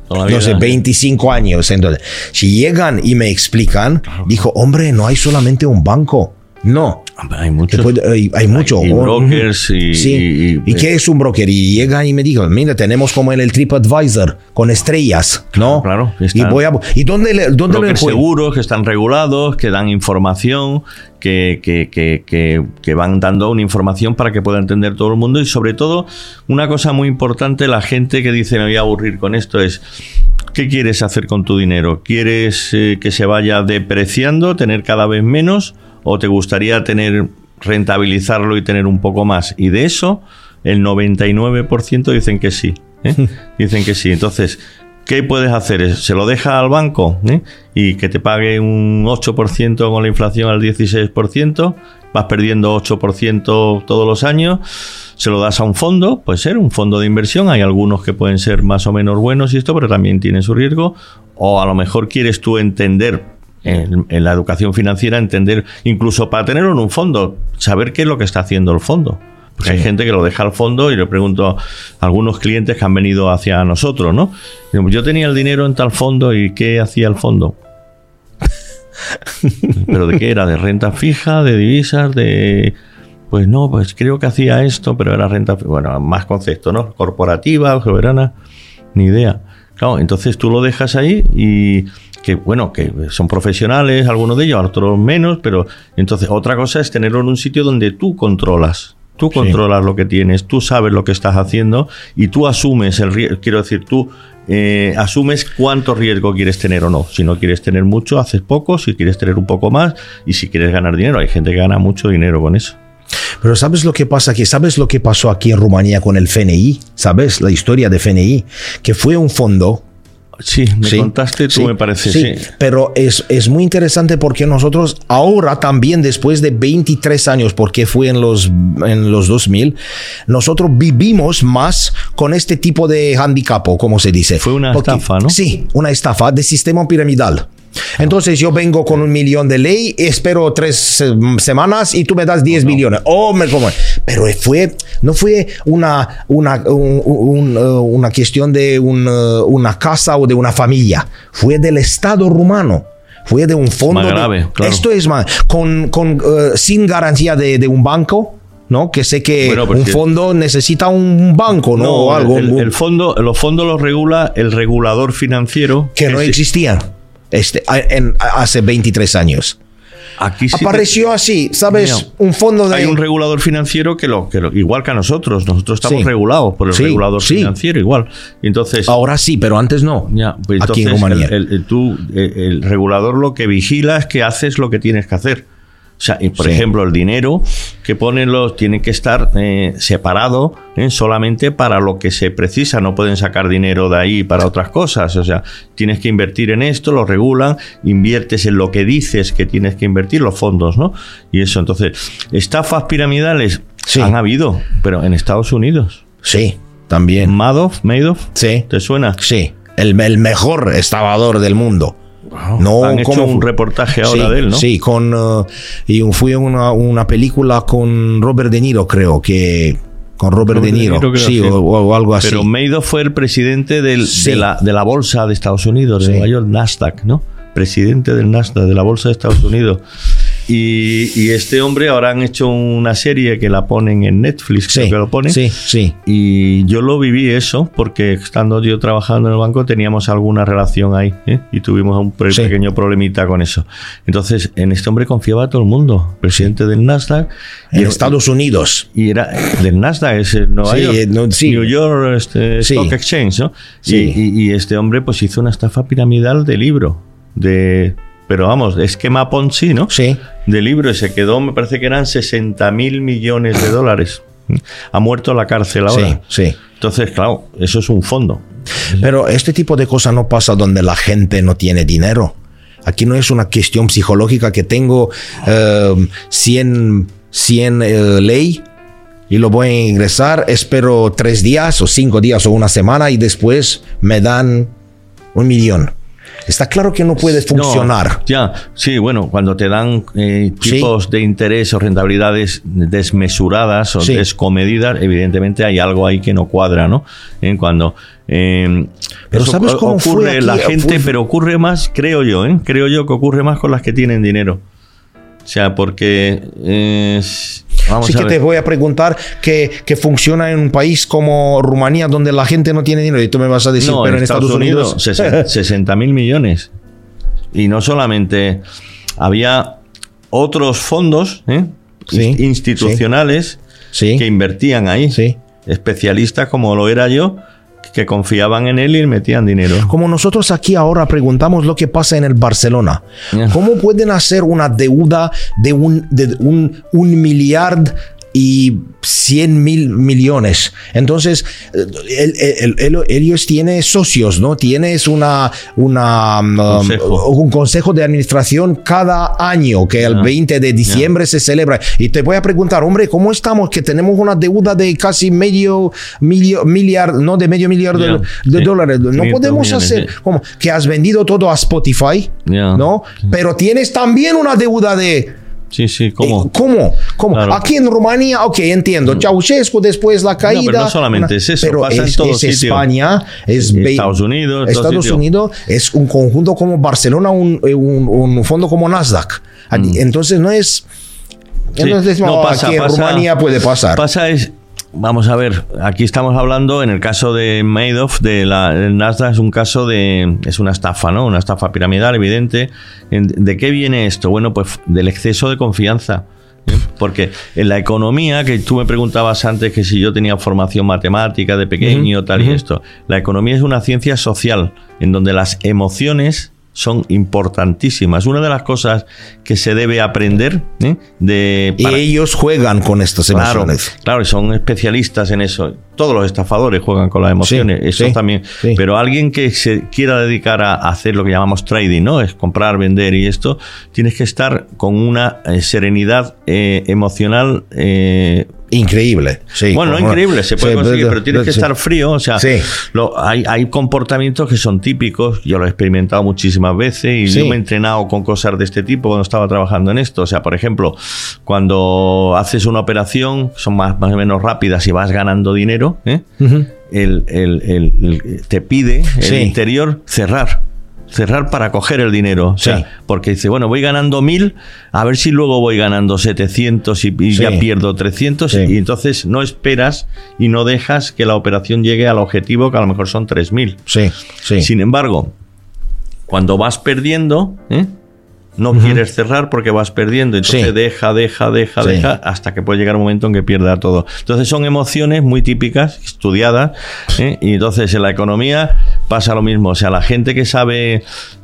Todavía no sé, veinticinco años. Entonces, si llegan y me explican, claro. dijo, hombre, no hay solamente un banco. No. Hay muchos. Después, hay, hay mucho. Y brokers y... Sí. ¿Y, y, y qué es un broker? Y llegan y me digan, mira, tenemos como en el TripAdvisor, con estrellas, ¿no? Claro, claro y voy a... ¿Y dónde, le, dónde lo encuentro? Seguros que están regulados, que dan información, que, que, que, que, que van dando una información para que pueda entender todo el mundo. Y sobre todo, una cosa muy importante, la gente que dice, me voy a aburrir con esto, es... ¿Qué quieres hacer con tu dinero? ¿Quieres eh, que se vaya depreciando, tener cada vez menos? ¿O te gustaría tener, rentabilizarlo y tener un poco más? Y de eso, el noventa y nueve por ciento dicen que sí. ¿eh? Dicen que sí. Entonces, ¿qué puedes hacer? ¿Se lo deja al banco? ¿eh? Y que te pague un ocho por ciento con la inflación al dieciséis por ciento. Vas perdiendo ocho por ciento todos los años. Se lo das a un fondo. Puede ser un fondo de inversión. Hay algunos que pueden ser más o menos buenos y esto, pero también tienen su riesgo. O a lo mejor quieres tú entender... En, en la educación financiera, entender, incluso para tenerlo en un fondo, saber qué es lo que está haciendo el fondo. Porque sí. hay gente que lo deja al fondo y le pregunto a algunos clientes que han venido hacia nosotros, ¿no? Yo tenía el dinero en tal fondo y ¿qué hacía el fondo? ¿Pero de qué era? ¿De renta fija? ¿De divisas? ¿De...? Pues no, pues creo que hacía esto, pero era renta... Bueno, más concepto, ¿no? Corporativa, soberana, ni idea. Claro, entonces tú lo dejas ahí y... que bueno, que son profesionales, algunos de ellos, otros menos, pero entonces otra cosa es tenerlo en un sitio donde tú controlas, tú controlas sí. lo que tienes, tú sabes lo que estás haciendo y tú asumes el riesgo, quiero decir, tú eh, asumes cuánto riesgo quieres tener o no, si no quieres tener mucho, haces poco, si quieres tener un poco más y si quieres ganar dinero, hay gente que gana mucho dinero con eso. Pero ¿sabes lo que pasa aquí? ¿Sabes lo que pasó aquí en Rumanía con el F N I? ¿Sabes la historia de F N I? Que fue un fondo. Sí, me sí, contaste tú, sí, me parece. Sí, sí. Pero es, es muy interesante porque nosotros ahora también, después de veintitrés años, porque fue en los, en los dos mil, nosotros vivimos más con este tipo de handicap, como se dice. Fue una porque, estafa, ¿no? Sí, una estafa de sistema piramidal. Entonces yo vengo con un millón de ley, espero tres semanas y tú me das diez no, no. millones. Oh, me como. Pero fue, no fue una, una, un, un, una cuestión de un, una casa o de una familia. Fue del Estado rumano. Fue de un fondo. Más grave, de, claro. Esto es más, con, con, uh, sin garantía de, de un banco. No, que sé que bueno, un fondo necesita un banco, ¿no? no o algo. El, el fondo, los fondos los regula el regulador financiero. Que no existía. Este, en, hace veintitrés años. Aquí sí apareció te... así, ¿sabes? Mira, un fondo de... Hay un regulador financiero que lo, que lo igual que a nosotros. Nosotros estamos sí. regulados por el sí, regulador sí. financiero, igual. Entonces, ahora sí, pero antes no. Ya, pues aquí entonces, en Rumanía. El, el, el, tú, el, el regulador lo que vigila es que haces lo que tienes que hacer. O sea, por sí. ejemplo, el dinero que ponen los tiene que estar eh, separado eh, solamente para lo que se precisa. No pueden sacar dinero de ahí para otras cosas. O sea, tienes que invertir en esto, lo regulan, inviertes en lo que dices que tienes que invertir, los fondos, ¿no? Y eso, entonces, estafas piramidales sí. han habido, pero en Estados Unidos. Sí, también. Madoff, Madoff, sí. ¿te suena? Sí, el, el mejor estafador del mundo. Wow. No, han hecho como, un reportaje ahora sí, de él, ¿no? Sí, con uh, y fue una, una película con Robert De Niro, creo que con Robert, Robert De Niro, De Niro sí, o, o algo así. Pero Madoff fue el presidente del, sí. de, la, de la bolsa de Estados Unidos, de Nueva York, NASDAQ, ¿no? Presidente del NASDAQ, de la bolsa de Estados Unidos. Y, y este hombre ahora han hecho una serie que la ponen en Netflix, sí, creo que lo ponen. Sí, sí. Y yo lo viví eso porque estando yo trabajando en el banco teníamos alguna relación ahí, ¿eh? Y tuvimos un pre- sí. pequeño problemita con eso. Entonces, en este hombre confiaba a todo el mundo, presidente del Nasdaq. En y, Estados Unidos. Y era del Nasdaq, es el Nueva sí, York, no, sí. New York este, sí. Stock Exchange, ¿no? Sí. Y, y, y este hombre pues hizo una estafa piramidal de libro, de... Pero vamos, esquema Ponzi, ¿no? Sí. De libro, y se quedó, me parece que eran sesenta mil millones de dólares. Ha muerto a la cárcel ahora. Sí, sí. Entonces, claro, eso es un fondo. Pero este tipo de cosas no pasa donde la gente no tiene dinero. Aquí no es una cuestión psicológica que tengo eh, cien, cien eh, ley y lo voy a ingresar, espero tres días o cinco días o una semana y después me dan un millón. Está claro que no puede funcionar. No, ya, sí, bueno, cuando te dan eh, tipos sí. de interés o rentabilidades desmesuradas o sí. descomedidas, evidentemente hay algo ahí que no cuadra, ¿no? En cuando eh, pero sabes cómo ocurre la gente, pero ocurre más, creo yo, ¿eh? Creo yo que ocurre más con las que tienen dinero. O sea, porque... Eh, vamos sí que te voy a preguntar que, que funciona en un país como Rumanía, donde la gente no tiene dinero. Y tú me vas a decir, no, pero en Estados, Estados Unidos... sesenta mil millones. Y no solamente... Había otros fondos ¿eh? sí, institucionales sí, sí, que invertían ahí. Sí. Especialistas como lo era yo, que confiaban en él y metían dinero. Como nosotros aquí ahora preguntamos lo que pasa en el Barcelona. ¿Cómo pueden hacer una deuda de un, de un, un miliard y cien mil millones? Entonces, el, el, el, ellos tienen socios, ¿no? Tienes una, una, consejo. Um, un consejo de administración cada año, que el veinte de diciembre yeah. se celebra. Y te voy a preguntar, hombre, ¿cómo estamos? Que tenemos una deuda de casi medio miliard, no de medio millard yeah. de, de sí. dólares. No sí, podemos hacer, sí. como que has vendido todo a Spotify, yeah. ¿no? Sí. Pero tienes también una deuda de... Sí, sí, ¿cómo? ¿Cómo? ¿Cómo? Claro. Aquí en Rumanía, ok, entiendo. Ceaușescu, después la caída. No, pero no solamente una, es eso, pero pasa es, en todo es sitio. España, es Estados Unidos. Estados Unidos es un conjunto como Barcelona, un, un, un fondo como Nasdaq. Mm. Entonces no es... Entonces, sí. no, no pasa, aquí en pasa, Rumanía puede pasar. Pasa es... Vamos a ver, aquí estamos hablando en el caso de Madoff, de la el Nasdaq es un caso de es una estafa, ¿no? Una estafa piramidal evidente. ¿De qué viene esto? Bueno, pues del exceso de confianza. Porque en la economía, que tú me preguntabas antes que si yo tenía formación matemática de pequeño, uh-huh, tal uh-huh. y esto, la economía es una ciencia social en donde las emociones son importantísimas. Una de las cosas que se debe aprender, ¿eh? de para... Y ellos juegan con estas emociones. Claro, claro, son especialistas en eso. Todos los estafadores juegan con las emociones, sí, eso sí, también. Sí. Pero alguien que se quiera dedicar a hacer lo que llamamos trading, ¿no? Es comprar, vender y esto, tienes que estar con una eh, serenidad eh, emocional. Eh, Increíble. Sí, bueno, no increíble, se puede sí, conseguir, pero tienes que sí. estar frío. O sea, sí. lo, hay, hay comportamientos que son típicos, yo lo he experimentado muchísimas veces y sí. yo me he entrenado con cosas de este tipo cuando estaba trabajando en esto. O sea, por ejemplo, cuando haces una operación, son más, más o menos rápidas y vas ganando dinero, ¿eh? Uh-huh. el, el, el, el, te pide el sí. interior cerrar. Cerrar para coger el dinero, o sea, sí. porque dice, bueno, voy ganando mil, a ver si luego voy ganando setecientos y, y sí. ya pierdo trescientos, sí. y entonces no esperas y no dejas que la operación llegue al objetivo, que a lo mejor son tres mil. Sí, sí. Sin embargo, cuando vas perdiendo, ¿eh? no uh-huh. quieres cerrar porque vas perdiendo, entonces sí. deja, deja, deja, sí. deja, hasta que puede llegar un momento en que pierda todo. Entonces son emociones muy típicas, estudiadas, ¿eh? y entonces en la economía pasa lo mismo. O sea, la gente que sabe eh,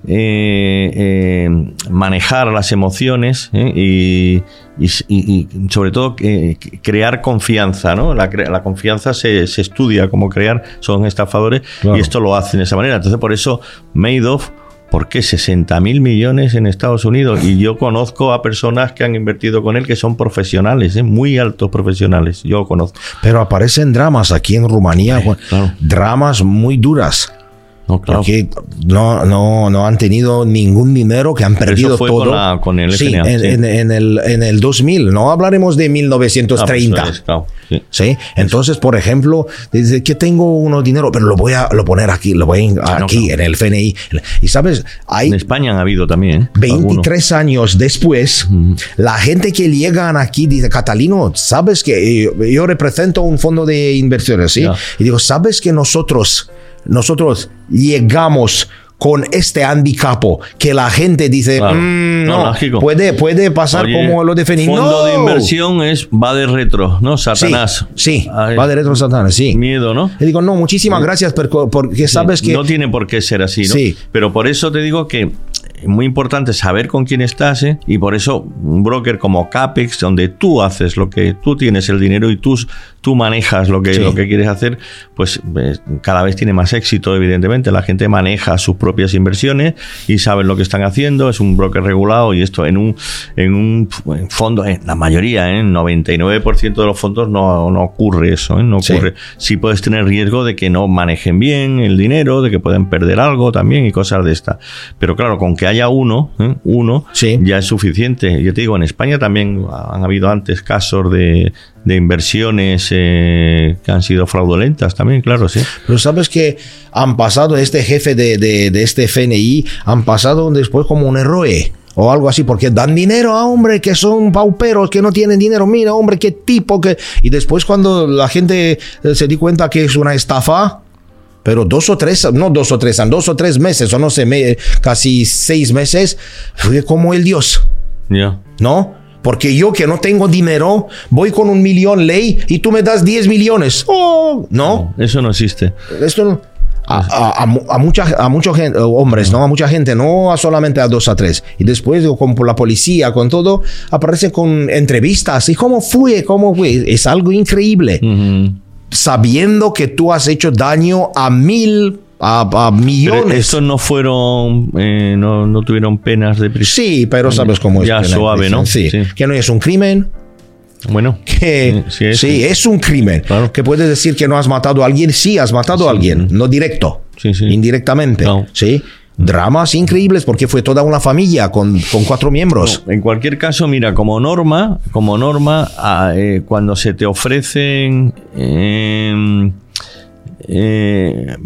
eh, manejar las emociones, ¿eh? y, y, y sobre todo eh, crear confianza, ¿no? La, la confianza se, se estudia, cómo crear, son estafadores, claro. y esto lo hacen de esa manera. Entonces, por eso Madoff, ¿por qué sesenta mil millones en Estados Unidos? Y yo conozco a personas que han invertido con él que son profesionales, ¿eh? muy altos profesionales, yo conozco. Pero aparecen dramas aquí en Rumanía, eh, claro. dramas muy duras. No, claro. Porque no, no, no han tenido ningún dinero, que han perdido todo. Con, la, con el sí, F N A, en, sí. en, en, el, en el dos mil, no hablaremos de mil novecientos treinta. Ah, pues, claro, sí. ¿Sí? Entonces, por ejemplo, dice que tengo unos dinero, pero lo voy a lo poner aquí, lo voy a, no, aquí, claro. en el F N I. Y sabes, hay... En España han habido también. ¿eh? veintitrés algunos. Años después, mm. la gente que llegan aquí dice, Catalino, sabes que yo, yo represento un fondo de inversiones, ¿sí? Yeah. Y digo, sabes que nosotros... Nosotros llegamos con este handicapo que la gente dice, claro. mmm, no, no puede, puede pasar. Oye, como lo definimos. Fondo no. de inversión es va de retro, ¿no? Satanás. Sí, sí. va de retro Satanás, sí. Miedo, ¿no? Le digo, no, muchísimas sí. gracias por, porque sabes sí. que... No tiene por qué ser así, ¿no? Sí. Pero por eso te digo que... Es muy importante saber con quién estás, ¿eh? y por eso un broker como Capex, donde tú haces lo que tú tienes el dinero y tú, tú manejas lo que, sí. lo que quieres hacer, pues eh, cada vez tiene más éxito, evidentemente. La gente maneja sus propias inversiones y saben lo que están haciendo. Es un broker regulado y esto en un, en un en fondo, en la mayoría, en ¿eh? noventa y nueve por ciento de los fondos no, no ocurre eso. ¿eh? No ocurre. Sí. sí puedes tener riesgo de que no manejen bien el dinero, de que pueden perder algo también y cosas de estas. Pero claro, con que haya uno, ¿eh? uno sí. ya es suficiente. Yo te digo, en España también han habido antes casos de, de inversiones eh, que han sido fraudulentas también, claro, sí. Pero sabes que han pasado, este jefe de, de, de este F N I, han pasado después como un héroe o algo así, porque dan dinero a hombres que son pauperos, que no tienen dinero. Mira, hombre, qué tipo. Que... Y después cuando la gente se di cuenta que es una estafa, pero dos o tres, no dos o tres, dos o tres meses, o no sé, me, casi seis meses, fue como el Dios. Ya. Yeah. ¿No? Porque yo que no tengo dinero, voy con un millón ley y tú me das diez millones. Oh, no. no eso no existe. Esto no. A, a, a, mucha, a muchos hombres, ¿no? A mucha gente, no a solamente a dos a tres. Y después, con la policía, con todo, aparecen con entrevistas. ¿Y cómo fue? ¿Cómo fue? Es algo increíble. Uh-huh. Sabiendo que tú has hecho daño a mil, a, a millones. Pero estos no fueron, eh, no, no tuvieron penas de prisión. Sí, pero sabes cómo es. Ya suave, ¿no? Sí. sí, que no es un crimen. Bueno, que sí, es, sí, es un crimen. Claro. Que puedes decir que no has matado a alguien. Sí, has matado sí. a alguien, no directo, sí, sí. indirectamente. No. Sí. Dramas increíbles porque fue toda una familia con, con cuatro miembros. No, en cualquier caso, mira, como norma, como norma, eh, cuando se te ofrecen eh, eh,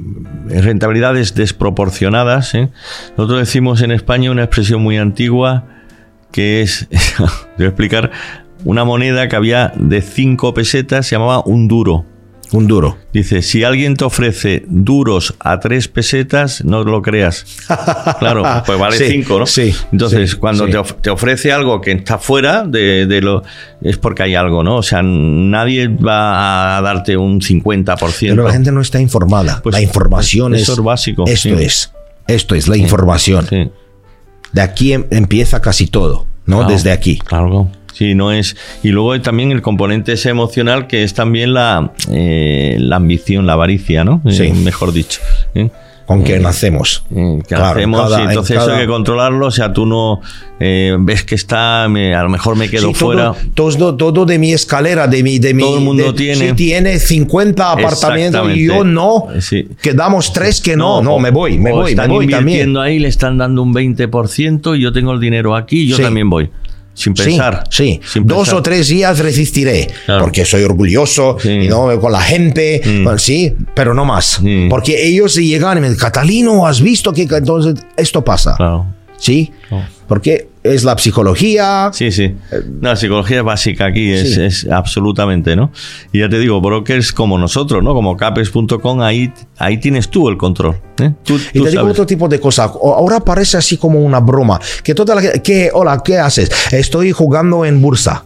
rentabilidades desproporcionadas, ¿eh? nosotros decimos en España una expresión muy antigua que es, te voy a explicar, una moneda que había de cinco pesetas, se llamaba un duro. Un duro. Dice, si alguien te ofrece duros a tres pesetas, no lo creas. Claro, pues vale sí, cinco, ¿no? Sí. Entonces, sí, cuando sí. Te, of- te ofrece algo que está fuera de, de lo... Es porque hay algo, ¿no? O sea, nadie va a darte un cincuenta por ciento. Pero la gente no está informada. Pues la información es... Eso es básico. Esto sí. es. Esto es la sí, información. Sí. De aquí em- empieza casi todo, ¿no? Claro, desde aquí. Claro. Sí, no es. Y luego también el componente ese emocional, que es también la, eh, la ambición, la avaricia, ¿no? Sí. Eh, mejor dicho. ¿Eh? Con que eh, nacemos. Eh, que claro, hacemos, cada, y entonces en cada... eso hay que controlarlo. O sea, tú no eh, ves que está, me, a lo mejor me quedo sí, fuera. Todo, todo, todo de mi escalera, de mi... De todo mi, el mundo de, tiene. Si tiene cincuenta apartamentos y yo no, sí. quedamos tres que no, no, no o, me voy, me voy, están me voy invirtiendo también. Ahí le están dando un veinte por ciento y yo tengo el dinero aquí y yo sí. también voy. Sin pensar. Sí, sí. Sin dos pensar. O tres días resistiré, claro. porque soy orgulloso, sí. y no con la gente, mm. bueno, sí, pero no más. Mm. Porque ellos se llegan y me dicen, Catalino, ¿has visto que entonces esto pasa? Claro. ¿Sí? Oh. Porque es la psicología. Sí, sí. No, la psicología es básica aquí, es, sí. es absolutamente, ¿no? Y ya te digo, brokers como nosotros, ¿no? Como capex punto com, ahí, ahí tienes tú el control. ¿eh? Tú, y tú te digo otro tipo de cosas. Ahora parece así como una broma. Que toda la gente, ¿qué, hola, ¿qué haces? Estoy jugando en bolsa.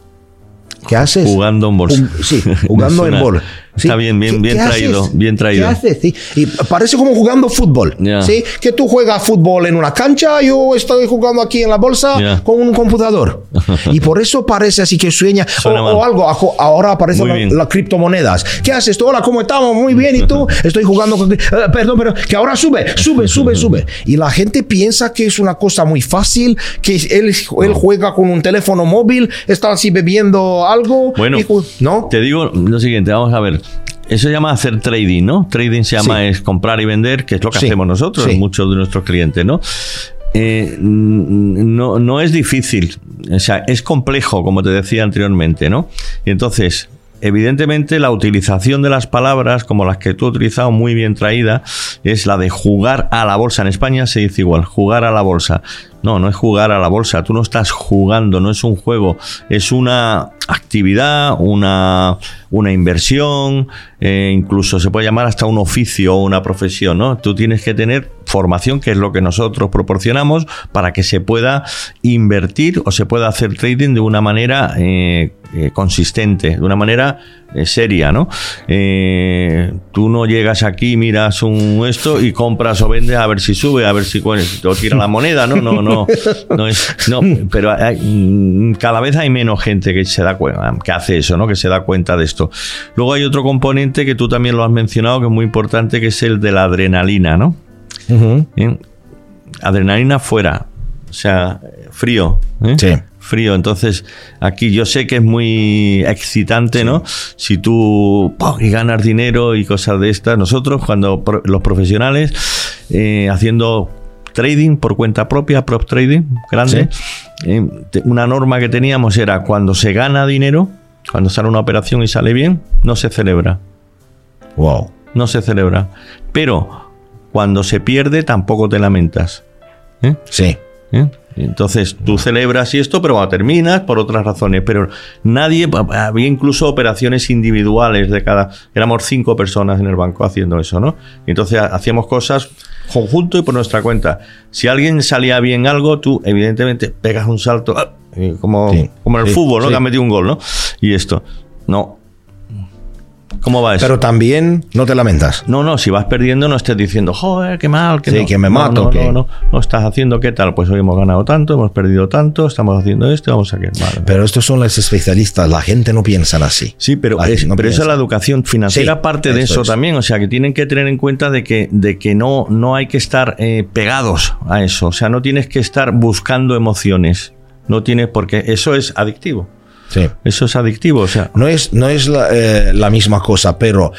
¿Qué haces? Jugando en bolsa. U, sí, jugando en bolsa. ¿Sí? Está bien, bien, bien traído, haces? bien traído. ¿Qué haces? Sí. Y parece como jugando fútbol. Yeah. ¿Sí? Que tú juegas fútbol en una cancha, yo estoy jugando aquí en la bolsa yeah. con un computador. Y por eso parece así que sueña o, o algo. Ahora aparecen las la criptomonedas. ¿Qué haces tú? Hola, ¿cómo estamos? Muy bien. ¿Y tú? Estoy jugando con... Uh, perdón, pero que ahora sube, sube, sube, sube. Y la gente piensa que es una cosa muy fácil, que él, él juega con un teléfono móvil, está así bebiendo algo. Bueno, y, ¿no? Te digo lo siguiente, vamos a ver. Eso se llama hacer trading, ¿no? Trading se llama sí. es comprar y vender, que es lo que sí. hacemos nosotros, sí. muchos de nuestros clientes, ¿no? Eh, no, no es difícil, o sea, es complejo, como te decía anteriormente, ¿no? Y entonces, evidentemente, la utilización de las palabras, como las que tú has utilizado, muy bien traída, es la de jugar a la bolsa. En España se dice igual, jugar a la bolsa. No, no es jugar a la bolsa, tú no estás jugando, no es un juego, es una actividad, una, una inversión, eh, incluso se puede llamar hasta un oficio o una profesión, ¿no? Tú tienes que tener formación, que es lo que nosotros proporcionamos, para que se pueda invertir o se pueda hacer trading de una manera eh, eh, consistente, de una manera eh, seria, ¿no? Eh, tú no llegas aquí, miras un esto y compras o vendes a ver si sube, a ver si o tira la moneda, ¿no? No, no, no es, no, pero hay, cada vez hay menos gente que se da cuenta, que hace eso, ¿no? Que se da cuenta de esto. Luego hay otro componente que tú también lo has mencionado, que es muy importante, que es el de la adrenalina, ¿no? Uh-huh. ¿Eh? Adrenalina fuera, o sea, frío, ¿eh? Sí. Frío. Entonces, aquí yo sé que es muy excitante, sí. ¿no? Si tú ¡pum! Y ganas dinero y cosas de estas. Nosotros, cuando pro- los profesionales eh, haciendo trading por cuenta propia, prop trading grande, sí. eh, te, una norma que teníamos era cuando se gana dinero, cuando sale una operación y sale bien, no se celebra. Wow. No se celebra. Pero cuando se pierde, tampoco te lamentas. ¿Eh? Sí. ¿Eh? Entonces, tú celebras y esto, pero bueno, terminas por otras razones. Pero nadie... Había incluso operaciones individuales de cada... Éramos cinco personas en el banco haciendo eso, ¿no? Entonces, hacíamos cosas conjunto y por nuestra cuenta. Si alguien salía bien algo, tú, evidentemente, pegas un salto, como, sí, como en el sí, fútbol, ¿no? Sí. Que has metido un gol, ¿no? Y esto. No. ¿Cómo va eso? Pero también no te lamentas. No, no, si vas perdiendo no estés diciendo, joder, qué mal, que sí, no. que me mato. No, no, que... no, no, no estás haciendo qué tal, pues hoy hemos ganado tanto, hemos perdido tanto, estamos haciendo esto, vamos a quedar mal. Pero estos son los especialistas, la gente no piensa así. Sí, pero, es, no pero eso es la educación financiera, sí, parte de eso es. También, o sea, que tienen que tener en cuenta de que, de que no, no hay que estar eh, pegados a eso, o sea, no tienes que estar buscando emociones, no tienes, porque eso es adictivo. Sí. Eso es adictivo, o sea. No es, no es la, eh, la misma cosa, pero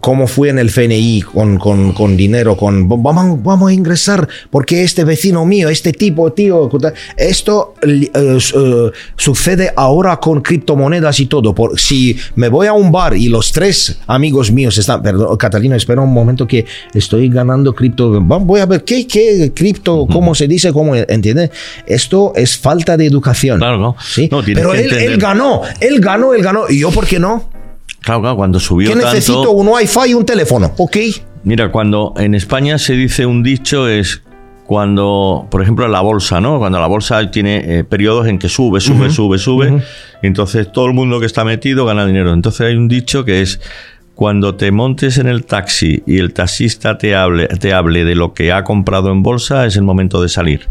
como fue en el F N I con, con, con dinero, con vamos, vamos a ingresar, porque este vecino mío, este tipo, tío, esto eh, eh, sucede ahora con criptomonedas y todo. Por, si me voy a un bar y los tres amigos míos están, perdón, Catalina, espera un momento que estoy ganando cripto, voy a ver qué, qué cripto, cómo uh-huh. se dice, cómo, ¿entiendes? Esto es falta de educación. Claro, no. ¿Sí? No, pero él, él gana. Ganó, él ganó, él ganó. ¿Y yo por qué no? Claro, claro, cuando subió tanto... ¿Qué necesito? Un wifi y un teléfono, ¿ok? Mira, cuando en España se dice un dicho es cuando, por ejemplo, la bolsa, ¿no? Cuando la bolsa tiene eh, periodos en que sube, sube, uh-huh. sube, sube. Uh-huh. Entonces todo el mundo que está metido gana dinero. Entonces hay un dicho que es Cuando te montes en el taxi y el taxista te hable, te hable de lo que ha comprado en bolsa, es el momento de salir.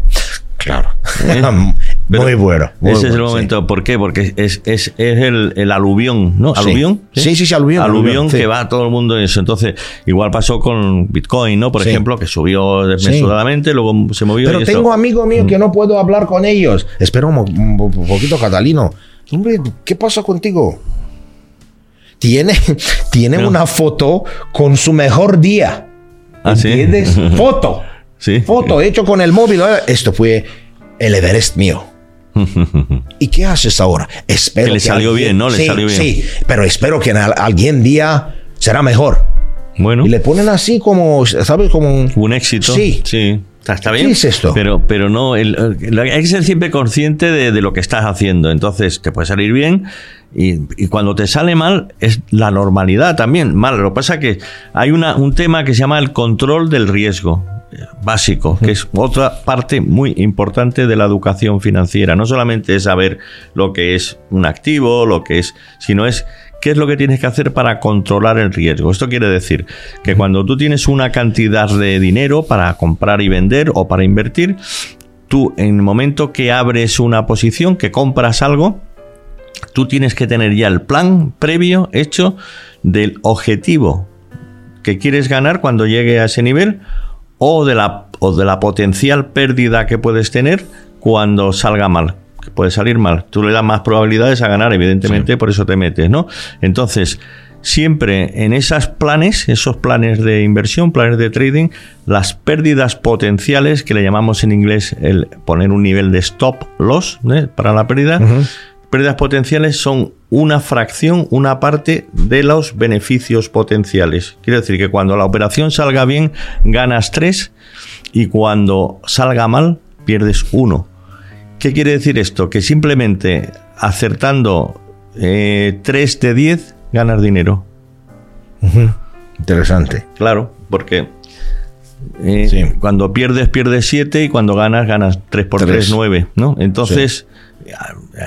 Claro. ¿Eh? Muy bueno. Muy ese bueno, es el momento. Sí. ¿Por qué? Porque es, es, es el, el aluvión, ¿no? ¿Aluvión? Sí, sí, sí, sí, sí aluvión. Aluvión, aluvión que sí. va a todo el mundo en eso. Entonces, igual pasó con Bitcoin, ¿no? Por sí. ejemplo, que subió desmesuradamente, sí. luego se movió. Pero y tengo esto. amigos míos que no puedo hablar con ellos. Espera un, un, un poquito, Catalino. Hombre, ¿qué pasa contigo? Tiene, tiene Pero, una foto con su mejor día. ¿Ah, sí? Foto. ¿Sí? Foto hecho con el móvil. Esto fue el Everest mío. ¿Y qué haces ahora? Espero que le salió alguien, bien, ¿no? Le sí, salió bien. Sí, pero espero que en al, algún día será mejor. Bueno. Y le ponen así como, ¿sabes? Como un, un éxito. Sí. Sí. Está bien. ¿Qué es esto? Pero, pero no, el, el, hay que ser siempre consciente de, de lo que estás haciendo. Entonces, te puede salir bien y, y cuando te sale mal, es la normalidad también. Mal. Lo que pasa es que hay una, un tema que se llama el control del riesgo básico, que es otra parte muy importante de la educación financiera. No solamente es saber lo que es un activo, lo que es, sino es qué es lo que tienes que hacer para controlar el riesgo. Esto quiere decir que cuando tú tienes una cantidad de dinero para comprar y vender o para invertir, tú en el momento que abres una posición, que compras algo, tú tienes que tener ya el plan previo hecho del objetivo que quieres ganar cuando llegue a ese nivel, o de la, o de la potencial pérdida que puedes tener cuando salga mal, que puede salir mal. Tú le das más probabilidades a ganar, evidentemente, sí. por eso te metes, ¿no? Entonces, siempre en esos planes, esos planes de inversión, planes de trading, las pérdidas potenciales, que le llamamos en inglés el poner un nivel de stop loss, ¿eh? Para la pérdida, uh-huh. pérdidas potenciales son una fracción, una parte de los beneficios potenciales. Quiere decir que cuando la operación salga bien, ganas tres y cuando salga mal, pierdes uno. ¿Qué quiere decir esto? Que simplemente acertando eh, tres de diez, ganas dinero. Uh-huh. Interesante. Claro, porque eh, sí. cuando pierdes, pierdes siete y cuando ganas, ganas tres por tres, nueve, ¿no? Entonces... Sí.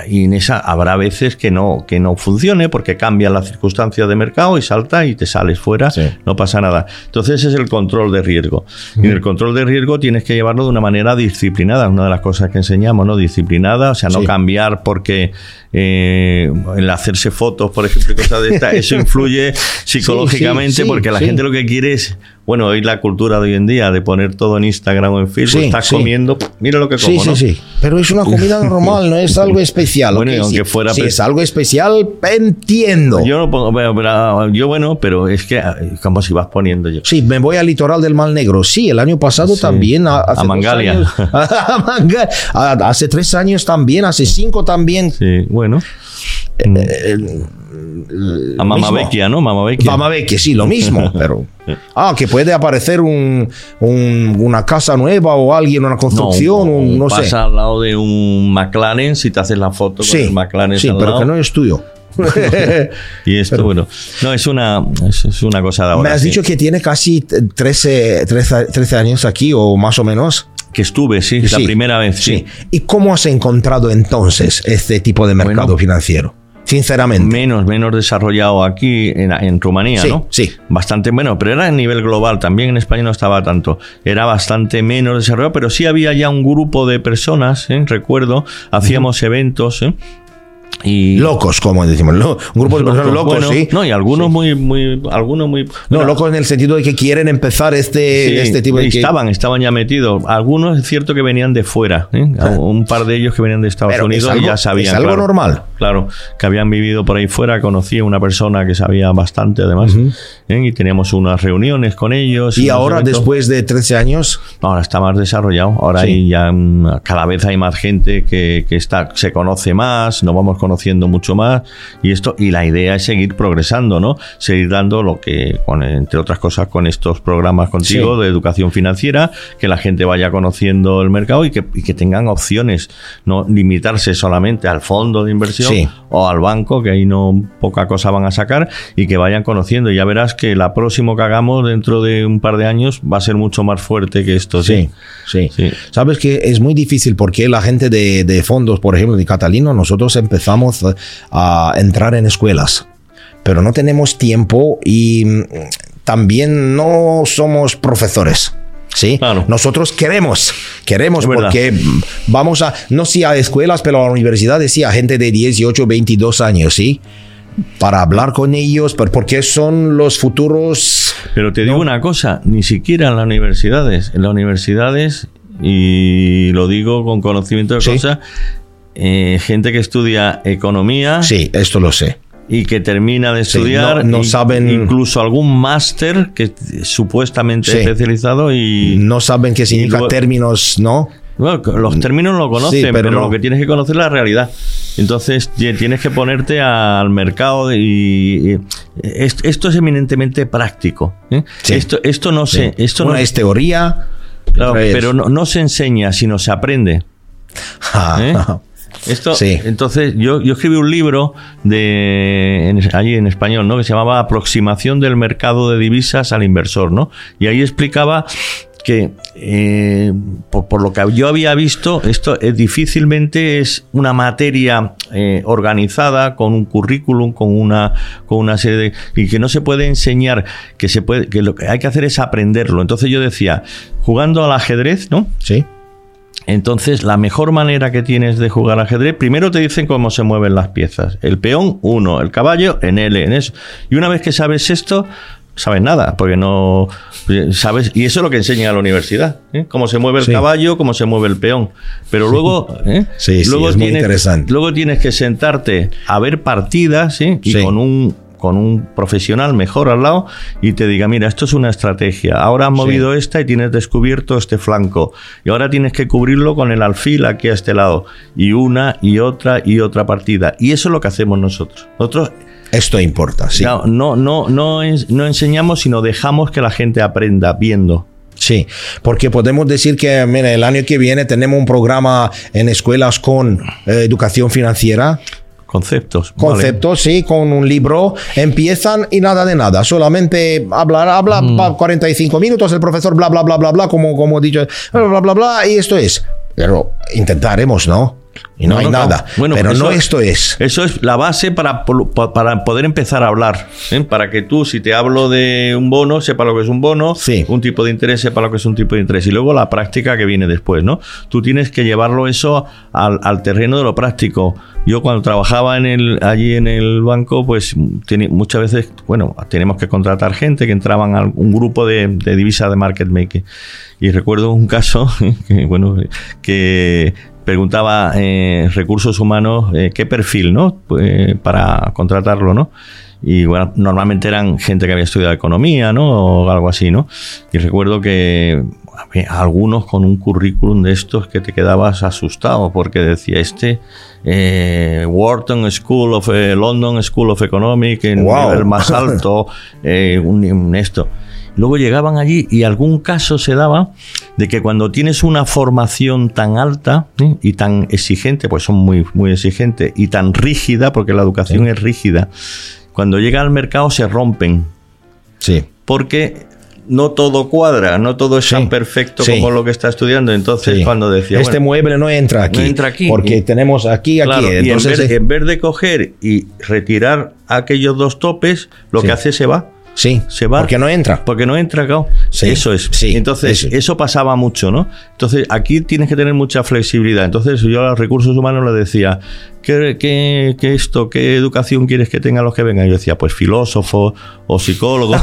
Y en esa habrá veces que no, que no funcione porque cambian las circunstancias de mercado y salta y te sales fuera, sí. no pasa nada. Entonces es el control de riesgo. Uh-huh. Y el control de riesgo tienes que llevarlo de una manera disciplinada, una de las cosas que enseñamos, ¿no? Disciplinada, o sea, no sí. cambiar porque eh, el hacerse fotos, por ejemplo, cosas de esta, eso influye psicológicamente, sí, sí, sí, porque la sí. gente lo que quiere es... Bueno, hoy la cultura de hoy en día de poner todo en Instagram o en Facebook, sí, estás sí. comiendo, mira lo que como, sí, sí, ¿no? Sí, sí, pero es una comida normal, no es algo especial. Bueno, okay, aunque sí, fuera... Si es algo especial, entiendo. Yo, no pongo, pero, pero, yo bueno, pero es que como si vas poniendo yo. Sí, me voy al litoral del Mar Negro. Sí, el año pasado sí. también. Hace a Mangalia. Años, a Mangalia. Hace tres años también, hace cinco también. Sí, bueno. Eh, eh, a Mamavecchia, ¿no? Mamavecchia. Mamavecchia, sí, lo mismo, pero... Ah, que puede aparecer un, un, una casa nueva o alguien, una construcción, no, un, no pasa sé. Pasa al lado de un McLaren, si te haces la foto con sí, el McLaren sí, al pero lado. Que no es tuyo. Y esto, pero, bueno, no, es una, es, es una cosa de ahora. Me has sí. dicho que tiene casi trece, trece, trece años aquí, o más o menos. Que estuve, sí, sí la primera vez. Sí. sí. ¿Y cómo has encontrado entonces este tipo de mercado bueno, financiero? Sinceramente. Menos, menos desarrollado aquí en, en Rumanía, sí, ¿no? Sí. Bastante menos, pero era a nivel global. También en España no estaba tanto. Era bastante menos desarrollado, pero sí había ya un grupo de personas, ¿eh? Recuerdo, hacíamos uh-huh. eventos, ¿eh? Y locos, como decimos, ¿no? Un grupo de personas locos, locos bueno, sí. No, y algunos sí. muy, muy, algunos muy. No, locos en el sentido de que quieren empezar este, sí, este tipo de. Estaban, que... estaban ya metidos. Algunos es cierto que venían de fuera, ¿eh? Ah. Un par de ellos que venían de Estados Pero Unidos algo, y ya sabían. Es algo claro, normal. Claro, que habían vivido por ahí fuera. Conocí a una persona que sabía bastante, además, uh-huh. ¿eh? Y teníamos unas reuniones con ellos. ¿Y ahora, después de trece años? Ahora está más desarrollado. Ahora sí. hay ya cada vez hay más gente que, que está, se conoce más, nos vamos con conociendo mucho más y esto y la idea es seguir progresando, ¿no? Seguir dando lo que, con, entre otras cosas, con estos programas contigo sí. de educación financiera, que la gente vaya conociendo el mercado y que, y que tengan opciones, no limitarse solamente al fondo de inversión sí. o al banco, que ahí no poca cosa van a sacar, y que vayan conociendo. Ya verás que la próxima que hagamos dentro de un par de años va a ser mucho más fuerte que esto. Sí, sí. sí. sí. Sabes que es muy difícil porque la gente de, de fondos, por ejemplo, de Catalino, nosotros empezamos a entrar en escuelas. pero no tenemos tiempo y también no somos profesores. Sí, claro. Nosotros queremos, queremos porque vamos a, no sí a escuelas, pero a universidades, sí a gente de dieciocho, veintidós años, sí, para hablar con ellos, porque son los futuros. Pero te digo ¿no? una cosa, ni siquiera en las universidades, en las universidades, y lo digo con conocimiento de sí. causa, eh, gente que estudia economía. Sí, esto lo sé. Y que termina de estudiar, sí, no, no saben, incluso algún máster que supuestamente sí, especializado y... No saben qué significa y, términos, ¿no? Bueno, los términos lo conocen, sí, pero, pero no. Lo que tienes que conocer es la realidad. Entonces tienes que ponerte al mercado de, y, y esto es eminentemente práctico. ¿eh? Sí. Esto, esto no se... Sí. Esto bueno, no es teoría. Claro, pero no, no se enseña, sino se aprende. ¿eh? Esto, sí. Entonces, yo, yo escribí un libro de en, allí en español, ¿no? Que se llamaba Aproximación del mercado de divisas al inversor, ¿no? Y ahí explicaba que eh, por, por lo que yo había visto, esto es, difícilmente es una materia eh, organizada con un currículum, con una con una serie de, y que no se puede enseñar, que se puede, que lo que hay que hacer es aprenderlo. Entonces yo decía, jugando al ajedrez, ¿no? Sí. Entonces, la mejor manera que tienes de jugar ajedrez, primero te dicen cómo se mueven las piezas. El peón, uno, el caballo, en L, en eso. Y una vez que sabes esto, sabes nada, porque no sabes. Y eso es lo que enseña a la universidad, ¿eh? Cómo se mueve el sí. caballo, cómo se mueve el peón. Pero luego, ¿eh? sí, sí, luego, es tienes, muy interesante. Luego tienes que sentarte a ver partidas, ¿sí? y sí. con un... con un profesional mejor al lado y te diga, mira, esto es una estrategia, ahora has movido sí. esta y tienes descubierto este flanco y ahora tienes que cubrirlo con el alfil aquí a este lado, y una y otra y otra partida, y eso es lo que hacemos nosotros. Nosotros esto importa, sí. No, no, no, no, no enseñamos, sino dejamos que la gente aprenda viendo. Sí, porque podemos decir que, mira, el año que viene tenemos un programa en escuelas con eh, educación financiera. Conceptos. Conceptos, vale. Sí, con un libro. Empiezan y nada de nada. Solamente hablar, habla mm. cuarenta y cinco minutos, el profesor bla, bla, bla, bla, bla, como, como he dicho, bla, bla, bla, bla, y esto es. Pero intentaremos, ¿no? Y no, no hay no, nada. No. Bueno, pero eso, no esto es. Eso es la base para, para poder empezar a hablar. ¿eh? Para que tú, si te hablo de un bono, sepa lo que es un bono, sí. un tipo de interés, sepa lo que es un tipo de interés. Y luego la práctica que viene después, ¿no? Tú tienes que llevarlo eso al, al terreno de lo práctico. Yo cuando trabajaba en el, allí en el banco, pues tiene, muchas veces, bueno, tenemos que contratar gente que entraban a un grupo de, de divisas de market making. Y recuerdo un caso que, bueno, que... preguntaba eh, recursos humanos eh, qué perfil, ¿no? Eh, para contratarlo, ¿no? Y bueno, normalmente eran gente que había estudiado economía, ¿no? O algo así, ¿no? Y recuerdo que algunos con un currículum de estos que te quedabas asustado porque decía este eh, Wharton School of eh, London School of Economics, el wow. nivel más alto, eh, un, un esto. Luego llegaban allí y algún caso se daba de que cuando tienes una formación tan alta ¿sí? y tan exigente, pues son muy, muy exigentes, y tan rígida, porque la educación sí. es rígida, cuando llega al mercado se rompen. Sí. Porque no todo cuadra, no todo es sí. tan perfecto sí. como lo que está estudiando. Entonces, sí. cuando decía... Este bueno, mueble no entra aquí. No entra aquí. Porque y, tenemos aquí, claro, aquí. Y entonces, en, vez, es... en vez de coger y retirar aquellos dos topes, lo sí. que hace se va. Sí, se va, porque no entra. Porque no entra, claro. Sí, eso es. Sí, entonces, eso. eso pasaba mucho, ¿no? Entonces, aquí tienes que tener mucha flexibilidad. Entonces, yo a los recursos humanos les decía, ¿qué, qué, qué esto, qué educación quieres que tengan los que vengan? Y yo decía, pues filósofos o psicólogos.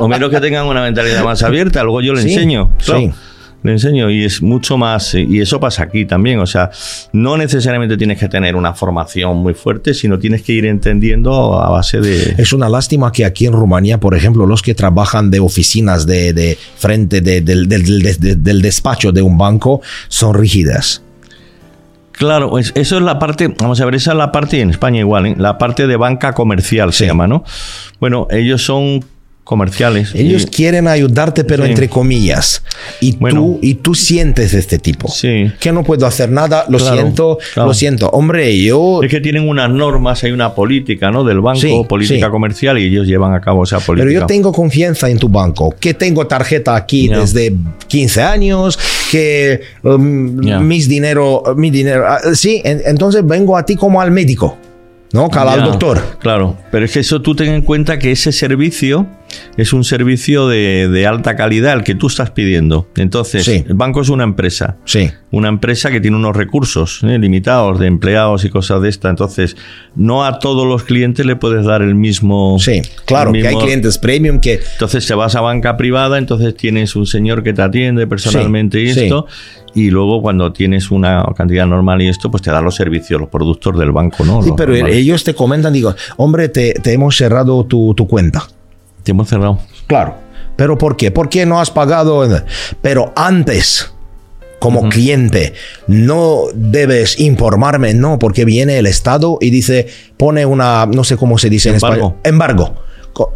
O menos que tengan una mentalidad más abierta. Luego yo le sí, enseño. Claro. Sí. Le enseño y es mucho más, y eso pasa aquí también, o sea, no necesariamente tienes que tener una formación muy fuerte, sino tienes que ir entendiendo a base de... Es una lástima que aquí en Rumanía, por ejemplo, los que trabajan de oficinas de, de frente de, de, de, de, de, del despacho de un banco son rígidas. Claro, eso es la parte, vamos a ver, esa es la parte, y en España igual, ¿eh? La parte de banca comercial sí. se llama, ¿no? Bueno, ellos son... comerciales. Ellos y, quieren ayudarte, pero sí. entre comillas. Y, bueno, tú, y tú sientes este tipo. Sí. Que no puedo hacer nada, lo claro, siento, claro. lo siento. Hombre, yo... Es que tienen unas normas, hay una política, ¿no? Del banco, sí, política sí. comercial, y ellos llevan a cabo esa política. Pero yo tengo confianza en tu banco, que tengo tarjeta aquí yeah. desde quince años, que um, yeah. mis dinero, mi dinero... Uh, sí, en, entonces vengo a ti como al médico. ¿no? Cada ya, al doctor. Claro, pero es que eso tú ten en cuenta que ese servicio es un servicio de, de alta calidad, el que tú estás pidiendo. Entonces, sí. El banco es una empresa. Sí. Una empresa que tiene unos recursos ¿eh? limitados de empleados y cosas de esta. Entonces, no a todos los clientes le puedes dar el mismo... Sí, claro, mismo... que hay clientes premium que... Entonces, te vas a banca privada, entonces tienes un señor que te atiende personalmente sí, y esto... Sí. Y luego cuando tienes una cantidad normal y esto, pues te da los servicios, los productos del banco, ¿no? Sí, los pero normales. Ellos te comentan, digo, hombre, te, te hemos cerrado tu, tu cuenta. Te hemos cerrado. Claro. ¿Pero por qué? ¿Por qué no has pagado? Pero antes, como uh-huh. cliente, no debes informarme, no, porque viene el Estado y dice, pone una, no sé cómo se dice embargo. en español. Embargo.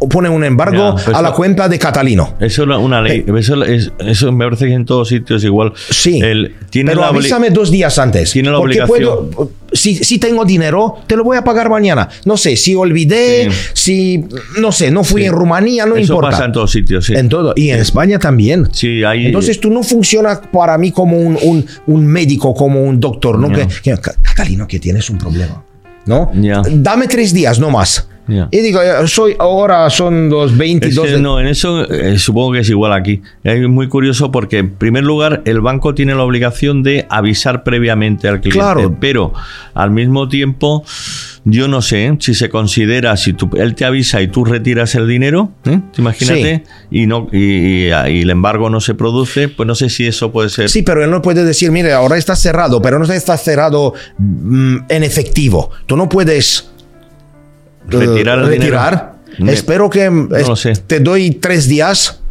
Pone un embargo ya, pues a la eso, cuenta de Catalino. Eso es una, una ley. Eh, eso, es, eso me parece que en todos sitios igual. Sí. El, tiene pero la obli- avísame dos días antes. Tiene la obligación. Puedo, si, si tengo dinero, te lo voy a pagar mañana. No sé, si olvidé, sí. si no sé, no fui sí. en Rumanía, no eso importa. Eso pasa en todos sitios. Sí. En todo. Y en sí. España también. Sí, hay... Entonces tú no funcionas para mí como un, un, un médico, como un doctor. ¿no? no. Que, que, Catalino, que tienes un problema. ¿No? Yeah. Dame tres días, no más. Yeah. Y digo, soy ahora son los veintidós. Es que, no, en eso eh, supongo que es igual aquí. Es muy curioso porque, en primer lugar, el banco tiene la obligación de avisar previamente al cliente. Claro. Pero, al mismo tiempo, yo no sé si se considera, si tú, él te avisa y tú retiras el dinero, ¿eh? imagínate, sí. y, no, y, y, y el embargo no se produce, pues no sé si eso puede ser. Sí, pero él no puede decir, mire, ahora está cerrado, pero no está cerrado mmm, en efectivo. Tú no puedes... Retirar, el retirar. Dinero. Espero que no es, lo sé. Te doy tres días,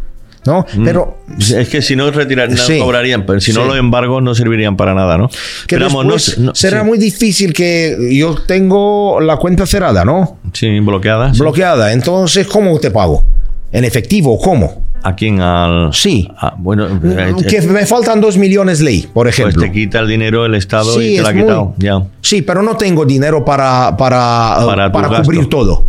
¿no? Mm. Pero es que si no retirar, no sí. cobrarían, pero si no sí. los embargos no servirían para nada, ¿no? Que pero vamos, no, no, será sí. muy difícil que yo tengo la cuenta cerrada, ¿no? Sí, bloqueada. Bloqueada. Sí. Entonces, ¿cómo te pago? ¿En efectivo? ¿Cómo? ¿A quién? Al, sí. A, bueno, que es, me faltan dos millones ley, por ejemplo. Pues te quita el dinero el Estado sí, y te la ha quitado. Muy, yeah. Sí, pero no tengo dinero para, para, para, para cubrir todo.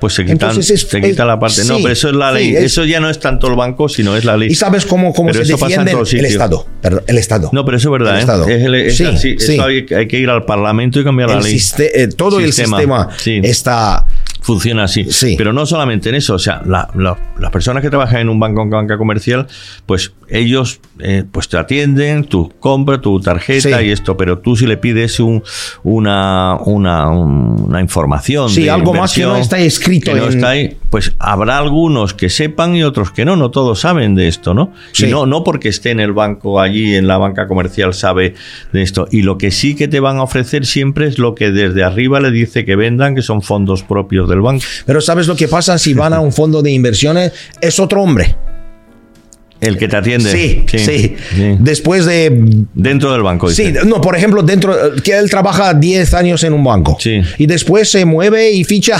Pues se quitan, Entonces es, se quita es, la parte. Sí, no, pero eso es la ley. Sí, es, eso ya no es tanto el banco, sino es la ley. ¿Y sabes cómo, cómo se defiende el, el Estado? Perdón, el Estado. No, pero eso es verdad. El ¿eh? Estado. Es el, es sí, así, sí. Esto hay, hay que ir al Parlamento y cambiar el la ley. Siste- eh, todo sistema, el sistema sí. está... Funciona así. Sí. Pero no solamente en eso. O sea, la, la, las personas que trabajan en un banco, en banca comercial, pues ellos eh, pues te atienden, tú compras tu tarjeta sí. y esto. Pero tú si le pides un, una, una, una información. Sí, de algo más que no está escrito. Que en... no está ahí, pues habrá algunos que sepan y otros que no. No todos saben de esto, ¿no? Sí. Y no, no porque esté en el banco allí, en la banca comercial, sabe de esto. Y lo que sí que te van a ofrecer siempre es lo que desde arriba le dice que vendan, que son fondos propios del banco. Pero ¿sabes lo que pasa si van a un fondo de inversiones? Es otro hombre. El que te atiende. Sí, sí. sí. sí. Después de... Dentro del banco. Sí, dice. No, por ejemplo, dentro... Que él trabaja diez años en un banco. Sí. Y después se mueve y ficha...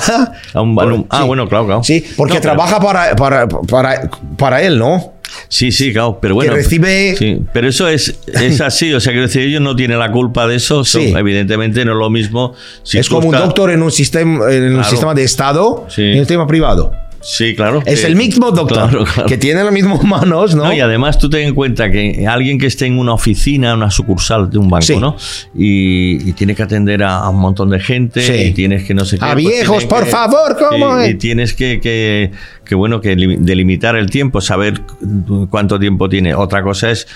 A un, por, un, ah, sí. bueno, claro, claro. Sí, porque no, trabaja para, para, para, para él, ¿no? Sí, sí, claro, pero bueno. Que recibe... Sí, pero eso es, es así, o sea, que decir, ellos no tienen la culpa de eso, son, sí. evidentemente no es lo mismo. Si es como estás... un doctor en un sistema, en claro. un sistema de Estado sí. y en un sistema privado. Sí, claro. Es que, el mismo doctor, claro, claro. que tiene las mismas manos, ¿no? ¿no? Y además tú ten en cuenta que alguien que esté en una oficina, una sucursal de un banco, sí. ¿no? Y, y tiene que atender a, a un montón de gente, sí. y tienes que no sé qué... ¡A pues viejos, por que, favor! ¿Cómo? Y, y tienes que, que, que, bueno, que delimitar el tiempo, saber cuánto tiempo tiene. Otra cosa es...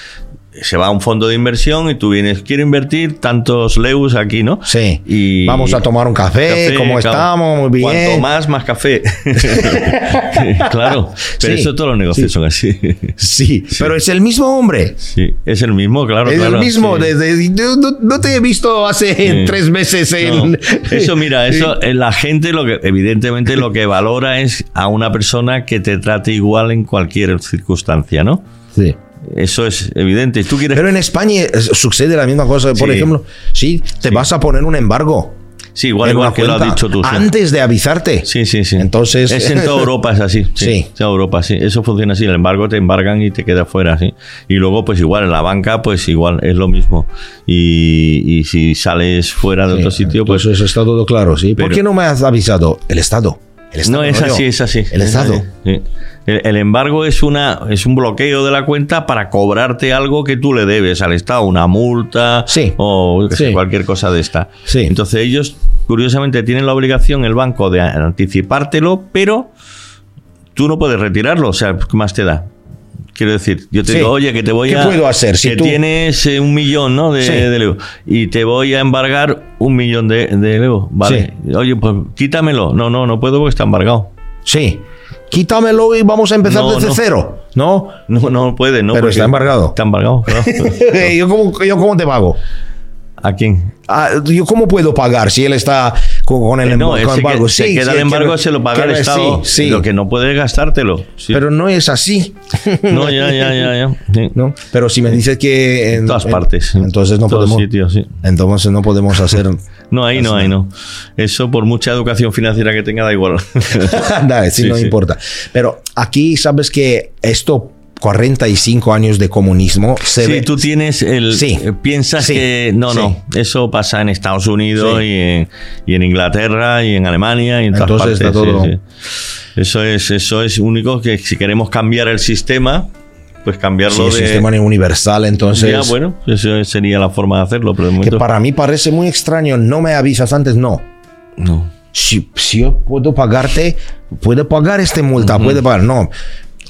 Se va a un fondo de inversión y tú vienes, quiero invertir tantos leus aquí, ¿no? Sí. Y vamos a tomar un café, café ¿cómo claro. estamos? Muy bien. Cuanto más, más café. claro. Pero sí. eso todos los negocios sí. son así. sí. sí. Pero es el mismo hombre. Sí. Es el mismo, claro. Es claro, el mismo. Sí. Desde, desde, no, no te he visto hace sí. tres meses en... No. Eso, mira, eso sí. la gente, lo que evidentemente lo que valora es a una persona que te trate igual en cualquier circunstancia, ¿no? Sí. Eso es evidente. ¿Tú quieres... Pero en España sucede la misma cosa. Por sí. ejemplo, sí, te sí. vas a poner un embargo. Sí, igual, igual que lo has dicho tú. Antes sí. de avisarte. Sí, sí, sí. Entonces... Es en toda Europa es así. Sí. sí. En toda Europa, sí. Eso funciona así. El embargo te embargan y te quedas fuera, sí. Y luego, pues igual, en la banca, pues igual, es lo mismo. Y, y si sales fuera de sí. otro sitio, pues... Eso está todo claro, sí. Pero... ¿Por qué no me has avisado? El Estado. El Estado no, es no, así, yo. es así. El Estado. Sí. El, el embargo es una es un bloqueo de la cuenta para cobrarte algo que tú le debes al Estado, una multa sí. o sí. cualquier cosa de esta. Sí. Entonces ellos curiosamente tienen la obligación el banco de anticipártelo, pero tú no puedes retirarlo, o sea, ¿qué más te da? Quiero decir, yo te sí. digo, oye, que te voy ¿Qué a... ¿Qué puedo hacer? Si que tú... tienes eh, un millón, ¿no? De, sí. de euros. Y te voy a embargar un millón de, de euros. Vale. Sí. Oye, pues quítamelo. No, no, no puedo porque está embargado. Sí. Quítamelo y vamos a empezar no, desde no. cero. ¿No? No, no puede. No, pero está embargado. Está embargado, claro. Pero, ¿Yo, cómo, ¿Yo cómo te pago? ¿A quién? Ah, ¿Yo cómo puedo pagar si él está... con el no, embargo se, sí, se queda sí, el embargo quiero, se lo paga el Estado sí, sí. lo que no puedes gastártelo sí. pero no es así no ya ya ya, ya. Sí. No, pero si me dices que en, en todas partes en, entonces no podemos sitios, sí. entonces no podemos hacer no ahí no ahí no eso por mucha educación financiera que tenga da igual Dale, sí, sí, no sí. importa pero aquí sabes que esto cuarenta y cinco años de comunismo. Se sí, ve. tú tienes el... Sí, piensas sí, que... No, sí. no. Eso pasa en Estados Unidos sí. y, en, y en Inglaterra y en Alemania y en todas partes. Entonces está todo... Sí, sí. Eso, es, eso es único que si queremos cambiar el sistema... Pues cambiarlo sí, el de... el sistema universal, entonces... Ya, bueno, eso sería la forma de hacerlo. Pero de momento... Que para mí parece muy extraño. No me avisas antes, no. No. Si, si yo puedo pagarte... Puedo pagar esta multa, uh-huh. puedo pagar... No...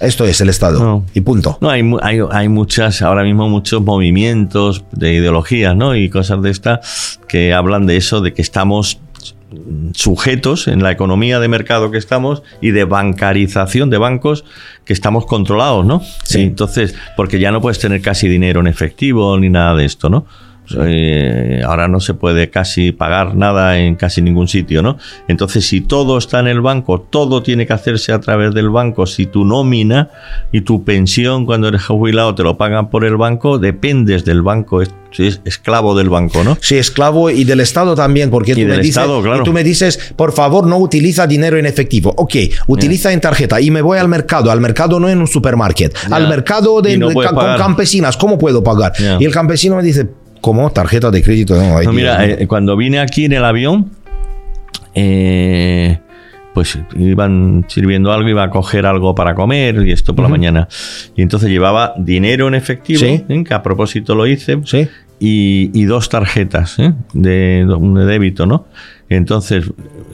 Esto es el Estado no. y punto. No, hay, hay, hay muchas, ahora mismo muchos movimientos de ideologías, ¿no? Y cosas de estas que hablan de eso, de que estamos sujetos en la economía de mercado que estamos y de bancarización de bancos que estamos controlados, ¿no? Sí. Entonces, porque ya no puedes tener casi dinero en efectivo ni nada de esto, ¿no? Eh, ahora no se puede casi pagar nada en casi ningún sitio, ¿no? Entonces, si todo está en el banco, todo tiene que hacerse a través del banco. Si tu nómina y tu pensión cuando eres jubilado te lo pagan por el banco, dependes del banco, es, es esclavo del banco, ¿no? Sí, esclavo y del Estado también, porque tú me, dices, Estado, claro. y tú me dices, por favor, no utiliza dinero en efectivo. Ok, utiliza yeah. en tarjeta y me voy al mercado, al mercado no en un supermercado, yeah. al mercado de, no de, con pagar. Campesinas, ¿cómo puedo pagar? Yeah. Y el campesino me dice... Como tarjeta de crédito. No, no, mira, eh, cuando vine aquí en el avión, eh, pues iban sirviendo algo, iba a coger algo para comer y esto por uh-huh. la mañana. Y entonces llevaba dinero en efectivo, ¿sí? ¿eh? que a propósito lo hice, ¿sí? y, y dos tarjetas ¿eh? de, de débito, ¿no? Entonces,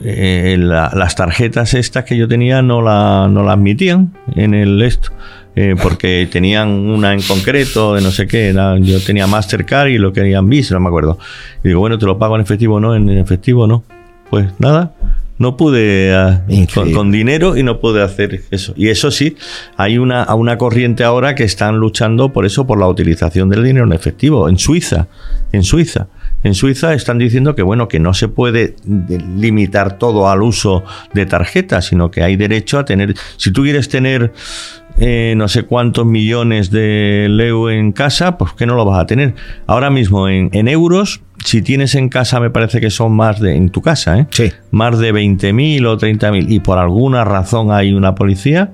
eh, la, las tarjetas estas que yo tenía no la, no la admitían en el esto. Eh, porque tenían una en concreto de no sé qué, era, yo tenía Mastercard y lo querían Visa, no me acuerdo, y digo, bueno, te lo pago en efectivo, no, en efectivo no, pues nada, no pude a, con, con dinero y no pude hacer eso, y eso sí, hay una, una corriente ahora que están luchando por eso, por la utilización del dinero en efectivo, en Suiza, en Suiza En Suiza están diciendo que bueno, que no se puede limitar todo al uso de tarjetas, sino que hay derecho a tener. Si tú quieres tener eh, no sé cuántos millones de euros en casa, pues que no lo vas a tener. Ahora mismo en, en euros, si tienes en casa, me parece que son más de en tu casa, ¿eh? Sí. Más de veinte mil o treinta mil y por alguna razón hay una policía.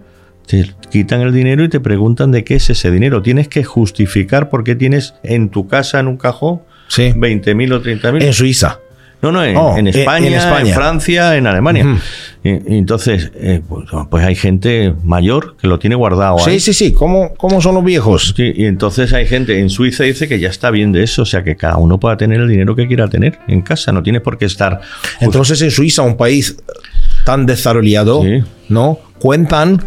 Te quitan el dinero y te preguntan de qué es ese dinero. Tienes que justificar por qué tienes en tu casa, en un cajón, sí. veinte mil o treinta mil. En Suiza. No, no, en, oh, en, España, en España, en Francia, en Alemania. Uh-huh. Y, y entonces, eh, pues, pues hay gente mayor que lo tiene guardado. Sí, ahí. sí, sí. ¿Cómo, cómo son los viejos? Sí, y entonces hay gente en Suiza dice que ya está bien de eso. O sea, que cada uno pueda tener el dinero que quiera tener en casa. No tienes por qué estar... Just... Entonces, en Suiza, un país tan desarrollado, sí. ¿no? Cuentan...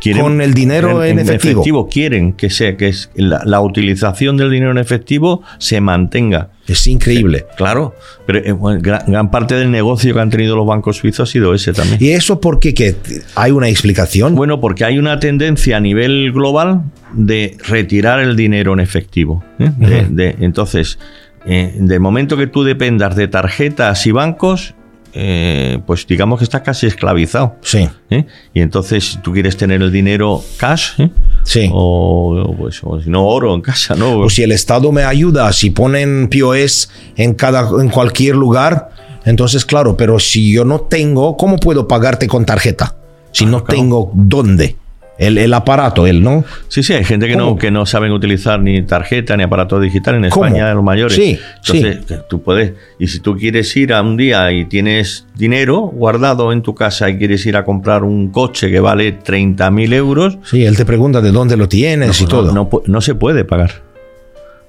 Quieren, con el dinero en, en, en efectivo. efectivo. Quieren que sea que es la, la utilización del dinero en efectivo se mantenga. Es increíble. Eh, claro, pero eh, gran, gran parte del negocio que han tenido los bancos suizos ha sido ese también. ¿Y eso por qué? ¿Qué? ¿Hay una explicación? Bueno, porque hay una tendencia a nivel global de retirar el dinero en efectivo. ¿eh? De, uh-huh. de, entonces, eh, de momento que tú dependas de tarjetas y bancos, Eh, pues digamos que estás casi esclavizado. Sí. ¿eh? Y entonces, si tú quieres tener el dinero cash, ¿eh? sí. o, o, pues, o si no, oro en casa, ¿no? O si el Estado me ayuda, si ponen P O S en, cada, en cualquier lugar, entonces, claro, pero si yo no tengo, ¿cómo puedo pagarte con tarjeta? Si ah, no claro. tengo, ¿dónde? El, el aparato, el no. Sí, sí, hay gente que ¿Cómo? no que no saben utilizar ni tarjeta ni aparato digital en España, de los mayores. Sí, Entonces, sí. tú puedes. Y si tú quieres ir a un día y tienes dinero guardado en tu casa y quieres ir a comprar un coche que vale treinta mil euros. Sí, él te pregunta de dónde lo tienes no, y no, todo. No, no, no se puede pagar.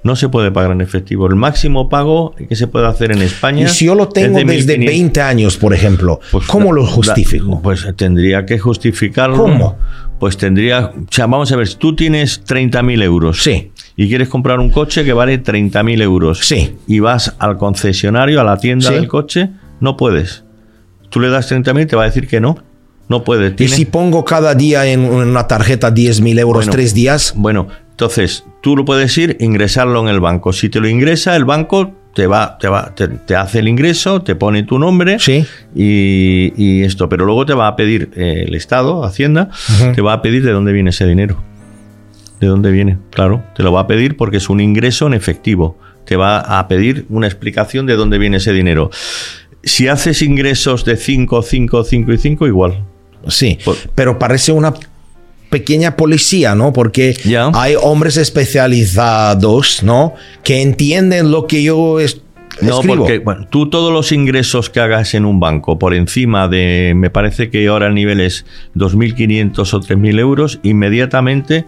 No se puede pagar en efectivo. El máximo pago que se puede hacer en España... Y si yo lo tengo de desde mil quinientos... veinte años, por ejemplo, pues ¿cómo la, lo justifico? La, pues tendría que justificarlo. ¿Cómo? Pues tendría... O sea, vamos a ver, si tú tienes treinta mil euros... Sí. Y quieres comprar un coche que vale treinta mil euros... Sí. Y vas al concesionario, a la tienda, sí, del coche... No puedes. Tú le das treinta mil, te va a decir que no. No puedes. ¿Tiene? Y si pongo cada día en una tarjeta diez mil euros, bueno, tres días... Bueno... Entonces, tú lo puedes ir, ingresarlo en el banco. Si te lo ingresa, el banco te va, te va, te, te hace el ingreso, te pone tu nombre, sí, y, y esto. Pero luego te va a pedir eh, el Estado, Hacienda, uh-huh, te va a pedir de dónde viene ese dinero. ¿De dónde viene? Claro, te lo va a pedir porque es un ingreso en efectivo. Te va a pedir una explicación de dónde viene ese dinero. Si haces ingresos de cinco, cinco, cinco y cinco, igual. Sí, por, pero parece una... pequeña policía, ¿no? Porque yeah, hay hombres especializados, ¿no? Que entienden lo que yo es- no, escribo. No, porque bueno, tú todos los ingresos que hagas en un banco por encima de, me parece que ahora el nivel es dos mil quinientos o tres mil euros, inmediatamente,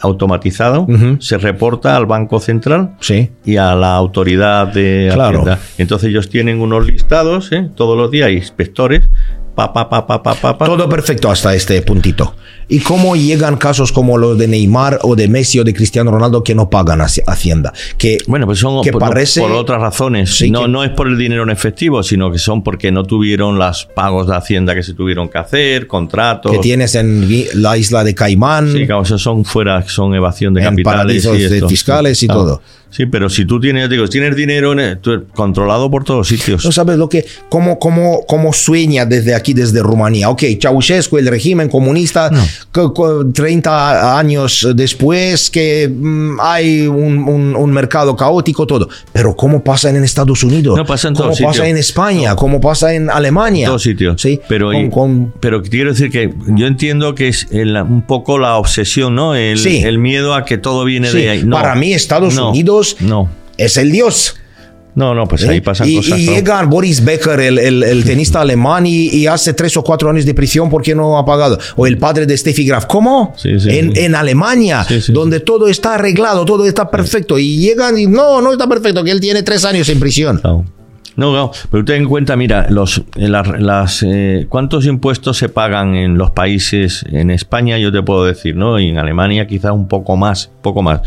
automatizado, uh-huh, se reporta al Banco Central, sí, y a la autoridad de Hacienda. Claro. Entonces ellos tienen unos listados, ¿eh? Todos los días, inspectores. Pa, pa, pa, pa, pa, pa. Todo perfecto hasta este puntito. ¿Y cómo llegan casos como los de Neymar o de Messi o de Cristiano Ronaldo que no pagan a Hacienda? Que, bueno, pues son que por, parece... por otras razones. Sí, no, que... no es por el dinero en efectivo, sino que son porque no tuvieron los pagos de Hacienda que se tuvieron que hacer, contratos. Que tienes en la isla de Caimán. Sí, claro, o sea, son fuera, son evasión de en capitales. Paraísos y esto, fiscales y claro, todo. Sí, pero si tú tienes, digo, tienes dinero en el, tú, controlado por todos sitios. No sabes lo que, cómo, cómo, cómo sueña desde aquí, desde Rumanía. Ok, Ceaușescu, el régimen comunista, no. treinta años después, que mmm, hay un, un, un mercado caótico, todo. Pero ¿cómo pasa en Estados Unidos? No pasa en todos sitios. ¿Cómo pasa en España? No. ¿Cómo pasa en Alemania? En todos sitios. Sí, pero, con, y, con... pero quiero decir que yo entiendo que es el, un poco la obsesión, ¿no? El, sí, el miedo a que todo viene, sí, de ahí. No. Para mí, Estados no. Unidos. No. Es el dios. No, no, pues ahí pasan y, cosas. Y llega ¿no? Boris Becker, el, el, el tenista alemán, y, y hace tres o cuatro años de prisión porque no ha pagado. O el padre de Steffi Graf. ¿Cómo? Sí, sí, en, sí. en Alemania, sí, sí, donde sí. todo está arreglado, todo está perfecto. Y llegan y no, no está perfecto, que él tiene tres años en prisión. No, no, no pero ten en cuenta, mira, los, las, las, eh, ¿cuántos impuestos se pagan en los países? En España yo te puedo decir, ¿no? Y en Alemania quizá un poco más, poco más.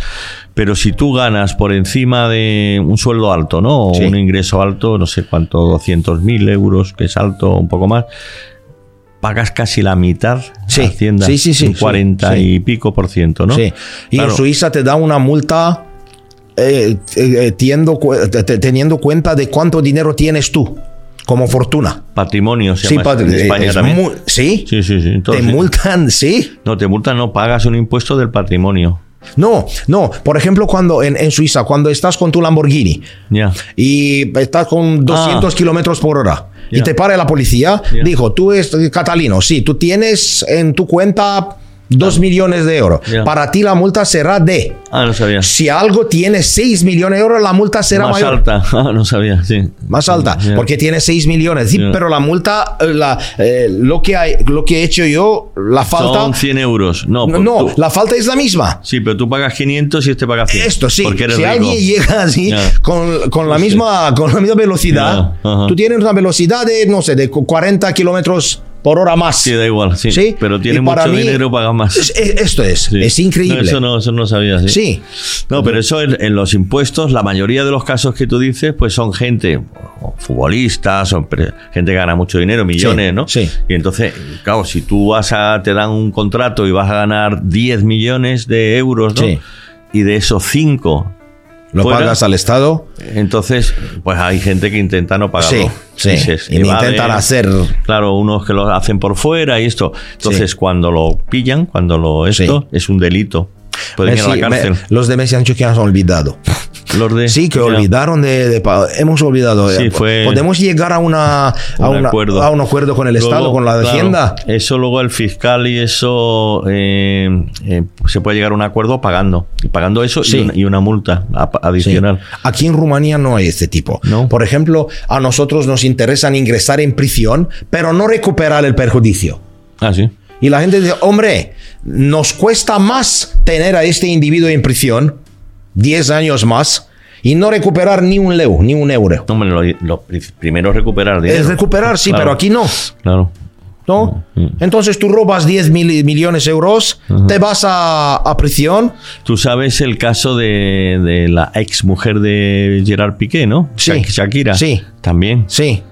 Pero si tú ganas por encima de un sueldo alto, ¿no? O sí. un ingreso alto, no sé cuánto, doscientos mil euros, que es alto, un poco más, pagas casi la mitad sí. de Hacienda, sí, sí, sí, un cuarenta sí, sí. y pico por ciento, ¿no? Sí. Y claro. en Suiza te da una multa eh, eh, tiendo, teniendo cuenta de cuánto dinero tienes tú como fortuna. Patrimonio se sí, llama pat- en España es también. Mu- ¿Sí? Sí, sí, sí. Entonces, te multan, sí. No, te multan, no pagas un impuesto del patrimonio. No, no. Por ejemplo, cuando en, en Suiza, cuando estás con tu Lamborghini yeah. y estás con doscientos ah. kilómetros por hora yeah. y te para la policía, yeah. dijo, tú eres catalino, sí, tú tienes en tu cuenta dos ah. millones de euros. Yeah. Para ti la multa será de... Ah, no sabía. Si algo tiene seis millones de euros, la multa será más mayor. Más alta. Ah, no sabía, sí. Más alta, yeah. porque tiene seis millones. Sí, yeah. Pero la multa, la, eh, lo, que hay, lo que he hecho yo, la falta... Son cien euros. No, no, no la falta es la misma. Sí, pero tú pagas quinientos y este paga cien. Esto, sí. Porque eres si rico. Alguien llega así, yeah. con, con, la misma, con la misma velocidad, yeah. uh-huh. tú tienes una velocidad de, no sé, de cuarenta kilómetros... por hora más. Sí, da igual, sí. ¿Sí? Pero tiene mucho mí, dinero, paga más. Es, esto es, sí. es increíble. No, eso, no, eso no sabía. Sí. sí. No, pero eso en, en los impuestos, la mayoría de los casos que tú dices, pues son gente, o futbolistas, o gente que gana mucho dinero, millones, sí, ¿no? Sí. Y entonces, claro, si tú vas a, te dan un contrato y vas a ganar diez millones de euros, ¿no? Sí. Y de esos cinco... ¿Lo fuera, pagas al Estado? Entonces, pues hay gente que intenta no pagarlo. Sí, sí. Dices, y evaden, intentan hacer... Claro, unos que lo hacen por fuera y esto. Entonces, sí. cuando lo pillan, cuando lo... Esto sí. es un delito. Pueden Messi, ir a la cárcel. Me, los de Messi han dicho que han olvidado. Los de, sí, que ya. olvidaron de, de pagar. Hemos olvidado. Sí, fue, ¿Podemos llegar a, una, a, un, una, acuerdo. a un acuerdo con el luego, Estado, con la claro, Hacienda? Eso luego el fiscal y eso... Eh, eh, se puede llegar a un acuerdo pagando. Pagando eso sí. y, una, y una multa adicional. Sí. Aquí en Rumanía no hay este tipo. ¿No? Por ejemplo, a nosotros nos interesan ingresar en prisión, pero no recuperar el perjuicio. Ah, sí. Y la gente dice, hombre, nos cuesta más tener a este individuo en prisión diez años más y no recuperar ni un leu, ni un euro. No, lo, lo primero es recuperar dinero. Es recuperar, sí, claro. Pero aquí no. Claro. ¿No? Uh-huh. Entonces tú robas diez mil millones de euros, uh-huh. te vas a, a prisión. Tú sabes el caso de, de la ex mujer de Gerard Piqué, ¿no? Sí. Shakira. Sí. También. Sí.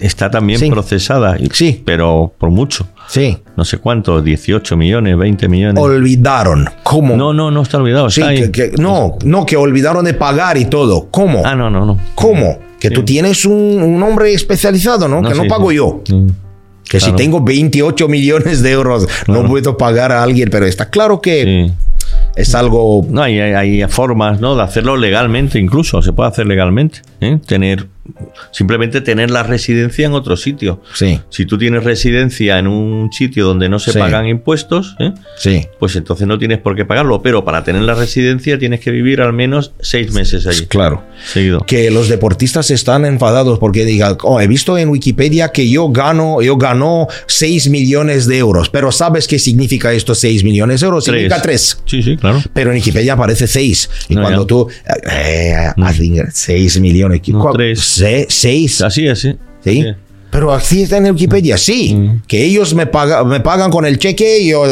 Está también sí. procesada, sí. pero por mucho. Sí. No sé cuánto, dieciocho millones, veinte millones. Olvidaron. ¿Cómo? No, no, no está olvidado. Está sí, que, que, no, no, que olvidaron de pagar y todo. ¿Cómo? Ah, no, no, no. ¿Cómo? Que sí. tú tienes un, un hombre especializado, ¿no? no que sí, no pago sí. yo. Sí. Que claro. si tengo veintiocho millones de euros, no, no puedo pagar a alguien, pero está claro que... Sí. Es algo... No, hay, hay, hay formas, ¿no? De hacerlo legalmente incluso, se puede hacer legalmente. ¿eh? Tener Simplemente tener la residencia en otro sitio. Sí. Si tú tienes residencia en un sitio donde no se sí. pagan impuestos, ¿eh? sí. pues entonces no tienes por qué pagarlo. Pero para tener la residencia tienes que vivir al menos seis meses allí. Claro. Seguido. Que los deportistas están enfadados porque digan, oh, he visto en Wikipedia que yo gano, yo gano seis millones de euros. Pero ¿sabes qué significa esto seis millones de euros? Tres. Significa tres. Sí, sí. Claro. Pero en Wikipedia aparece seis. Y no, cuando ya. tú... Eh, no. seis millones. No, seis. Así es, sí. ¿Sí? sí. Pero así está en Wikipedia, sí. Mm. Que ellos me, paga, me pagan con el cheque y yo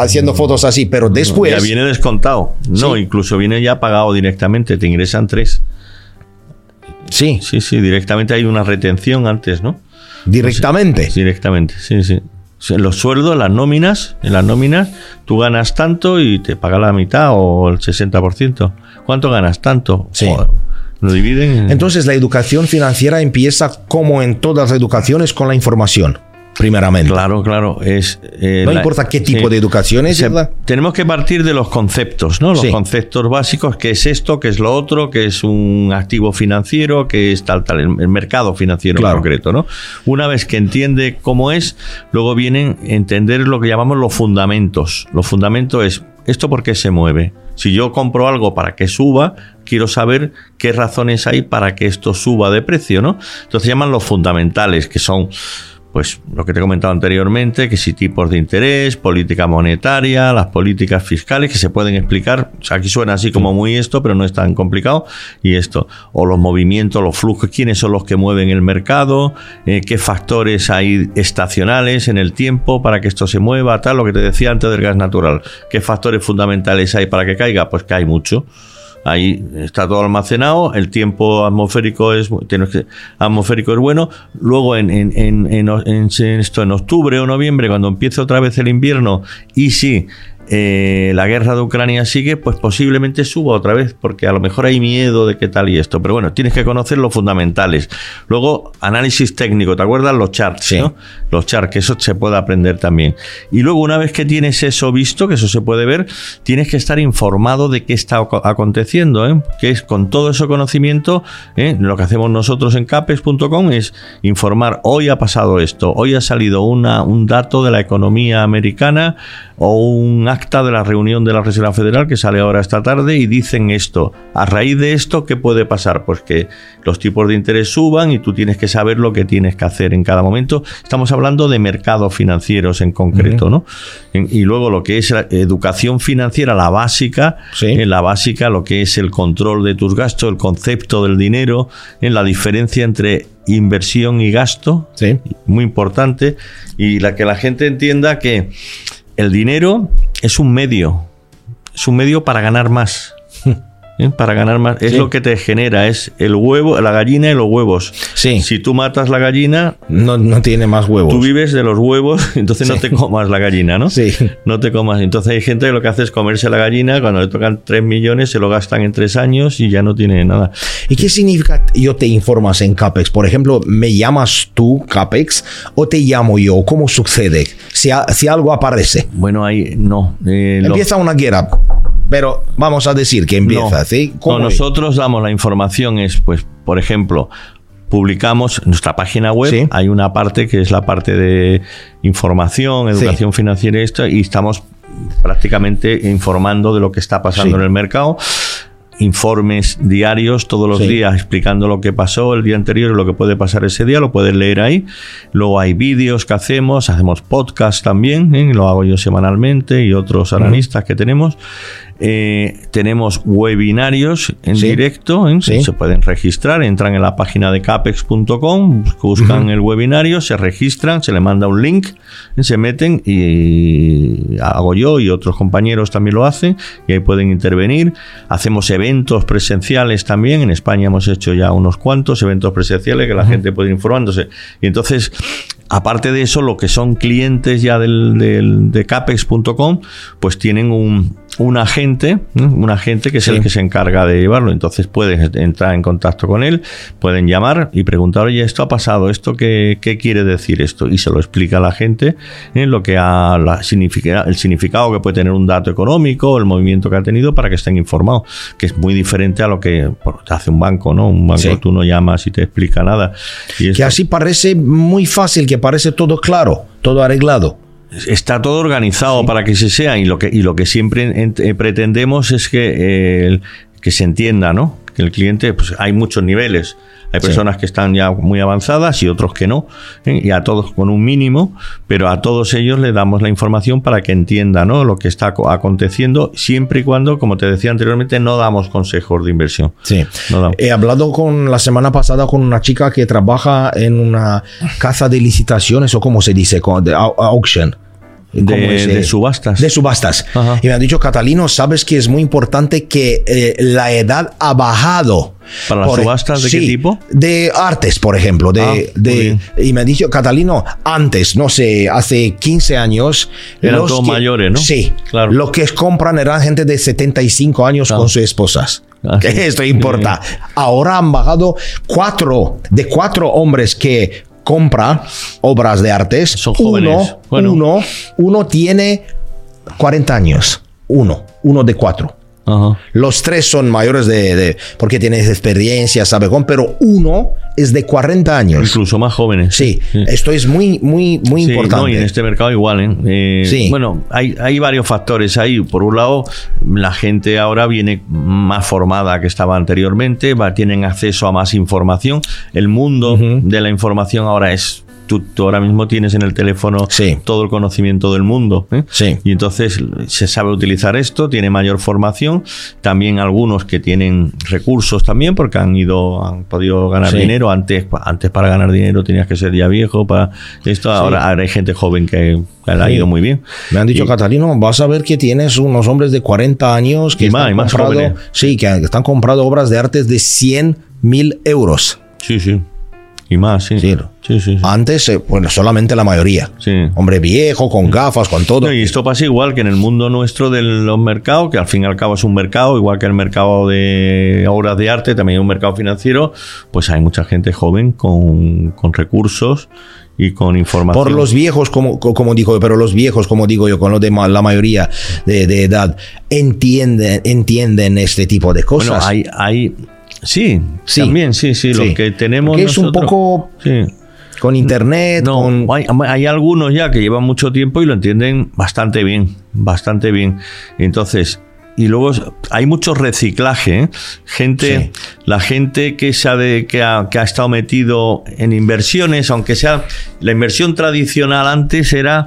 haciendo mm. fotos así. Pero después... Ya viene descontado. No, sí. incluso viene ya pagado directamente. Te ingresan tres. Sí. Sí, sí. Directamente hay una retención antes, ¿no? Directamente. Entonces, directamente, sí, sí. Los sueldos, las nóminas, en las nóminas tú ganas tanto y te paga la mitad o el sesenta por ciento. ¿Cuánto ganas? Tanto. Sí. O lo dividen. En... Entonces la educación financiera empieza, como en todas las educaciones, con la información, primeramente. Claro, claro. Es, eh, no la, importa qué tipo sí, de educación es. Se, tenemos que partir de los conceptos, ¿no? Los sí. conceptos básicos, qué es esto, qué es lo otro, qué es un activo financiero, qué es tal, tal, el, el mercado financiero claro. en concreto, ¿no? Una vez que entiende cómo es, luego vienen a entender lo que llamamos los fundamentos. Los fundamentos es, ¿esto por qué se mueve? Si yo compro algo para que suba, quiero saber qué razones hay para que esto suba de precio, ¿no? Entonces se llaman los fundamentales, que son... Pues lo que te he comentado anteriormente, que si tipos de interés, política monetaria, las políticas fiscales que se pueden explicar, o sea, aquí suena así como muy esto, pero no es tan complicado, y esto, o los movimientos, los flujos, quiénes son los que mueven el mercado, eh, qué factores hay estacionales en el tiempo para que esto se mueva, tal, lo que te decía antes del gas natural, qué factores fundamentales hay para que caiga, pues que hay mucho. Ahí está todo almacenado, el tiempo atmosférico es atmosférico es bueno, luego en, en, en, en, en esto en octubre o noviembre, cuando empiece otra vez el invierno, y si eh, la guerra de Ucrania sigue, pues posiblemente suba otra vez, porque a lo mejor hay miedo de qué tal y esto, pero bueno, tienes que conocer los fundamentales. Luego, análisis técnico, ¿te acuerdas? Los charts, sí. ¿no? Los charts, que eso se puede aprender también. Y luego, una vez que tienes eso visto, que eso se puede ver, tienes que estar informado de qué está aconteciendo. ¿Eh? Que es con todo ese conocimiento, ¿eh? Lo que hacemos nosotros en capex punto com es informar, hoy ha pasado esto, hoy ha salido una, un dato de la economía americana o un acta de la reunión de la Reserva Federal que sale ahora esta tarde y dicen esto, a raíz de esto, ¿qué puede pasar? Pues que los tipos de interés suban y tú tienes que saber lo que tienes que hacer en cada momento. Estamos hablando de mercados financieros en concreto, uh-huh. ¿no? En, y luego lo que es la educación financiera, la básica, sí. eh, la básica, lo que es el control de tus gastos, el concepto del dinero, en la diferencia entre inversión y gasto, sí. muy importante, y la que la gente entienda que el dinero es un medio, es un medio para ganar más. ¿Eh? Para ganar más, es sí. lo que te genera, es el huevo, la gallina y los huevos. Sí. Si tú matas la gallina, no, no tiene más huevos. Tú vives de los huevos, entonces sí. no te comas la gallina, ¿no? Sí. No te comas. Entonces hay gente que lo que hace es comerse la gallina, cuando le tocan tres millones, se lo gastan en tres años y ya no tiene nada. ¿Y qué significa yo te informas en Capex? Por ejemplo, ¿me llamas tú Capex o te llamo yo? ¿Cómo sucede? Si, a, si algo aparece. Bueno, ahí no. Eh, Empieza lo... una guerra. Pero vamos a decir que empieza, no, ¿sí? No, nosotros damos la información, es, pues, por ejemplo, publicamos en nuestra página web, sí. hay una parte que es la parte de información, educación sí. financiera y esto, y estamos prácticamente informando de lo que está pasando sí. en el mercado. Informes diarios todos los sí. días explicando lo que pasó el día anterior y lo que puede pasar ese día, lo puedes leer ahí. Luego hay vídeos que hacemos, hacemos podcast también, ¿eh? Lo hago yo semanalmente y otros analistas uh-huh. que tenemos. Eh, tenemos webinarios en sí. directo, ¿eh? sí. se pueden registrar, entran en la página de capex punto com, buscan uh-huh. el webinario, se registran, se les manda un link, se meten y hago yo y otros compañeros también lo hacen y ahí pueden intervenir. Hacemos eventos presenciales también, en España hemos hecho ya unos cuantos eventos presenciales que la uh-huh. gente puede ir informándose. Y entonces, aparte de eso, lo que son clientes ya del, del, de capex punto com, pues tienen un, un agente, ¿no? un agente que es sí. el que se encarga de llevarlo. Entonces puedes entrar en contacto con él, pueden llamar y preguntar, oye, esto ha pasado, esto qué, qué quiere decir esto. Y se lo explica a la gente en ¿eh? lo que ha, la, significa, el significado que puede tener un dato económico, el movimiento que ha tenido, para que estén informados, que es muy diferente a lo que por, hace un banco, ¿no? Un banco sí. tú no llamas y te explica nada. Y esto, que así parece muy fácil, que parece todo claro, todo arreglado. Está todo organizado sí. para que se sea, y lo que, y lo que siempre ent- pretendemos es que, eh, el, que se entienda, ¿no? Que el cliente, pues hay muchos niveles. Hay personas sí. que están ya muy avanzadas y otros que no, ¿eh? y a todos con un mínimo, pero a todos ellos le damos la información para que entienda, ¿no? lo que está co- aconteciendo, siempre y cuando, como te decía anteriormente, no damos consejos de inversión. Sí. No He hablado con la semana pasada con una chica que trabaja en una casa de licitaciones, o como se dice, de auction. De, de subastas. De subastas. Ajá. Y me han dicho, Catalino, sabes que es muy importante que eh, la edad ha bajado. ¿Para las por, subastas de sí, qué tipo? De artes, por ejemplo. De, ah, de, y me han dicho, Catalino, antes, no sé, hace quince años. Eran todos mayores, ¿no? Sí. Claro. Los que compran eran gente de setenta y cinco años claro. con sus esposas. Así. Esto importa. Sí. Ahora han bajado cuatro, de cuatro hombres que compra obras de artes, son jóvenes. Uno, bueno. uno, uno tiene cuarenta años. Uno, uno de cuatro. Ajá. Los tres son mayores de, de porque tienes experiencia, sabe, pero uno es de cuarenta años. Incluso más jóvenes. Sí, sí. Esto es muy, muy, muy sí, importante. No, y en este mercado igual, ¿eh? eh sí. Bueno, hay, hay varios factores ahí. Por un lado, la gente ahora viene más formada que estaba anteriormente, va, tienen acceso a más información. El mundo uh-huh. de la información ahora es... Tú, tú ahora mismo tienes en el teléfono sí. todo el conocimiento del mundo, ¿eh? sí. y entonces se sabe utilizar esto, tiene mayor formación, también algunos que tienen recursos también porque han ido, han podido ganar sí. dinero. Antes, antes para ganar dinero tenías que ser ya viejo para esto, ahora, sí. ahora hay gente joven que le ha sí. ido muy bien. Me han dicho, y, Catalino, vas a ver que tienes unos hombres de cuarenta años que, y están, más, comprado, más sí, que están comprando obras de artes de cien mil euros. Sí, sí. Y más, sí. Sí. Sí, sí, sí. Antes, eh, bueno, solamente la mayoría. Sí. Hombre viejo, con gafas, con todo. No, y esto pasa igual que en el mundo nuestro de los mercados, que al fin y al cabo es un mercado, igual que el mercado de obras de arte, también es un mercado financiero, pues hay mucha gente joven con, con recursos y con información. Por los viejos, como, como digo, pero los viejos, como digo yo, con los de la mayoría de, de edad, entienden, entienden este tipo de cosas. Bueno, hay... hay Sí, sí, también, sí, sí, sí. Lo que tenemos que es nosotros, un poco sí. con internet. No, con... Hay, hay algunos ya que llevan mucho tiempo y lo entienden bastante bien, bastante bien. Entonces, y luego hay mucho reciclaje, ¿eh? Gente, sí. la gente que sabe que ha, que ha estado metido en inversiones, aunque sea la inversión tradicional antes era,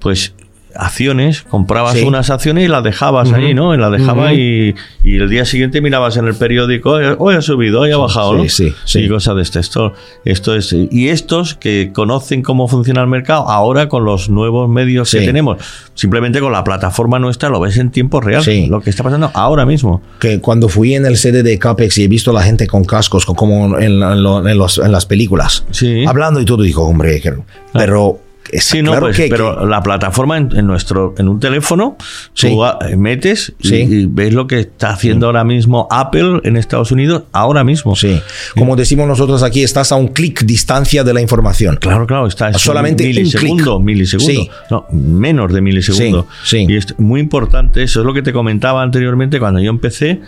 pues. Acciones, comprabas sí. unas acciones y las dejabas uh-huh. ahí, ¿no? Y las dejabas uh-huh. y, y el día siguiente mirabas en el periódico, hoy ha subido, hoy ha bajado, sí, ¿no? Sí, sí. Y cosas de este. Esto, esto es, y estos que conocen cómo funciona el mercado, ahora con los nuevos medios sí. que tenemos, simplemente con la plataforma nuestra lo ves en tiempo real, sí. lo que está pasando ahora mismo. Que cuando fui en el sede de Capex y he visto a la gente con cascos, como en, en, lo, en, los, en las películas, sí. hablando y todo, digo, hombre, pero... Claro. Está sí, no, claro pues, que, pero que... la plataforma en, en nuestro, en un teléfono, sí. tú metes y, sí. y ves lo que está haciendo sí. ahora mismo Apple en Estados Unidos, ahora mismo. Sí. sí. Como decimos nosotros aquí, estás a un clic distancia de la información. Claro, claro, está solamente milisegundos, milisegundos, sí. no, menos de milisegundos. Sí. Sí. Y es muy importante, eso es lo que te comentaba anteriormente cuando yo empecé.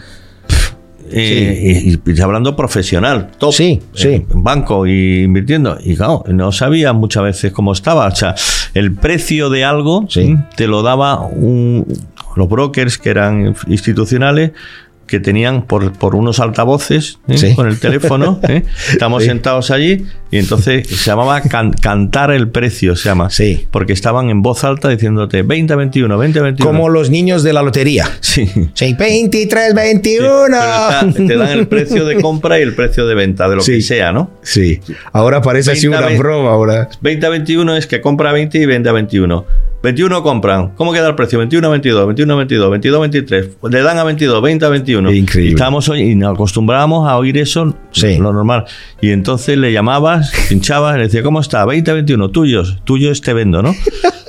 Eh, sí. y, y hablando profesional, top, sí, sí. Eh, banco y invirtiendo. Y claro, no sabía muchas veces cómo estaba. O sea, el precio de algo sí. te lo daba un, los brokers que eran institucionales que tenían por, por unos altavoces, ¿eh? ¿Sí? Con el teléfono, ¿eh? Estamos sí. sentados allí, y entonces se llamaba can, cantar el precio, se llama, sí, porque estaban en voz alta diciéndote veinte, veintiuno, veinte, veintiuno. Como los niños de la lotería. Sí. Sí, veintitrés, veintiuno. Sí, está, te dan el precio de compra y el precio de venta, de lo sí. que sea, ¿no? Sí. Ahora parece veinte, así una veinte, broma ahora. veinte a veintiuno es que compra veinte y vende a veintiuno. veintiuno compran. ¿Cómo queda el precio? veintiuno a veintidós, veintiuno a veintidós, veintidós a veintitrés. Le dan a veintidós, veinte a veintiuno. Increíble. Y, estábamos, y nos acostumbrábamos a oír eso, sí. lo normal. Y entonces le llamabas, pinchabas, le decías, ¿cómo está? veinte a veintiuno, tuyos. Tuyos te vendo, ¿no?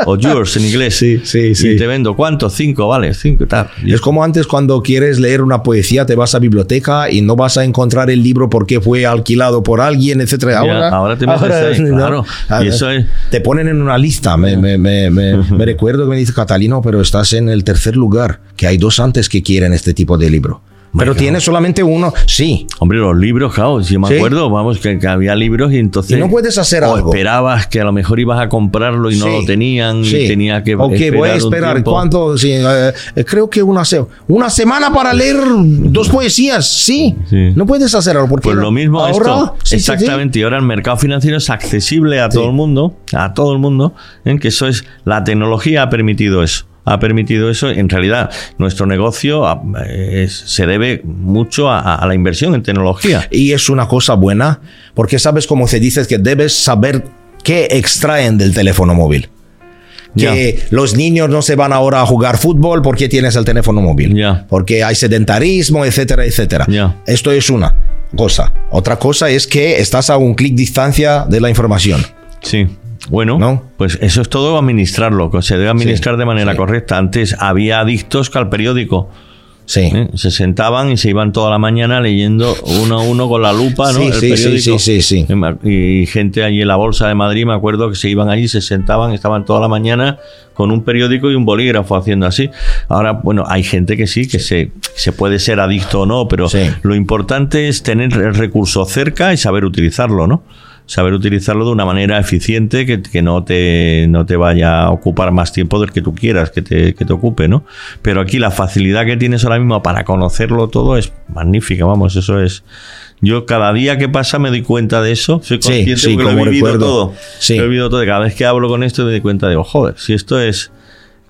O yours en inglés. Sí, sí, sí. Y te vendo, ¿cuántos? Cinco, vale, cinco y tal. Y es como antes cuando quieres leer una poesía, te vas a biblioteca y no vas a encontrar el libro porque fue alquilado por alguien, etcétera. Ahora, ahora te metes ahí, no, claro. Ahora, y eso es, te ponen en una lista, me... me, me, me me recuerdo que me dice Catalino, pero estás en el tercer lugar, que hay dos antes que quieren este tipo de libro. Pero claro, tiene solamente uno, sí. Hombre, los libros, claro, si me ¿sí? acuerdo, vamos, que, que había libros y entonces... Y no puedes hacer o algo. O esperabas que a lo mejor ibas a comprarlo y sí. no lo tenían sí. y tenía que okay, esperar voy a esperar, ¿cuánto? Sí, eh, creo que una, se- una semana para leer dos poesías, sí. sí. No puedes hacer algo. Porque pues lo mismo ahora, esto, sí, exactamente. Sí, sí. Y ahora el mercado financiero es accesible a sí. todo el mundo, a todo el mundo, en que eso es... La tecnología ha permitido eso. ha permitido eso. En realidad, nuestro negocio a, es, se debe mucho a, a la inversión en tecnología. Y es una cosa buena, porque sabes cómo se dice que debes saber qué extraen del teléfono móvil. Que yeah. los niños no se van ahora a jugar fútbol porque tienes el teléfono móvil. Yeah. Porque hay sedentarismo, etcétera, etcétera. Yeah. Esto es una cosa. Otra cosa es que estás a un clic distancia de la información. Sí. Bueno, ¿no? Pues eso es todo administrarlo, que se debe administrar sí, de manera sí. correcta. Antes había adictos al periódico. Sí. ¿eh? Se sentaban y se iban toda la mañana leyendo uno a uno con la lupa, ¿no? Sí, el sí, periódico. Sí, sí, sí, sí. Y gente allí en la Bolsa de Madrid, me acuerdo que se iban allí, se sentaban, estaban toda la mañana con un periódico y un bolígrafo haciendo así. Ahora, bueno, hay gente que sí, que sí. se, se puede ser adicto o no, pero sí. lo importante es tener el recurso cerca y saber utilizarlo, ¿no? Saber utilizarlo de una manera eficiente que, que no te no te vaya a ocupar más tiempo del que tú quieras que te, que te ocupe, ¿no? Pero aquí la facilidad que tienes ahora mismo para conocerlo todo es magnífica, vamos, eso es... Yo cada día que pasa me doy cuenta de eso, soy consciente sí, sí, que lo he vivido recuerdo. todo. Sí. Lo he vivido todo, cada vez que hablo con esto me doy cuenta de, oh, joder, si esto es...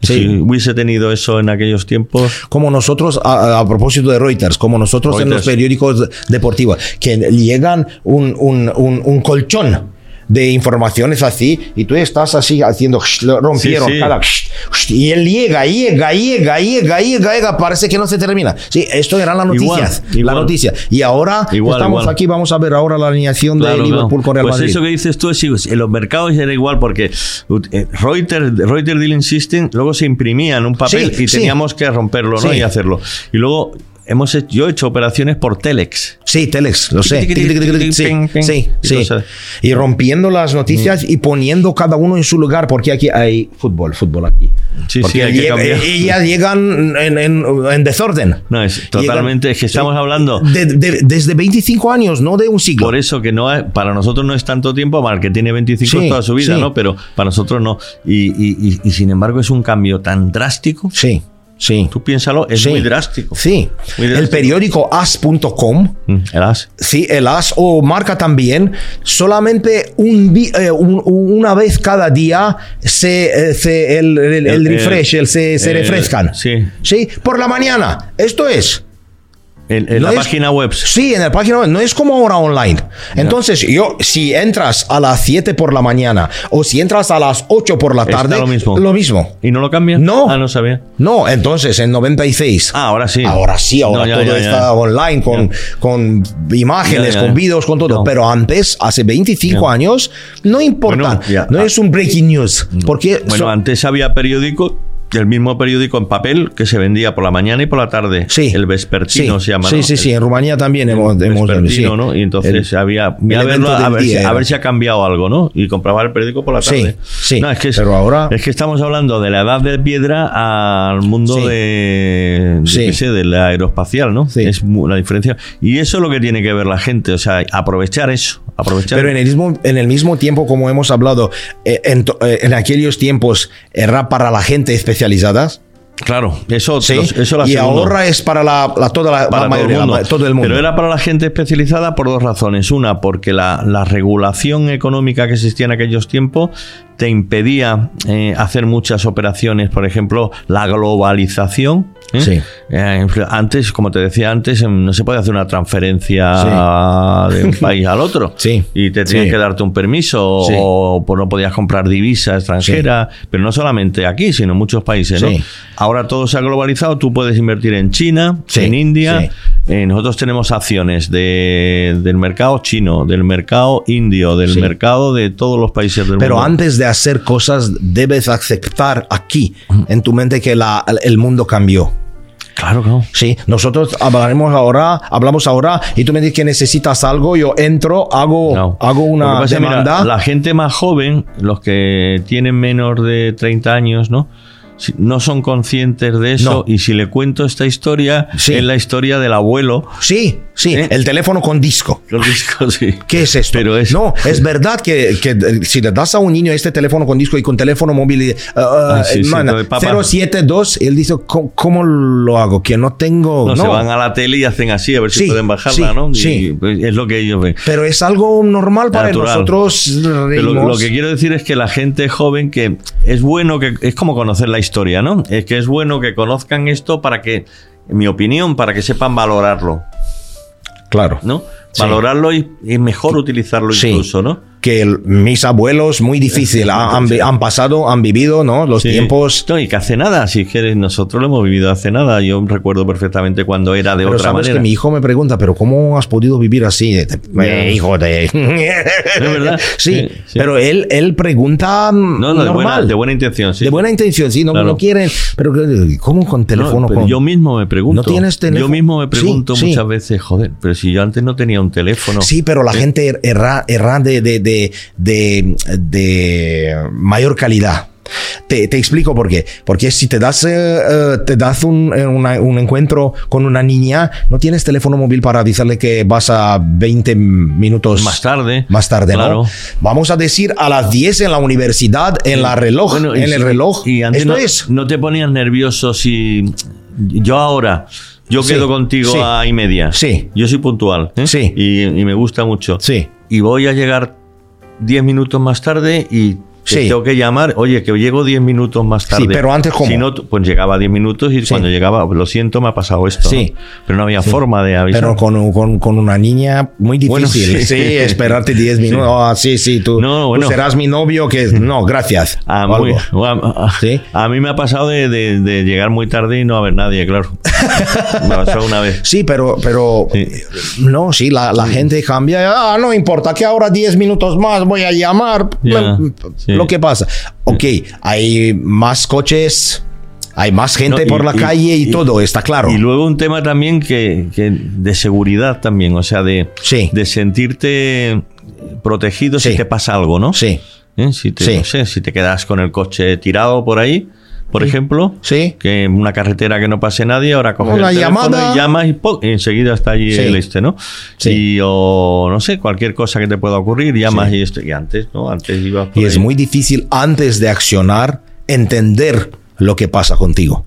Sí. Si hubiese tenido eso en aquellos tiempos. Como nosotros, a, a propósito de Reuters, como nosotros Reuters. en los periódicos deportivos, que llegan un, un, un, un colchón de informaciones así, y tú estás así haciendo, rompieron, sí, sí. Cada, y él llega, llega, llega, llega, llega, llega, parece que no se termina. Sí, esto eran las noticias, igual, igual. La noticia. Y ahora igual, estamos igual. aquí, vamos a ver ahora la alineación claro, de Liverpool no. con Real pues Madrid. Pues eso que dices tú, es, en los mercados era igual, porque Reuters, Reuters Dealing System, luego se imprimía en un papel sí, y sí. teníamos que romperlo, ¿no? Sí. Y hacerlo. Y luego... Hemos hecho, yo he hecho operaciones por Telex. Sí, Telex, lo sé. Sí, sí. Y rompiendo las noticias y poniendo cada uno en su lugar, porque aquí hay fútbol, fútbol aquí. Sí, porque sí, hay lleg- que ellas llegan en, en, en desorden. No, es totalmente, llegan, es que estamos sí, hablando... De, de, desde veinticinco años, no de un siglo. Por eso que no hay, para nosotros no es tanto tiempo, para el que tiene veinticinco sí, toda su vida, sí. ¿no? Pero para nosotros no. Y, y, y, y sin embargo es un cambio tan drástico... Sí. Sí. Tú piénsalo, es sí. muy drástico. Sí. Muy drástico. El periódico as punto com. El As. Sí, el As o Marca también. Solamente un, eh, un, una vez cada día se, eh, se el, el, el refresh, el, el, se, se el, refrescan. El, sí. Sí. Por la mañana. Esto es. En, en no la es, página web. Sí, en la página web. No es como ahora online. Yeah. Entonces, yo, si entras a las siete por la mañana o si entras a las ocho por la tarde, lo mismo. lo mismo. ¿Y no lo cambias? No. Ah, no sabía. No, entonces, en noventa y seis. Ah, ahora sí. Ahora sí, ahora no, ya, todo ya, ya, está ya. online, con, con imágenes, ya, ya, ya. con vídeos, con todo. No. Pero antes, hace veinticinco ya. años, no importa. Bueno, no ah. es un breaking news. No. Porque bueno, so- antes había periódico. El mismo periódico en papel que se vendía por la mañana y por la tarde. Sí. El vespertino sí, se llama. Sí, ¿no? sí, sí. En Rumanía también el, hemos... hemos vespertino, sí. ¿no? Y entonces el, había... A, verlo, a, ver si, a ver si ha cambiado algo, ¿no? Y compraba el periódico por la tarde. Sí, sí. No, es que, es, pero ahora... es que estamos hablando de la edad de piedra al mundo sí. de... de sí. qué sé, de la aeroespacial, ¿no? Sí. Es la diferencia. Y eso es lo que tiene que ver la gente. O sea, aprovechar eso. Aprovechar. Pero en el mismo, en el mismo tiempo, como hemos hablado, en, en, en aquellos tiempos era para la gente especial. Claro, eso, ¿sí? los, eso la y segunda. Ahorra es para la, la toda la, para la mayoría, todo el, mundo. todo el mundo. Pero era para la gente especializada por dos razones. Una, porque la, la regulación económica que existía en aquellos tiempos te impedía eh, hacer muchas operaciones, por ejemplo, la globalización. ¿eh? Sí. Eh, antes, como te decía antes, no se puede hacer una transferencia sí. de un país al otro. Sí. Y te tenían sí. que darte un permiso sí. o pues, no podías comprar divisa extranjera, sí. pero no solamente aquí, sino en muchos países. Sí. ¿no? Ahora todo se ha globalizado, tú puedes invertir en China, sí. en India. Sí. Eh, nosotros tenemos acciones de, del mercado chino, del mercado indio, del sí. mercado de todos los países del pero mundo. Pero antes de hacer cosas debes aceptar aquí en tu mente que la, el mundo cambió. Claro que no. Sí, nosotros hablaremos ahora, hablamos ahora y tú me dices que necesitas algo, yo entro, hago, no. hago una pasa, demanda. Mira, la gente más joven, los que tienen menos de treinta años, ¿no? No son conscientes de eso no. y si le cuento esta historia sí. es la historia del abuelo. Sí, sí, ¿eh? El teléfono con disco. Con disco, sí. ¿Qué es esto? Pero es, no, es verdad que, que si le das a un niño este teléfono con disco y con teléfono móvil uh, ah, sí, man, sí, cero siete dos, él dice, ¿cómo, cómo lo hago? Que no tengo... No, no, se van a la tele y hacen así, a ver sí, si pueden bajarla, sí, ¿no? Y, sí. Pues, es lo que ellos ven. Pero es algo normal para natural. Nosotros. Pero lo, lo que quiero decir es que la gente joven, que es bueno, que es como conocer la historia. historia, ¿no? Es que es bueno que conozcan esto para que, en mi opinión, para que sepan valorarlo. Claro. ¿No? Valorarlo sí. y, y mejor utilizarlo sí. incluso, ¿no? Que el, mis abuelos, muy difícil, han, han, han pasado, han vivido, ¿no? Los sí. tiempos... No, y que hace nada, si quieres, nosotros lo hemos vivido hace nada. Yo recuerdo perfectamente cuando era de pero otra manera. Pero sabes que mi hijo me pregunta, ¿pero cómo has podido vivir así? Eh, hijo de... ¿Es verdad? Sí, sí, sí, pero él, él pregunta no, no, normal. De buena, de buena intención, sí. De buena intención, sí, no, claro. no quieren... Pero ¿cómo con teléfono? No, con... Yo mismo me pregunto. ¿No tienes teléfono? Yo mismo me pregunto sí, muchas sí. veces, joder, pero si yo antes no tenía un teléfono. Sí, pero la ¿eh? gente erra, erra de... de, de De, de, de mayor calidad. Te, te explico por qué. Porque si te das, eh, te das un, una, un encuentro con una niña, no tienes teléfono móvil para decirle que vas a veinte minutos más tarde. Más tarde, claro. ¿no? Vamos a decir a las diez en la universidad, en, sí. la reloj, bueno, en el si, reloj. Y antes no, es. no te ponías nervioso si yo ahora... Yo quedo sí, contigo sí, a y media. Sí. Yo soy puntual. ¿eh? Sí. Y, y me gusta mucho. Sí. Y voy a llegar diez minutos más tarde y te sí. tengo que llamar. Oye, que llego diez minutos más tarde. Sí, pero antes, ¿cómo? Si no, pues llegaba diez minutos y sí. cuando llegaba, lo siento, me ha pasado esto. Sí. ¿no? Pero no había sí. forma de avisar. Pero con, con, con una niña, muy difícil. Bueno, sí. sí, esperarte diez minutos. Sí, oh, sí, sí, tú, no, bueno. tú serás mi novio. que No, gracias. A, muy, a, a, ¿sí? a mí me ha pasado de, de, de llegar muy tarde y no haber nadie, claro. Me pasó una vez. Sí, pero, pero sí. no, sí, la, la sí. gente cambia. Ah, no importa, que ahora diez minutos más voy a llamar. Yeah, me, sí. Lo que pasa. Ok, hay más coches, hay más gente no, y, por la y, calle y, y todo, está claro. Y luego un tema también que, que de seguridad también, o sea, de, sí. de sentirte protegido sí. si te pasa algo, ¿no? Sí. ¿Eh? Si te, sí. No sé, si te quedas con el coche tirado por ahí. Por sí. ejemplo, sí. que una carretera que no pase nadie, ahora coges una el teléfono llamada. y llamas y, ¡pum! y enseguida está allí sí. el este, ¿no? Sí. Y o no sé, cualquier cosa que te pueda ocurrir, llamas sí. y esto. Y antes, ¿no? Antes ibas por Y ahí. Es muy difícil antes de accionar entender lo que pasa contigo.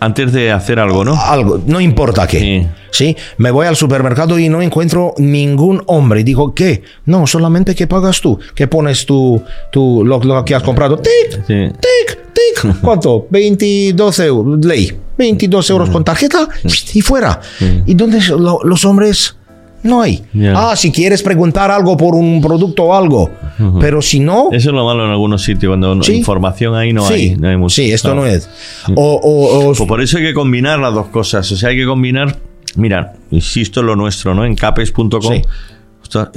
Antes de hacer algo, ¿no? Algo, no importa qué. Sí. ¿Sí? Me voy al supermercado y no encuentro ningún hombre. Y digo, ¿qué? No, solamente que pagas tú. Que pones tu, tu, lo, lo que has comprado. ¡Tic! Sí. ¡Tic! tic, ¿cuánto? veintidós euros, ley, veintidós euros con tarjeta y fuera. ¿Y dónde lo, los hombres? No hay. Yeah. Ah, si quieres preguntar algo por un producto o algo, uh-huh. pero si no... Eso es lo malo en algunos sitios, cuando ¿sí? información ahí no sí. hay. No hay mucho, sí, esto ¿sabes? no es. O, o, o... Pues por eso hay que combinar las dos cosas. O sea, hay que combinar, mira, insisto en lo nuestro, ¿no? En capex punto com. Sí.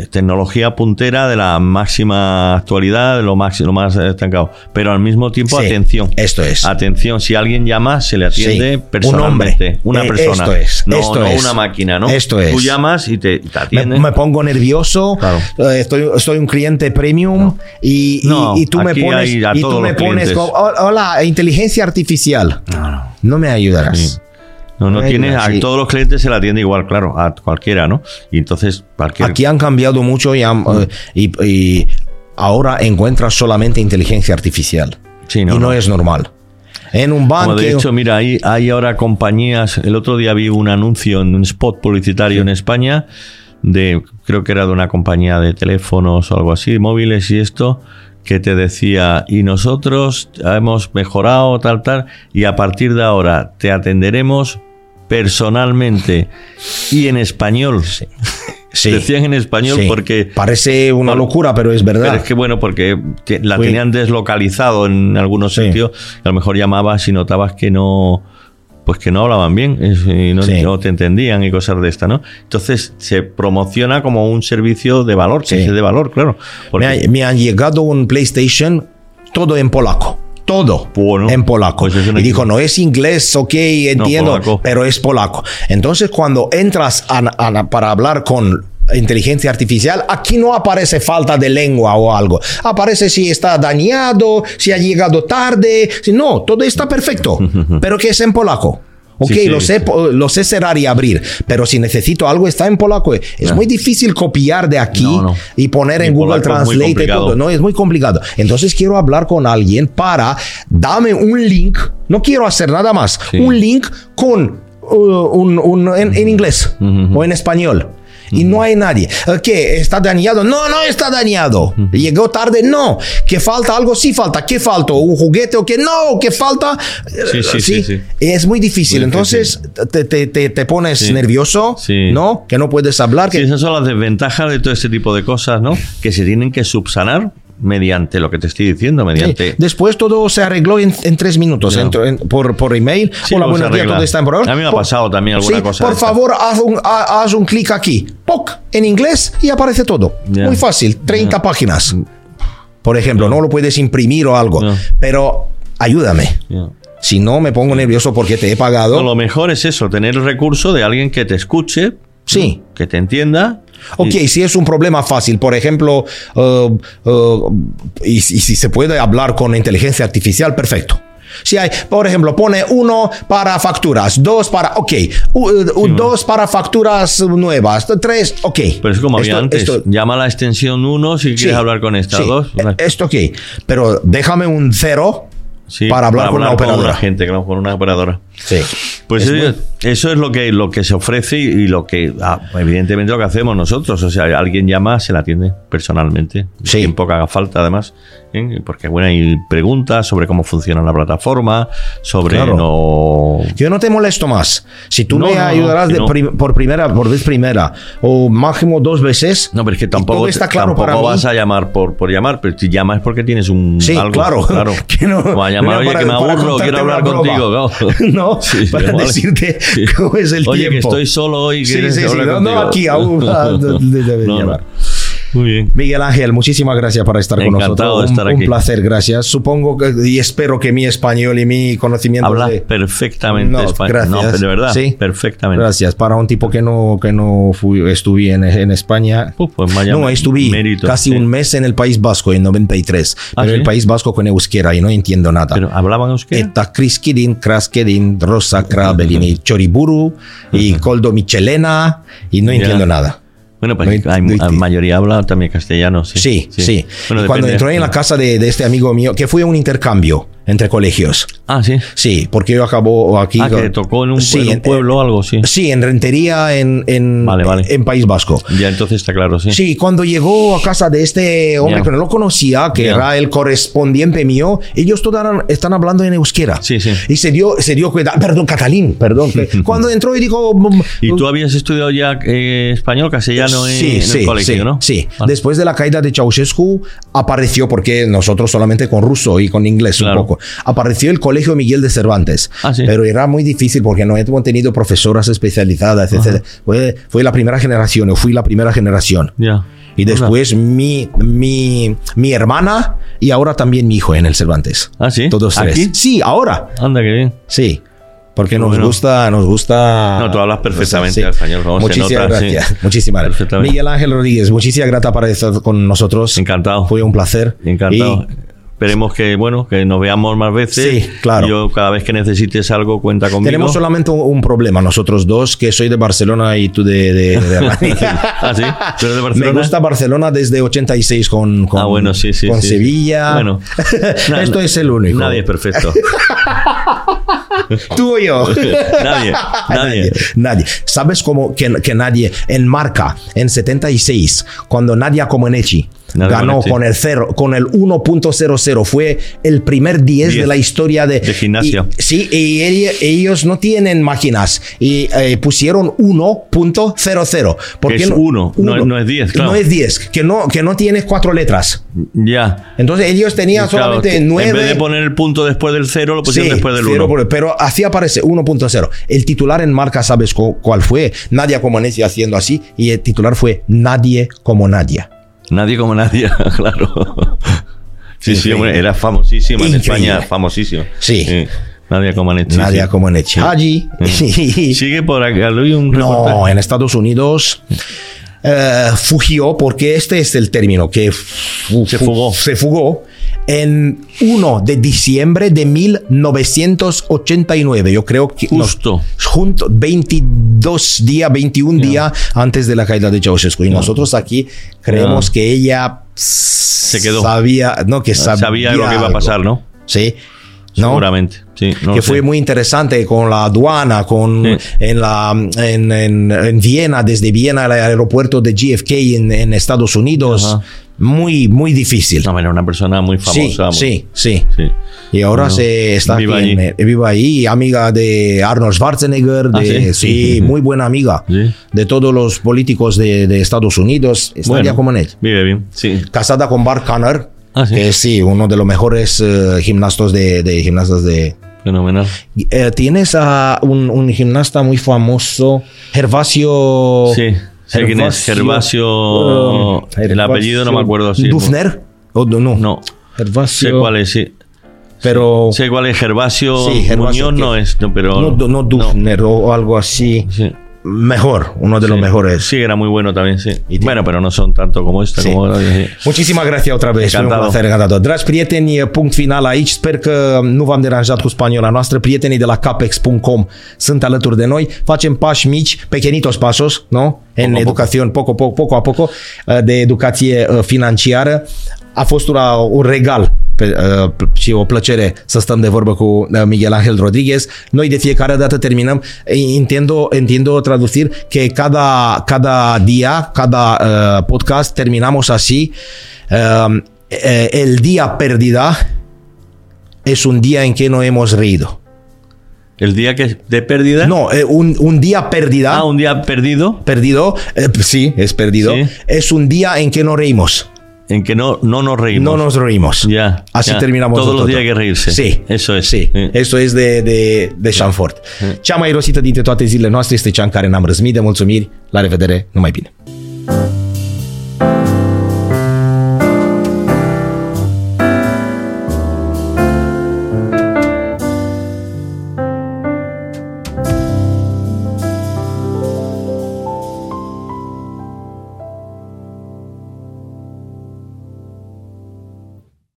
Tecnología puntera de la máxima actualidad, de lo más, lo más estancado. Pero al mismo tiempo, sí, atención. Esto es. Atención, si alguien llama, se le atiende sí. personalmente. Un hombre. Una eh, persona. Esto es. No, esto no es. una máquina, ¿no? Esto es. Tú llamas y te, te atienden. Me, me pongo nervioso. Claro. Estoy, estoy un cliente premium no. Y, no, y, y tú me pones, y tú me pones como, hola, inteligencia artificial. No, no. No me ayudarás. Sí. No, no tienes, a todos los clientes se la atiende igual, claro, a cualquiera, ¿no? Y entonces, cualquier... Aquí han cambiado mucho y, han, mm. y, y ahora encuentras solamente inteligencia artificial. Sí, no, y no, no es normal. en un banco. Como de hecho, mira, hay, hay ahora compañías. El otro día vi un anuncio en un spot publicitario sí. en España, de creo que era de una compañía de teléfonos o algo así, móviles y esto, que te decía, y nosotros hemos mejorado tal, tal, y a partir de ahora te atenderemos personalmente y en español. Sí. Sí, decían en español sí. porque... Parece una bueno, locura, pero es verdad. Pero es que bueno, porque te, la Uy. tenían deslocalizado en algunos sí. sitios. A lo mejor llamabas y notabas que no... Pues que no hablaban bien y no, sí. no te entendían y cosas de esta, ¿no? Entonces se promociona como un servicio de valor, que sí. es de valor, claro. Porque... Me, ha, me han llegado un PlayStation todo en polaco. Todo bueno, en polaco. Pues y dijo, no es inglés, ok, entiendo, no, pero es polaco. Entonces, cuando entras a, a, para hablar con inteligencia artificial, aquí no aparece falta de lengua o algo. Aparece si está dañado, si ha llegado tarde. Si, no, todo está perfecto, pero que es en polaco. Ok, sí, sí, lo, sé, sí. lo sé cerrar y abrir, pero si necesito algo está en polaco. Es yeah. muy difícil copiar de aquí no, no. y poner en, en Google Translate y todo. No, es muy complicado. Entonces quiero hablar con alguien para dame un link. No quiero hacer nada más. Sí. Un link con uh, un, un, en, en inglés uh-huh. o en español. Y no hay nadie. ¿Qué? ¿Está dañado? No, no está dañado. ¿Llegó tarde? No. ¿Que falta algo? Sí falta. ¿Qué falta? ¿Un juguete o qué? No, ¿qué falta? Sí, sí, sí. sí, sí. Es muy difícil. Muy Entonces difícil. Te, te, te pones sí. nervioso, sí. ¿no? Que no puedes hablar. Sí, que... Esas son las desventajas de todo este tipo de cosas, ¿no? Que se tienen que subsanar mediante lo que te estoy diciendo, mediante... Sí. Después todo se arregló en, en tres minutos, no. en, en, por, por email. Sí, hola, buenos días, todo está en programa. A mí me ha por, pasado también alguna sí, cosa. Por favor, haz un, haz un clic aquí. Poc, en inglés y aparece todo. Yeah. Muy fácil, treinta yeah. páginas. Por ejemplo, yeah. no lo puedes imprimir o algo, yeah. pero ayúdame. Yeah. Si no, me pongo nervioso porque te he pagado. No, lo mejor es eso, tener el recurso de alguien que te escuche, sí. que te entienda... Ok, y, si es un problema fácil, por ejemplo, uh, uh, y, y si se puede hablar con inteligencia artificial, perfecto. Si hay, por ejemplo, pone uno para facturas, dos para, ok, uh, uh, sí, dos bueno. para facturas nuevas, tres, ok. Pero es como esto, había antes, esto, llama a la extensión uno si quieres sí, hablar con esta, sí, dos. Esto ok, pero déjame un cero. Sí, para hablar, para con, hablar una con una gente, con una operadora. Sí. Pues es eso, muy... eso es lo que, lo que se ofrece y, y lo que, ah, evidentemente, lo que hacemos nosotros. O sea, alguien llama, se la atiende personalmente. Sí. El tiempo que haga falta, además. ¿eh? Porque, bueno, hay preguntas sobre cómo funciona la plataforma, sobre. Claro. No... Yo no te molesto más. Si tú no, me no, ayudarás no, de no. Prim- por primera, por vez primera, o máximo dos veces. No, pero es que tampoco, está claro tampoco para vas mí. A llamar por, por llamar, pero si llamas es porque tienes un. Sí, algo, claro. claro. que no. Llamar, oye, para, que me aburro, quiero hablar contigo. No, no sí, para vale. decirte sí. cómo es el oye, tiempo. Oye, que estoy solo hoy. Sí, sí, sí, no, contigo. No, aquí aún. no, no, no. Muy bien. Miguel Ángel, muchísimas gracias por estar Encantado con nosotros. De estar un, aquí. Un placer, gracias. Supongo que, y espero que mi español y mi conocimiento... Hablas de... perfectamente no, español. Gracias. No, de verdad, sí. perfectamente. Gracias. Para un tipo que no, que no fui, estuve en, en España... Uh, pues vaya no, estuve mérito, casi sí. un mes en el País Vasco, en noventa y tres. ¿Ah, pero sí? El País Vasco con euskera y no entiendo nada. ¿Pero hablaban euskera? Eta kriskidin, kraskedin, rosa, krabelin, y choriburu, y koldo michelena, y no entiendo yeah. nada. Bueno, pues la no mayoría habla también castellano. Sí, sí. sí. sí. Bueno, cuando entré en la casa de, de este amigo mío, que fue un intercambio entre colegios. Ah, sí. Sí, porque yo acabó aquí. Ah, que tocó en un, sí, en un pueblo o algo, sí. Sí, en Rentería, en, en, vale, vale. en País Vasco. Ya, entonces está claro, sí. Sí, cuando llegó a casa de este hombre yeah. que no lo conocía, que yeah. era el correspondiente mío, ellos todos están hablando en euskera. Sí, sí. Y se dio, se dio cuenta, perdón, catalín, perdón. Cuando entró y dijo... ¿Y tú habías estudiado ya eh, español, castellano en, sí, en sí, el colegio, sí, no? Sí, vale. Después de la caída de Ceaușescu apareció, porque nosotros solamente con ruso y con inglés claro. un poco. Apareció el Colegio Miguel de Cervantes, ah, ¿sí? pero era muy difícil porque no hemos tenido profesoras especializadas, etcétera. Fue, fue la primera generación, yo fui la primera generación. Yeah. Y después claro. mi, mi, mi hermana y ahora también mi hijo en el Cervantes. ¿Ah, sí? Todos tres. ¿Aquí? Sí, ahora. Anda, qué bien. Sí. Porque nos bueno. gusta, nos gusta... No, tú hablas perfectamente al sí. español. Vamos, muchísimas notas, gracias. Sí. Muchísimas gracias. Miguel Ángel Rodríguez, muchísimas gracias por estar con nosotros. Encantado. Fue un placer. Encantado. Y Esperemos que, bueno, que nos veamos más veces. Sí, claro. Yo, cada vez que necesites algo, cuenta conmigo. Tenemos solamente un, un problema nosotros dos, que soy de Barcelona y tú de, de, de Madrid. ¿Ah, sí? ¿Tú eres de Barcelona? Me gusta Barcelona desde ochenta y seis con, con, ah, bueno, sí, sí, con sí. Sevilla. Bueno, na, esto es el único. Nadie es perfecto. Tú o yo. Nadie, nadie. Nadie. ¿Sabes cómo que, que nadie? En Marca, en setenta y seis, cuando Nadia Comaneci ganó con el cero, con el uno punto cero cero, fue el primer diez de la historia de, de gimnasia. Y, sí, y ellos no tienen máquinas y eh, pusieron uno punto cero cero. Porque es uno, no, no es diez, claro. No es diez, que no, que no tienes cuatro letras. Ya. Yeah. Entonces ellos tenían claro, solamente nueve. En vez de poner el punto después del cero, lo pusieron sí, después del uno. Pero, pero así aparece uno punto cero. El titular en Marca, ¿sabes cuál fue? Nadia Comaneci haciendo así, y el titular fue Nadie como Nadie. Nadie como nadie, claro. Sí, sí, hombre, era famosísima en España, famosísima. Sí. sí. Nadia Comaneci. Nadia Comaneci. Allí. Sí. ¿Sigue por acá? Un no, en Estados Unidos eh, fugió, porque este es el término, que fu- se fugó. Se fugó en primero de diciembre de mil novecientos ochenta y nueve. Yo creo que... Justo. Nos, junto, veintidós días, veintiún yeah. días antes de la caída de Ceaușescu. Y yeah. nosotros aquí creemos yeah. que ella... Se quedó. Sabía... No, que sabía, sabía lo que iba a pasar, algo. ¿No? Sí. ¿No? Seguramente. Sí, no que fue sé. Muy interesante con la aduana, con sí. en la en, en, en Viena, desde Viena al aeropuerto de J F K en, en Estados Unidos. Ajá. Muy, muy difícil. No, era una persona muy famosa. Sí, muy, sí, sí, sí. Y ahora bueno, se está viva aquí, allí. En, viva ahí, amiga de Arnold Schwarzenegger. De, ¿Ah, sí? Sí, sí, muy buena amiga ¿Sí? de todos los políticos de, de Estados Unidos. Está bueno, como en él. Vive bien, sí. Casada con Bart Conner. Ah, ¿sí? Que sí, uno de los mejores uh, gimnastas de, de gimnastas de... Fenomenal. Eh, tienes a un, un gimnasta muy famoso, Gervasio... Sí, sé quién es, Gervasio... Uh, el apellido no me acuerdo. Sí, ¿Dufner? Oh, no, no. Gervasio... Sé cuál es, sí. Pero... Sé cuál es, Gervasio, sí, Gervasio Muñoz que, no es, no, pero... No, no Dufner no. o algo así. Sí. Mejor, uno de sí, los mejores. Sí, era muy bueno también, sí. Y bueno, pero no son tanto como esta. Sí. Como... Sí. Muchísimas gracias otra vez. Encantado. Un placer, encantado. Dragi prieteni, punct final aici. Sper că nu v-am deranjat cu spaniola noastră. Prietenii de la capex punct com sunt alături de noi. Facem pași mici, pequeñitos pasos, no? În educație, poco, poco, poco a poco, de educație financiară. A fost una, un regal pe, uh, și o plăcere să stăm de vorbă cu Miguel Ángel Rodríguez. Noi de fiecare dată terminăm. Entiendo, entiendo traducir que cada, cada día, cada uh, podcast terminamos así. Uh, el día perdida es un día en que no hemos reído. ¿El día que de pérdida? No, eh, un, un día pérdida. Ah, un día perdido. Perdido, eh, sí, es perdido. Sí. Es un día en que no reímos. En que no, no nos reímos. No nos reímos. Ya. Así ya. Terminamos. Todos los días hay que reírse. Sí. Eso es. Sí. Mm. Eso es de, de, de Sanford. Mm. Cea mai rosită dintre toate zilele noastre este cea în care n-am răzmit. De mulțumiri. La revedere. Numai bine.